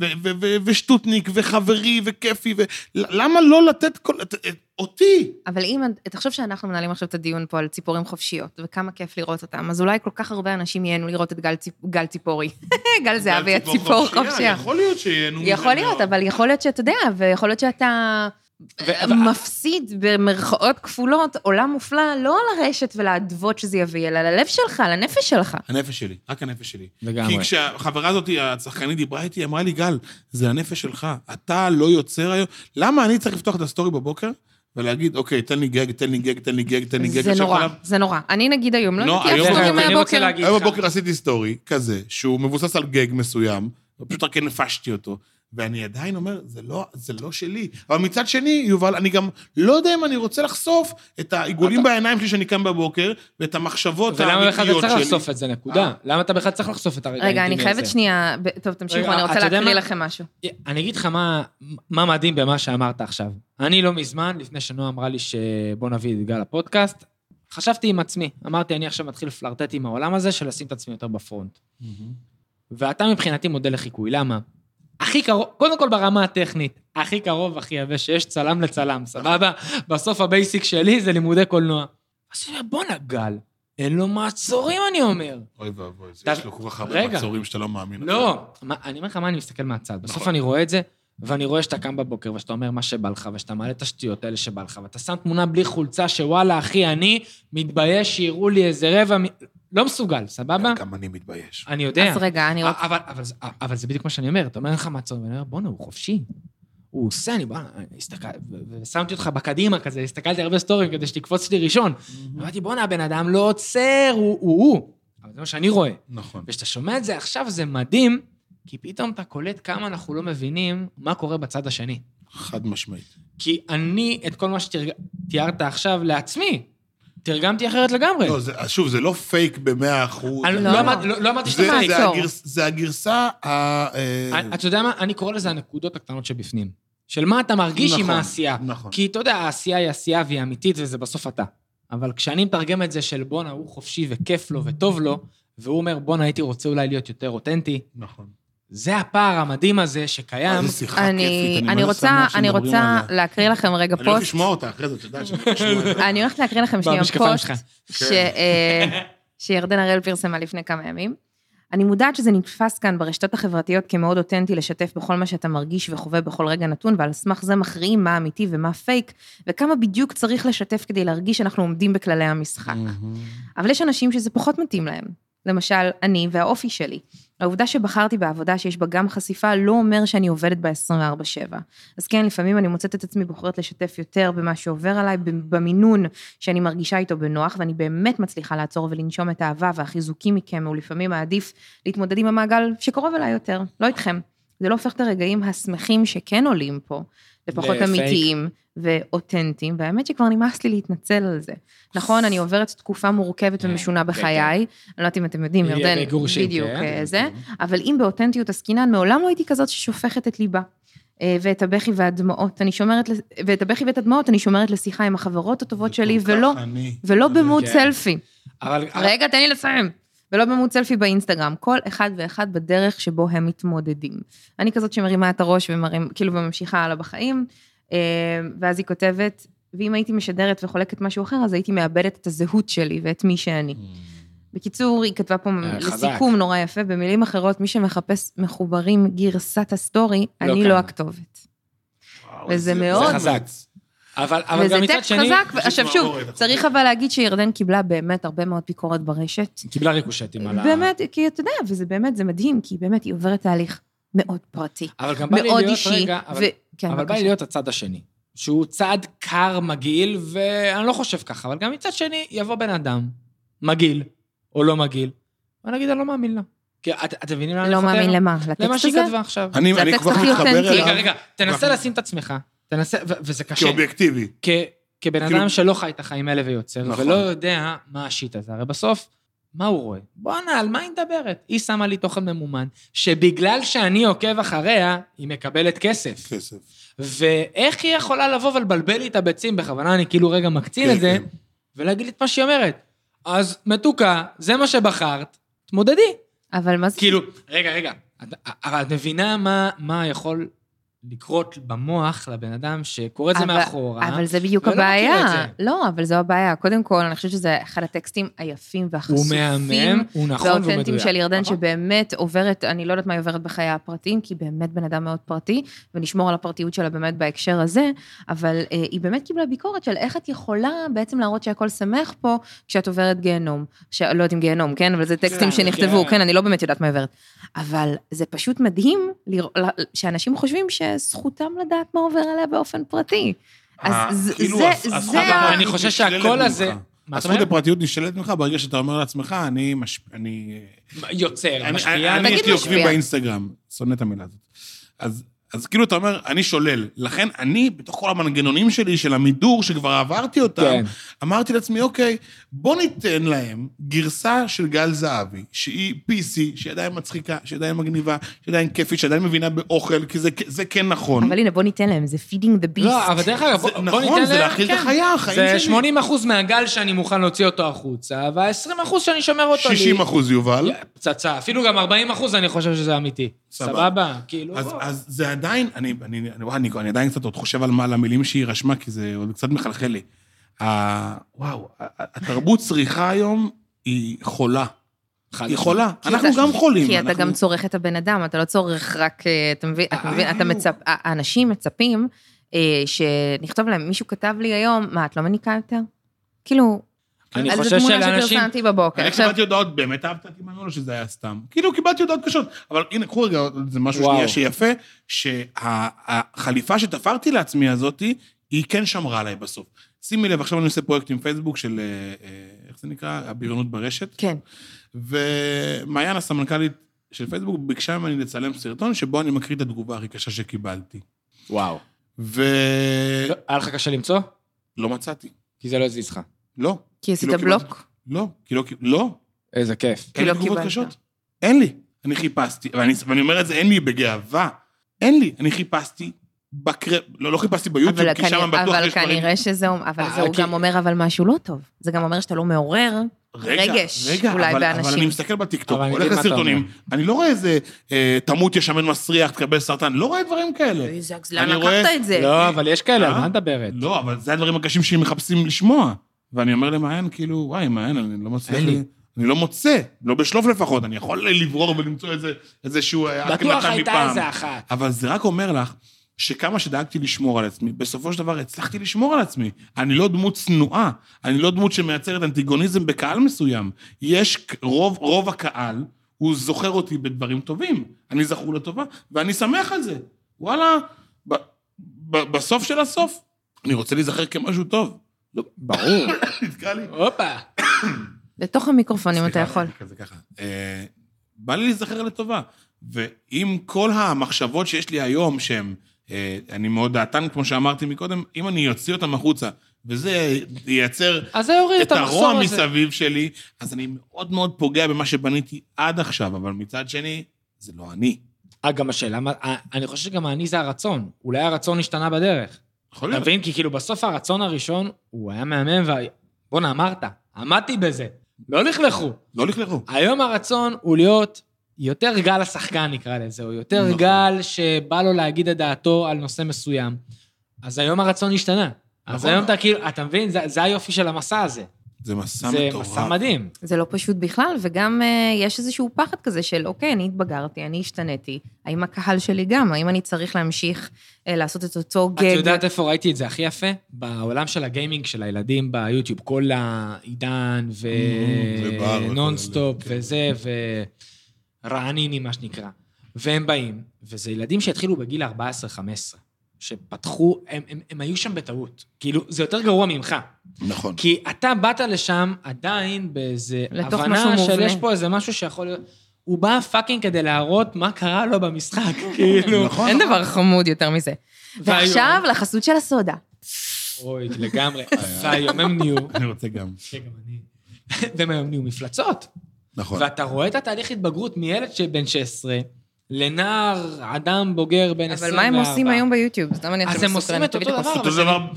ושטוטניק, וחברי, וכיפי, למה לא לתת אותי? אבל אם, תחשוב שאנחנו מנהלים עכשיו את הדיון פה על ציפורים חופשיות, וכמה כיף לראות אותם, אז אולי כל כך הרבה אנשים ייהנו לראות את גל ציפורי. גל זהב וציפור חופשייה. יכול להיות שייהנו. יכול להיות, אבל יכול להיות שאתה יודע, ויכול להיות שאתה מפסיד במרכאות כפולות, עולם מופלא, לא על הרשת ולעדוות שזה יביא, אלא ללב שלך, לנפש שלך. הנפש שלי, רק הנפש שלי. כי כשהחברה הזאת, הצחקנית דיברה איתי, אמרה לי, גל, זה הנפש שלך, אתה לא יוצר היום, למה אני צריך לפתוח את הסטורי בבוקר? ולהגיד, אוקיי, תן לי גג. זה נורא. אני נגיד היום, לא נתיע סטורי מהבוקר. היום בבוקר עשיתי סטורי כזה, שהוא מבוסס על גג מסוים, פשוט רק נפשתי אותו, ואני עדיין אומר, זה לא שלי. אבל מצד שני, יובל, אני גם לא יודע אם אני רוצה לחשוף את העיגולים בעיניים שלי שאני קם בבוקר, ואת המחשבות האמיתיות שלי. ולמה בכלל אתה צריך לחשוף את זה, נקודה? למה אתה בכלל צריך לחשוף את הרגעים? רגע, אני חייבת שנייה, טוב, תמשיכו, אני רוצה להקריא לכם משהו. אני אגיד לך מה מדהים במה שאמרת עכשיו. אני לא מזמן, לפני שנועה אמרה לי שבוא נביא את גל לפודקאסט, חשבתי עם עצמי, אמרתי, אני עכשיו מתחיל לפלרטט עם העולם הזה של לשים את עצמי יותר בפרונט. ואתה מבחינתי מודל לחיקוי, למה? הכי קרוב, קודם כל ברמה הטכנית, הכי קרוב, הכי יווה, שיש צלם לצלם, סבבה? בסוף הבייסיק שלי זה לימודי קולנוע. אז אני אומר, בוא נגל, אין לו מעצורים, אני אומר. אוי ואבוי, יש לו כל כך הרבה מעצורים שאתה לא מאמין. לא, אני אומר לך מה, אני מסתכל מהצד. בסוף אני רואה את זה, ואני רואה שאתה קם בבוקר, ושאתה אומר מה שבא לך, ושאתה מעלה את השטויות האלה שבא לך, ואתה שם תמונה בלי חולצה, שוואלה, אחי, אני מתבייש שיראו לי איזה רבע... לא מסוגל, סבבה? גם אני מתבייש. אני יודע. אז רגע, אני רוצה... אבל זה בדיוק מה שאני אומר, אתה אומר לך מה צורך, ואני אומר, בוא נו, הוא חופשי. הוא עושה, אני בא, ושמתי אותך בקדימה כזה, הסתכלתי הרבה סטורים כדי שתקפוץ לי ראשון. אמרתי, בוא נה, הבן אדם לא עוצר, הוא. אבל זה מה שאני רואה. נכון. וכשאתה שומע את זה עכשיו, זה מדהים, כי פתאום אתה קולט כמה אנחנו לא מבינים מה קורה בצד השני. חד משמעית. כי אני, את כל מה שתיארת עכשיו לעצמי, תרגמתי אחרת לגמרי. לא, שוב, זה לא פייק ב-100%. לא אמרתי שאתה פייק. זה הגרסה ה... אתה יודע מה? אני קורא לזה הנקודות הקטנות שבפנים. של מה אתה מרגיש עם העשייה. כי אתה יודע, העשייה היא עשייה והיא אמיתית, וזה בסוף אתה. אבל כשאני מתרגם את זה של בונה, הוא חופשי וכיף לו וטוב לו, והוא אומר, בונה, הייתי רוצה אולי להיות יותר אותנטי. נכון. זה הפער המדהים הזה שקיים. איזה שיחה כיפית, אני רוצה להקריא לכם רגע פוסט. אני הולך לשמוע אותה אחרי זה, תדעי שאני אשמע אותה. אני הולכת להקריא לכם שנייה פוסט, שירדן הראל פרסמה לפני כמה ימים. אני מודעת שזה נתפס כאן ברשתות החברתיות כמאוד אותנטי לשתף בכל מה שאתה מרגיש וחווה בכל רגע נתון, ועל סמך זה מכריעים מה אמיתי ומה פייק, וכמה בדיוק צריך לשתף כדי להרגיש שאנחנו עומדים בכללי המשחק. אבל יש אנשים שזה פחות מתאים להם. למשל, אני והאופי שלי. העובדה שבחרתי בעבודה שיש בה גם חשיפה, לא אומר שאני עובדת ב-24/7. אז כן, לפעמים אני מוצאת את עצמי בוחרת לשתף יותר במה שעובר עליי, במינון שאני מרגישה איתו בנוח, ואני באמת מצליחה לעצור ולנשום את האהבה והחיזוקים מכם, ולפעמים מעדיף להתמודד עם המעגל שקרוב אליי יותר, לא איתכם. זה לא הופך את הרגעים השמחים שכן עולים פה, לפחות אמיתיים ואותנטיים, והאמת שכבר נמאס לי להתנצל על זה. נכון, אני עוברת תקופה מורכבת ומשונה בחיי, אני לא יודעת אם אתם יודעים, ירדן, בדיוק זה, אבל אם באותנטיות הסכינן, מעולם לא הייתי כזאת ששופכת את ליבה, ואת הבכי והדמעות, אני שומרת לשיחה עם החברות הטובות שלי, ולא במוד סלפי. רגע, תן לי לסיים. ולא במות סלפי באינסטגרם, כל אחד ואחד בדרך שבו הם מתמודדים. אני כזאת שמרימה את הראש ומרים, כאילו וממשיכה הלאה בחיים, ואז היא כותבת, ואם הייתי משדרת וחולקת משהו אחר, אז הייתי מאבדת את הזהות שלי ואת מי שאני. בקיצור, היא כתבה פה לסיכום נורא יפה, במילים אחרות, מי שמחפש מחוברים גרסת הסטורי, אני לא הכתובת. וזה מאוד... וזה טקסט חזק, עכשיו שוב, צריך אבל להגיד שירדן קיבלה באמת הרבה מאוד ביקורת ברשת. קיבלה ריקושטים על ה... באמת, כי אתה יודע, וזה באמת, זה מדהים, כי באמת היא עוברת תהליך. מאוד פרטי, מאוד אישי. אבל בא לי להיות הצד השני, שהוא צד קר מגעיל, ואני לא חושב ככה, אבל גם מצד שני יבוא בן אדם, מגעיל, או לא מגעיל, ואני אגיד, אני לא מאמין לה. כי אתם מבינים למה? לא מאמין למה? למה שהיא כתבה עכשיו. אני כבר מתחבר אליו. רגע, תנסה לשים את עצמך, וזה קשה. כאובייקטיבי. כבן אדם שלא חי את החיים האלה ויוצר, ולא יודע מה השיט הזה. הרי בסוף, מה הוא רואה? בוא'נה, על מה היא מדברת? היא שמה לי תוכן ממומן, שבגלל שאני עוקב אחריה, היא מקבלת כסף. כסף. ואיך היא יכולה לבוא ולבלבל לי את הביצים? בכוונה אני כאילו רגע מקצין את זה, ולהגיד לי את מה שהיא אומרת. אז מתוקה, זה מה שבחרת, תמודדי. אבל מה זה? כאילו, רגע, את מבינה מה יכול לקרות במוח לבן אדם שקורא את זה מאחורה. אבל זה בדיוק הבעיה. לא, אבל זו הבעיה. קודם כל, אני חושבת שזה אחד הטקסטים היפים והחשופים והאותנטיים של ירדן, שבאמת עוברת, אני לא יודעת מה היא עוברת בחיי הפרטיים, כי באמת בן אדם מאוד פרטי, ונשמור על הפרטיות שלה באמת בהקשר הזה, אבל היא באמת קיבלה ביקורת של איך את יכולה בעצם להראות שהכל שמח פה, כשאת עוברת גיהנום. לא יודעת אם גיהנום, כן? אבל זה טקסטים שנכתבו, כן? אני לא באמת יודעת מה עוברת. אבל זה פשוט מדהים שאנשים חושבים ש זכותם לדעת מה עובר עליה באופן פרטי. אז זה... אני חושב שהכל הזה... הזכות לפרטיות נשללת ממך, ברגע שאתה אומר לעצמך, אני... יוצר, משפיע. אני הייתי עוקבים באינסטגרם, שונא את המילה הזאת. אז כאילו אתה אומר, אני שולל. לכן אני, בתוך כל המנגנונים שלי, של המידור שכבר עברתי אותם, אמרתי לעצמי, אוקיי, בוא ניתן להם גרסה של גל זהבי, שהיא PC, שהיא עדיין מצחיקה, שהיא עדיין מגניבה, שהיא עדיין כיפית, שהיא עדיין מבינה באוכל, כי זה כן נכון. אבל הנה, בוא ניתן להם, זה feeding the beast. לא, אבל דרך אגב, בוא ניתן להם, זה להכיל את החיה, החיים שלי. זה 80% מהגל שאני מוכן להוציא אותו החוצה, וה-20% שאני שומר אותו לי. 60% יובל. פצצה, אפילו גם 40% אני חושב שזה אמיתי. סבבה, כאילו. אז זה עדיין, אני עדיין קצת עוד חושב על מה למילים שהיא רשמה, כי זה עוד קצת מחלחל לי. וואו, התרבות צריכה היום היא חולה. היא חולה, אנחנו גם חולים. כי אתה גם צורך את הבן אדם, אתה לא צורך רק, אתה מבין, האנשים מצפים, שנכתוב להם, מישהו כתב לי היום, מה, את לא מניקה יותר? כאילו, אני חושב שלאנשים... אני קיבלתי הודעות, באמת אהבת כמענו לו שזה היה סתם. כאילו קיבלתי הודעות קשות, אבל הנה, קחו רגע, זה משהו שנייה שיפה, שהחליפה שתפרתי לעצמי הזאת, היא כן שמרה עליי בסוף. שימי לב, עכשיו אני עושה פרויקט עם פייסבוק של, איך זה נקרא? הבריונות ברשת. כן. ומעיין הסמנכלית של פייסבוק, ביקשה ממני לצלם סרטון, שבו אני מקריא את התגובה הכי קשה שקיבלתי. וואו. היה לך קשה למצוא? לא מצאתי. כי זה לא הזיז לך. לא. כי עשית בלוק? לא. איזה כיף. אין לי תגובות קשות? אין לי. אני חיפשתי, ואני אומר את זה, אין לי בגאווה. אין לי. אני חיפשתי, לא חיפשתי ביוטיוב, כי שם בטוח יש דברים. אבל כנראה שזה, אבל זה הוא גם אומר, אבל משהו לא טוב. זה גם אומר שאתה לא מעורר רגש, אולי באנשים. אבל אני מסתכל בטיקטוק, הולך לסרטונים, אני לא רואה איזה תמות ישמן מסריח, תקבל סרטן, לא רואה דברים כאלה. לאן לקחת את זה? לא, אבל יש כאלה, מה מדברת? לא, אבל זה הדברים הקשים שהם מחפשים לשמוע. ואני אומר למעיין, כאילו, וואי, מעיין, אני לא מוצא. אני לא מוצא, לא בשלוף לפחות, אני יכול לברור ולמצוא איזשהו... בטוח הייתה איזה אחת. אבל זה רק אומר לך, שכמה שדאגתי לשמור על עצמי, בסופו של דבר הצלחתי לשמור על עצמי. אני לא דמות צנועה, אני לא דמות שמייצרת אנטיגוניזם בקהל מסוים. יש רוב הקהל, הוא זוכר אותי בדברים טובים. אני זכור לטובה, ואני שמח על זה. וואלה, בסוף של הסוף, אני רוצה להיזכר כמשהו טוב. ברור. נתקע לי. הופה. לתוך המיקרופונים אתה יכול. כזה ככה. בא לי להיזכר לטובה. ועם כל המחשבות שיש לי היום, שהן, אני מאוד דעתן, כמו שאמרתי מקודם, אם אני יוציא אותם החוצה, וזה ייצר את הרוע מסביב שלי, אז אני מאוד מאוד פוגע במה שבניתי עד עכשיו, אבל מצד שני, זה לא אני. גם השאלה, אני חושב שגם אני זה הרצון. אולי הרצון השתנה בדרך. תבין, כי כאילו בסוף הרצון הראשון, הוא היה מהמם, ובוא נאמרת, עמדתי בזה, לא לכלכו. היום הרצון הוא להיות יותר גל השחקן, נקרא לזה, או יותר גל שבא לו להגיד את דעתו על נושא מסוים. אז היום הרצון השתנה. אז היום אתה כאילו, אתה מבין, זה היופי של המסע הזה. זה מסע מטורף. זה מסע מדהים. זה לא פשוט בכלל, וגם יש איזשהו פחד כזה של, אוקיי, אני התבגרתי, אני השתניתי, האם הקהל שלי גם, האם אני צריך להמשיך לעשות את אותו גג. את יודעת איפה ראיתי את זה הכי יפה? בעולם של הגיימינג של הילדים ביוטיוב, כל העידן ונונסטופ וזה, ורענין, מה שנקרא. והם באים, וזה ילדים שהתחילו בגיל 14-15, שפתחו, הם היו שם בטעות. כאילו, זה יותר גרוע ממך. נכון. כי אתה באת לשם עדיין באיזה הבנה של יש פה איזה משהו שיכול להיות... הוא בא פאקינג כדי להראות מה קרה לו במשחק, כאילו. אין דבר חמוד יותר מזה. ועכשיו לחסות של הסודה. אוי, לגמרי. והיום הם נהיו. אני רוצה גם. כן, גם אני. והם היום נהיו מפלצות. נכון. ואתה רואה את התהליך התבגרות מילד שבן 16, לנער, אדם בוגר בן 24. אבל מה הם עושים היום ביוטיוב? אז הם עושים את אותו דבר. אותו דבר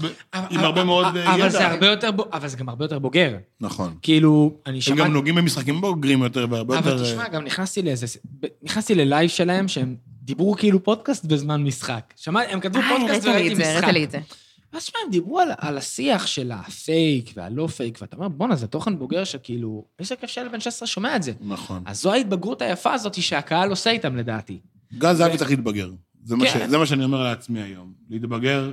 עם הרבה מאוד ידע. אבל זה גם הרבה יותר בוגר. נכון. כאילו, אני שמעת... הם גם נוגעים במשחקים בוגרים יותר והרבה יותר... אבל תשמע, גם נכנסתי ללייב שלהם, שהם דיברו כאילו פודקאסט בזמן משחק. שמעת, הם כתבו פודקאסט וראיתי משחק. אז שמע, הם דיברו על השיח של הפייק והלא פייק, ואתה אומר, בונה, זה תוכן בוגר שכאילו, איזה כיף שאלה בן 16 שומע את זה. נכון. אז זו ההתבגרות היפה הזאת שהקהל עושה איתם, לדעתי. גז אבי צריך להתבגר. זה מה שאני אומר לעצמי היום. להתבגר...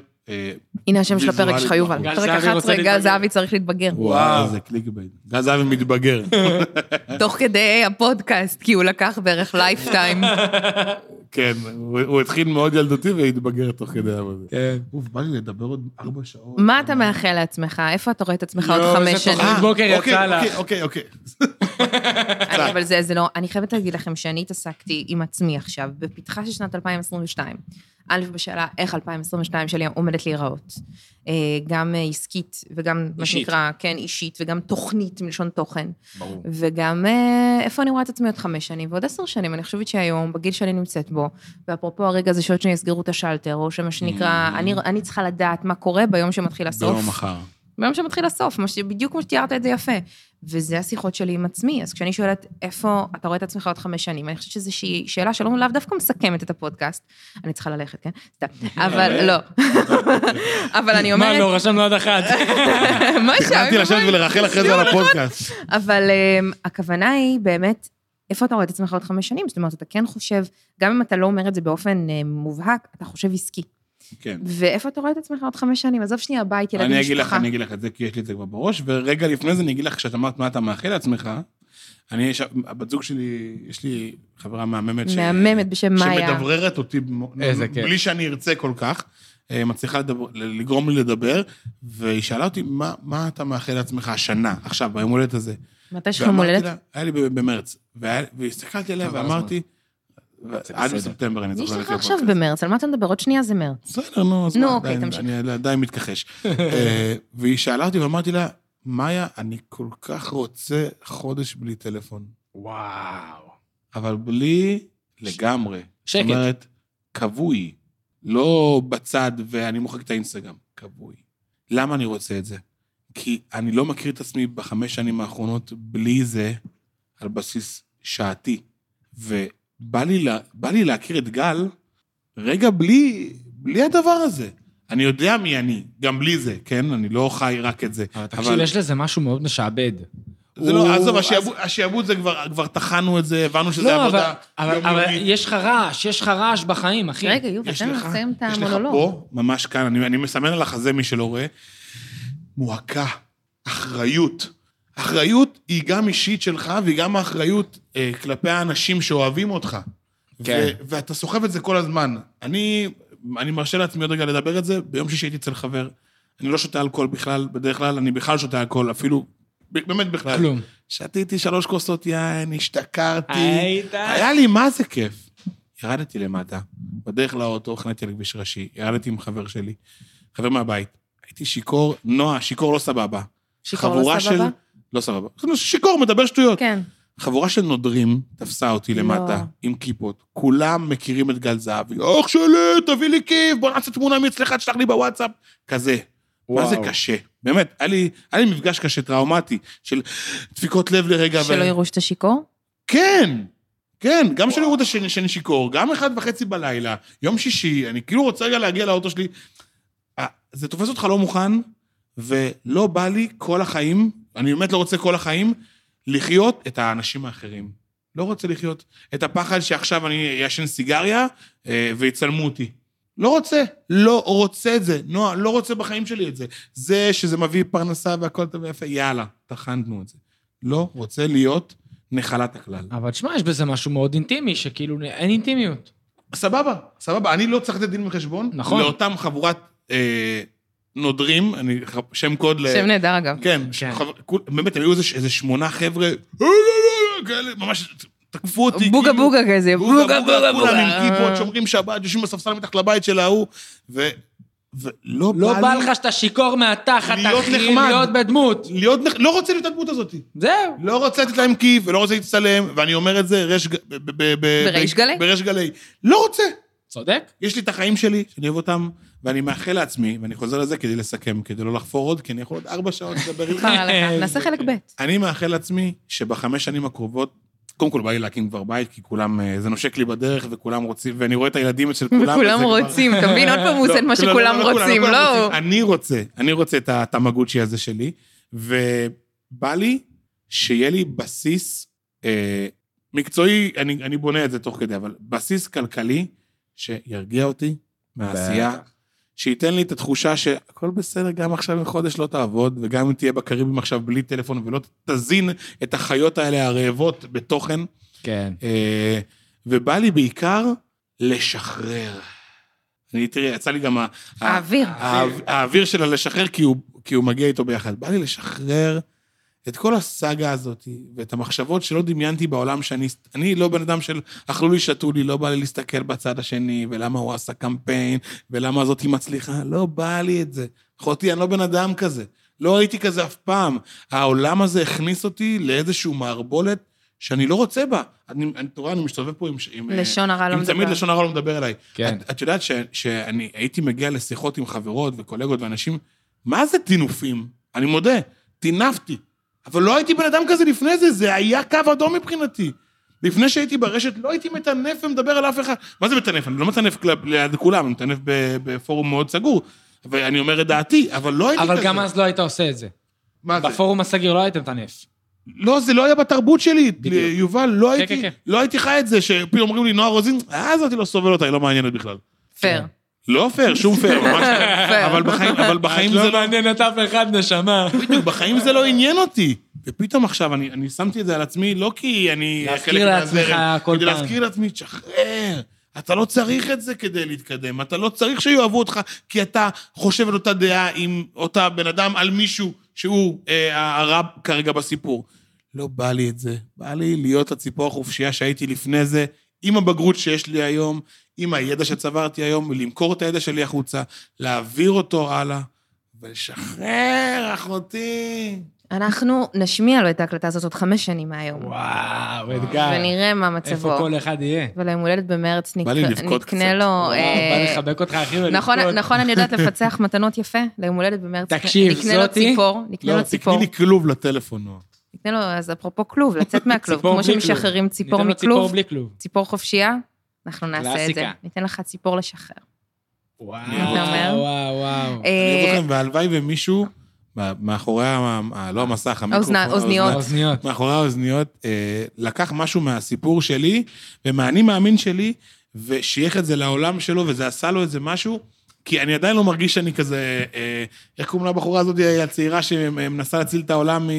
הנה השם של הפרק שלך, יובל. פרק 11, גז אבי צריך להתבגר. וואו, זה קליק בייט. גז אבי מתבגר. תוך כדי הפודקאסט, כי הוא לקח בערך לייפטיים. כן, הוא התחיל מאוד ילדותי והתבגר תוך כדי הזה. כן. אוף, בא לי לדבר עוד 4 שעות. מה אתה מאחל לעצמך? איפה אתה רואה את עצמך עוד 5 שנים? לא, זה תוכנית בוקר יצא לך. אוקיי. אבל זה לא, אני חייבת להגיד לכם שאני התעסקתי עם עצמי עכשיו, בפתחה של שנת 2022. א' בשאלה איך 2022 שלי עומדת להיראות. גם עסקית וגם מה שנקרא, כן, אישית, וגם תוכנית מלשון תוכן. ברור. וגם איפה אני רואה את עצמי עוד 5 שנים, ועוד 10 שנים, אני חושבת שהיום, בגיל שאני נמצאת בו, ואפרופו הרגע הזה שעוד שני יסגרו את השלטר, או שמה שנקרא, אני צריכה לדעת מה קורה ביום שמתחיל הסוף. ביום מחר. ביום שמתחיל הסוף, בדיוק כמו שתיארת את זה יפה. וזה השיחות שלי עם עצמי. אז כשאני שואלת, איפה אתה רואה את עצמך עוד 5 שנים? אני חושבת שזו שאלה שלא לאו דווקא מסכמת את הפודקאסט. אני צריכה ללכת, כן? אבל לא. אבל אני אומרת... מה, לא, רשמנו עוד אחת. מה שם? תכננתי לשבת ולרחל אחרי זה על הפודקאסט. אבל הכוונה היא באמת... איפה אתה רואה את עצמך עוד 5 שנים? זאת אומרת, אתה כן חושב, גם אם אתה לא אומר את זה באופן מובהק, אתה חושב עסקי. כן. ואיפה אתה רואה את עצמך עוד 5 שנים? עזוב שנייה, הבית, ילדים, משפחה. אני אגיד לך את זה, כי יש לי את זה כבר בראש, ורגע לפני זה אני אגיד לך, כשאת אמרת מה אתה מאחל לעצמך, הבת זוג שלי, יש לי חברה מהממת, בשם מאיה. שמדבררת אותי, בלי שאני ארצה כל כך, מצליחה לגרום לי לדבר, והיא שאלה אותי, מה אתה מאחל לעצמך השנה, עכשיו, ביום הולדת הזה? מתי שלך מולדת? היה לי במרץ, והסתכלתי עליה ואמרתי, עד בספטמבר אני זוכר. יש לך עכשיו במרץ, על מה אתה מדבר? עוד שנייה זה מרץ. בסדר, נו, אני עדיין מתכחש. והיא שאלה אותי ואמרתי לה, מאיה, אני כל כך רוצה 1 חודש בלי טלפון. וואו. אבל בלי לגמרי. שקט. זאת אומרת, קבוי. לא בצד, ואני מוחק את האינסטגרם. קבוי. למה אני רוצה את זה? כי אני לא מכיר את עצמי 5 שנים האחרונות בלי זה, על בסיס שעתי. ובא לי להכיר את גל, רגע בלי הדבר הזה. אני יודע מי אני, גם בלי זה, כן? אני לא חי רק את זה. אבל יש לזה משהו מאוד משעבד. זה לא, עזוב, השיעבוד זה כבר תחנו את זה, הבנו שזה עבודה. אבל יש לך רעש בחיים, אחי. רגע, יוב, אתם נסיים את המונולוג. יש לך פה, ממש כאן, אני מסמן על החזה מי שלא רואה, מועקה, אחריות. אחריות היא גם אישית שלך, והיא גם האחריות כלפי האנשים שאוהבים אותך. כן. ואתה סוחב את זה כל הזמן. אני מרשה לעצמי עוד רגע לדבר את זה, ביום שהייתי אצל חבר, אני לא שותה אלכוהול בכלל, בדרך כלל, אני בכלל שותה אלכוהול, אפילו, באמת בכלל. כלום. שתיתי 3 כוסות יין, השתכרתי. היה לי מה זה כיף. ירדתי למטה, בדרך לאוטו, חניתי על כביש ראשי, ירדתי עם חבר שלי, חבר מהבית. הייתי שיקור, נועה, שיקור לא סבבה. שיקור לא סבבה? לא סבבה. שיקור, מדבר שטויות. כן. חבורה של נודרים תפסה אותי למטה, עם כיפות. כולם מכירים את גל זהבי. אח שלי, תביא לי כיף, בוא נעשה תמונה מאצלך, תשלח לי בוואטסאפ. כזה. מה זה קשה? באמת, היה לי מפגש קשה, טראומטי, של דפיקות לב לרגע. שלא יראו שאתה שיקור? כן. כן, גם שלא יראו את השני שאני שיקור, גם 1:30 בלילה, יום שישי, אני כאילו רוצה רגע להגיע לאוטו שלי. זה תופס אותך לא מוכן, ולא בא לי כל החיים, אני באמת לא רוצה כל החיים, לחיות את האנשים האחרים. לא רוצה לחיות את הפחד שעכשיו אני ישן סיגריה, ויצלמו אותי. לא רוצה את זה, נועה, לא רוצה בחיים שלי את זה. זה שזה מביא פרנסה והכל טוב ויפה, יאללה, תחננו את זה. לא רוצה להיות נחלת הכלל. אבל תשמע, יש בזה משהו מאוד אינטימי, שכאילו אין אינטימיות. סבבה, סבבה, אני לא צריך לתת דין בחשבון. נכון. לאותם חבורת נודרים, אני, שם קוד ל... שם נהדר אגב. כן, כן. באמת, הם היו איזה 8 חבר'ה, כאלה, ממש... תקפו אותי, בוגה בוגה כזה, בוגה בוגה בוגה, כולם עם כיפות, שומרים שבת, יושבים בספסל מתחת לבית של ההוא, ולא בא לך שאתה שיקור מהתחת, אחי, להיות בדמות. לא רוצה להיות הדמות הזאת. זהו. לא רוצה לתת להם כיף, ולא רוצה להצטלם, ואני אומר את זה, בריש גלי. לא רוצה. צודק. יש לי את החיים שלי, שאני אוהב אותם, ואני מאחל לעצמי, ואני חוזר לזה כדי לסכם, כדי לא לחפור עוד, כי אני יכול עוד 4 שעות לדבר איתך. נעשה חלק ב'. אני מאחל לעצמי שב5 שנים הקרובות קודם כל בא לי להקים כבר בית, כי כולם, זה נושק לי בדרך, וכולם רוצים, ואני רואה את הילדים של כולם. וכולם רוצים, תבין עוד פעם הוא עושה את מה שכולם רוצים, לא? אני רוצה את התמגוצ'י הזה שלי, ובא לי שיהיה לי בסיס מקצועי, אני בונה את זה תוך כדי, אבל בסיס כלכלי, שירגיע אותי מהעשייה, שייתן לי את התחושה שהכל בסדר, גם עכשיו חודש לא תעבוד, וגם אם תהיה בקריבים עכשיו בלי טלפון, ולא תזין את החיות האלה הרעבות בתוכן. כן. ובא לי בעיקר לשחרר. אני תראה, יצא לי גם... האוויר. האוויר שלה לשחרר, כי הוא מגיע איתו ביחד. בא לי לשחרר את כל הסאגה הזאת, ואת המחשבות שלא דמיינתי בעולם שאני לא בן אדם של אכלו לי, שתו לי, לא בא לי להסתכל בצד השני, ולמה הוא עשה קמפיין, ולמה זאת היא מצליחה, לא בא לי את זה. אחותי, אני לא בן אדם כזה. לא הייתי כזה אף פעם. העולם הזה הכניס אותי לאיזשהו מערבולת שאני לא רוצה בה. אני משתובב פה עם... לשון הרע לא מדבר. תמיד לשון הרע לא מדבר אליי. כן. את יודעת שאני הייתי מגיע לשיחות עם חברות וקולגות ואנשים, מה זה תינופים? אני מודה, תינפתי. אבל לא הייתי בן אדם כזה לפני זה, זה היה קו אדום מבחינתי. לפני שהייתי ברשת, לא הייתי מטנף ומדבר על אף אחד. מה זה מטנף? אני לא מטנף ליד כולם, אני מטנף בפורום מאוד סגור, ואני אומר את דעתי, אבל לא הייתי כזה. אבל גם אז לא היית עושה את זה. מה זה? בפורום הסגיר לא היית מטנף. לא, זה לא היה בתרבות שלי, יובל, לא הייתי חי את זה, שפי אומרים לי, נועה רוזין, אז הייתי לא סובל אותה, היא לא מעניינת בכלל. פר. לא פייר, שום פייר, ממש פייר. אבל בחיים זה לא מעניין את אף אחד, נשמה. בדיוק, בחיים זה לא עניין אותי. ופתאום עכשיו, אני שמתי את זה על עצמי, לא כי אני... להזכיר לעצמך כל פעם. כדי להזכיר לעצמי, תשחרר. אתה לא צריך את זה כדי להתקדם. אתה לא צריך שיאהבו אותך, כי אתה חושב על אותה דעה עם אותה בן אדם, על מישהו שהוא הרב כרגע בסיפור. לא בא לי את זה. בא לי להיות הציפור החופשייה שהייתי לפני זה, עם הבגרות שיש לי היום, עם הידע שצברתי היום, למכור את הידע שלי החוצה, להעביר אותו הלאה, ולשחרר, אחותי. אנחנו נשמיע לו את ההקלטה הזאת עוד 5 שנים מהיום. וואו, אתגר. ונראה מה מצבו. איפה כל אחד יהיה. וליום הולדת במרץ נקנה לו... בא לחבק אותך, אחי, ולבכות. נכון, אני יודעת לפצח מתנות יפה, ליום הולדת במרץ. תקשיב, זאתי. נקנה לו ציפור. תקני לי כלוב לטלפון. נקנה לו, אז אפרופו כלוב, לצאת מהכלוב, כמו שמשחררים ציפור מכלוב, ציפור חופשייה, אנחנו נעשה את זה. ניתן לך ציפור לשחרר. וואו, וואו, וואו. אני אוהב אתכם, והלוואי ומישהו, מאחורי, לא המסך, האוזניות, מאחורי האוזניות, לקח משהו מהסיפור שלי, ומהאני מאמין שלי, ושייך את זה לעולם שלו, וזה עשה לו את זה משהו, כי אני עדיין לא מרגיש שאני כזה, איך קוראים לה הבחורה הזאת, היא הצעירה שמנסה להציל את העולם מ...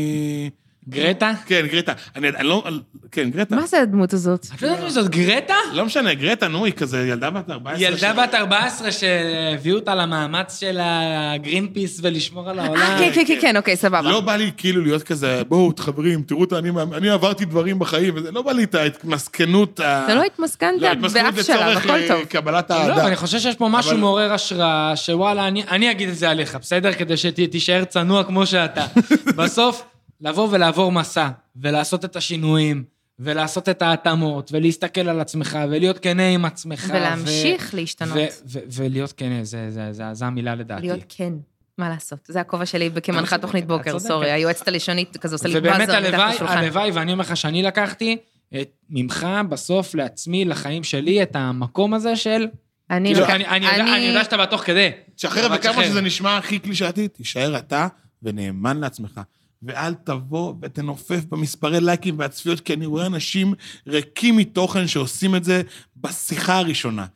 גרטה? כן, גרטה. אני לא... כן, גרטה. מה זה הדמות הזאת? את לא יודעת מי זאת, גרטה? לא משנה, גרטה, נו, היא כזה ילדה בת 14. ילדה בת 14 שהביאו אותה למאמץ של הגרינפיס ולשמור על העולם. כן, כן, כן, אוקיי, סבבה. לא בא לי כאילו להיות כזה, בואו, חברים, תראו אותה, אני עברתי דברים בחיים, וזה לא בא לי את ההתמסכנות... אתה לא התמסכנת באף שלב, הכל טוב. קבלת העדה. לא, אני חושב שיש פה משהו מעורר השראה, שוואלה, אני אגיד את זה עליך, בסדר? כדי שתישאר צנוע כמו שאתה. בסוף לבוא ולעבור מסע, ולעשות את השינויים, ולעשות את ההתאמות, ולהסתכל על עצמך, ולהיות כנה עם עצמך. ולהמשיך להשתנות. ולהיות כנה, זה המילה לדעתי. להיות כן, מה לעשות? זה הכובע שלי כמנחת תוכנית בוקר, סורי, היועצת הלשונית כזו, עושה לי באזר מתחת לשולחן. הלוואי, ואני אומר לך שאני לקחתי ממך בסוף לעצמי, לחיים שלי, את המקום הזה של... אני יודע שאתה בתוך כדי. תשחרר, וכמה שזה נשמע הכי קלישאתי, תישאר אתה ונאמן לעצמך. ואל תבוא ותנופף במספרי לייקים והצפיות, כי אני רואה אנשים ריקים מתוכן שעושים את זה בשיחה הראשונה.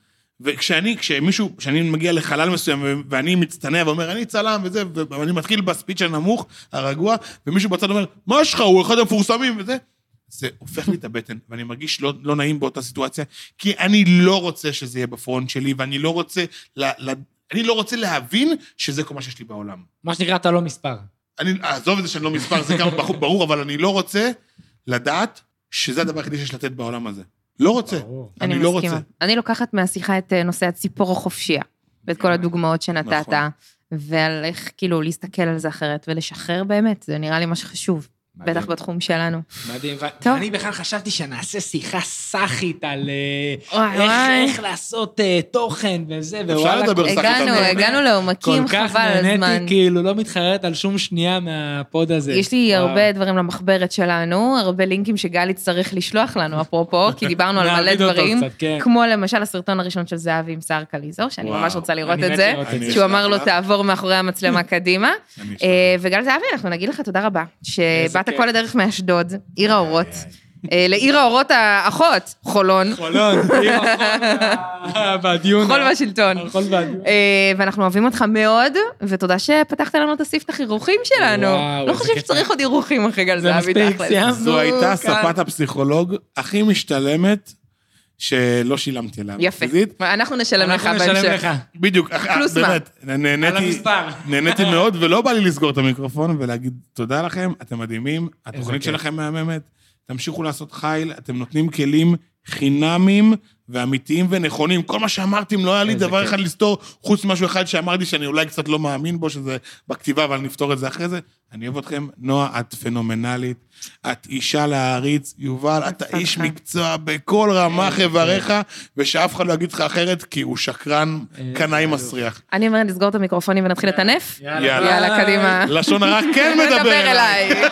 כשאני מגיע לחלל מסוים, ואני מצטנע ואומר, אני צלם וזה, ואני מתחיל בספיץ' הנמוך, הרגוע, ומישהו בצד אומר, מה שלך, הוא אחד המפורסמים וזה, זה הופך לי את הבטן, ואני מרגיש לא נעים באותה סיטואציה, כי אני לא רוצה שזה יהיה בפרונט שלי, ואני לא רוצה, אני לא רוצה להבין שזה כל מה שיש לי בעולם. מה שנקרא, אתה לא מספר. אני, עזוב את זה שאני לא מספר, זה גם ברור, אבל אני לא רוצה לדעת שזה הדבר הכי שיש לתת בעולם הזה. לא רוצה. אני לא רוצה. אני לוקחת מהשיחה את נושא הציפור החופשייה, ואת כל הדוגמאות שנתת, ועל איך כאילו להסתכל על זה אחרת, ולשחרר באמת, זה נראה לי מה שחשוב. בטח בתחום שלנו. מדהים. אני בכלל חשבתי שנעשה שיחה סחית על איך לעשות תוכן וזה, ווואלה, הגענו לעומקים חבל הזמן. כל כך נהניתי, כאילו לא מתחרט על שום שנייה מהפוד הזה. יש לי הרבה דברים למחברת שלנו, הרבה לינקים שגלי צריך לשלוח לנו, אפרופו, כי דיברנו על מלא דברים, כמו למשל הסרטון הראשון של זהבי עם שר קליזור, שאני ממש רוצה לראות את זה, שהוא אמר לו תעבור מאחורי המצלמה קדימה. וגל זהבי, אנחנו נגיד לך תודה רבה, שבאת כל הדרך מאשדוד, עיר האורות, לעיר האורות האחות, חולון. חולון, עיר האורות והדיון. חול והשלטון. חול והדיון. ואנחנו אוהבים אותך מאוד, ותודה שפתחת לנו את הספת החירוכים שלנו. לא חושב שצריך עוד אירוכים אחרי גל זהבי. זה מספיק, סיימנו. זו הייתה ספת הפסיכולוג הכי משתלמת, שלא שילמתי עליו. יפה, אנחנו נשלם לך בהמשך. בדיוק, באמת, נהניתי מאוד, ולא בא לי לסגור את המיקרופון, ולהגיד תודה לכם, אתם מדהימים, התוכנית שלכם מהממת, תמשיכו לעשות חיל, אתם נותנים כלים חינמים, ואמיתיים ונכונים, כל מה שאמרתם, לא היה לי דבר אחד לסתור, חוץ משהו אחד שאמרתי, שאני אולי קצת לא מאמין בו, שזה בכתיבה, אבל נפתור את זה אחרי זה, אני אוהב אתכם, נועה, את פנומנלית, את אישה להעריץ, יובל, אתה איש מקצוע בכל רמה חבריך, ושאף אחד לא יגיד לך אחרת, כי הוא שקרן, קנאי מסריח. אני אומרת, לסגור את המיקרופונים ונתחיל לטנף? יאללה, קדימה. לשון הרע כן מדבר אליי.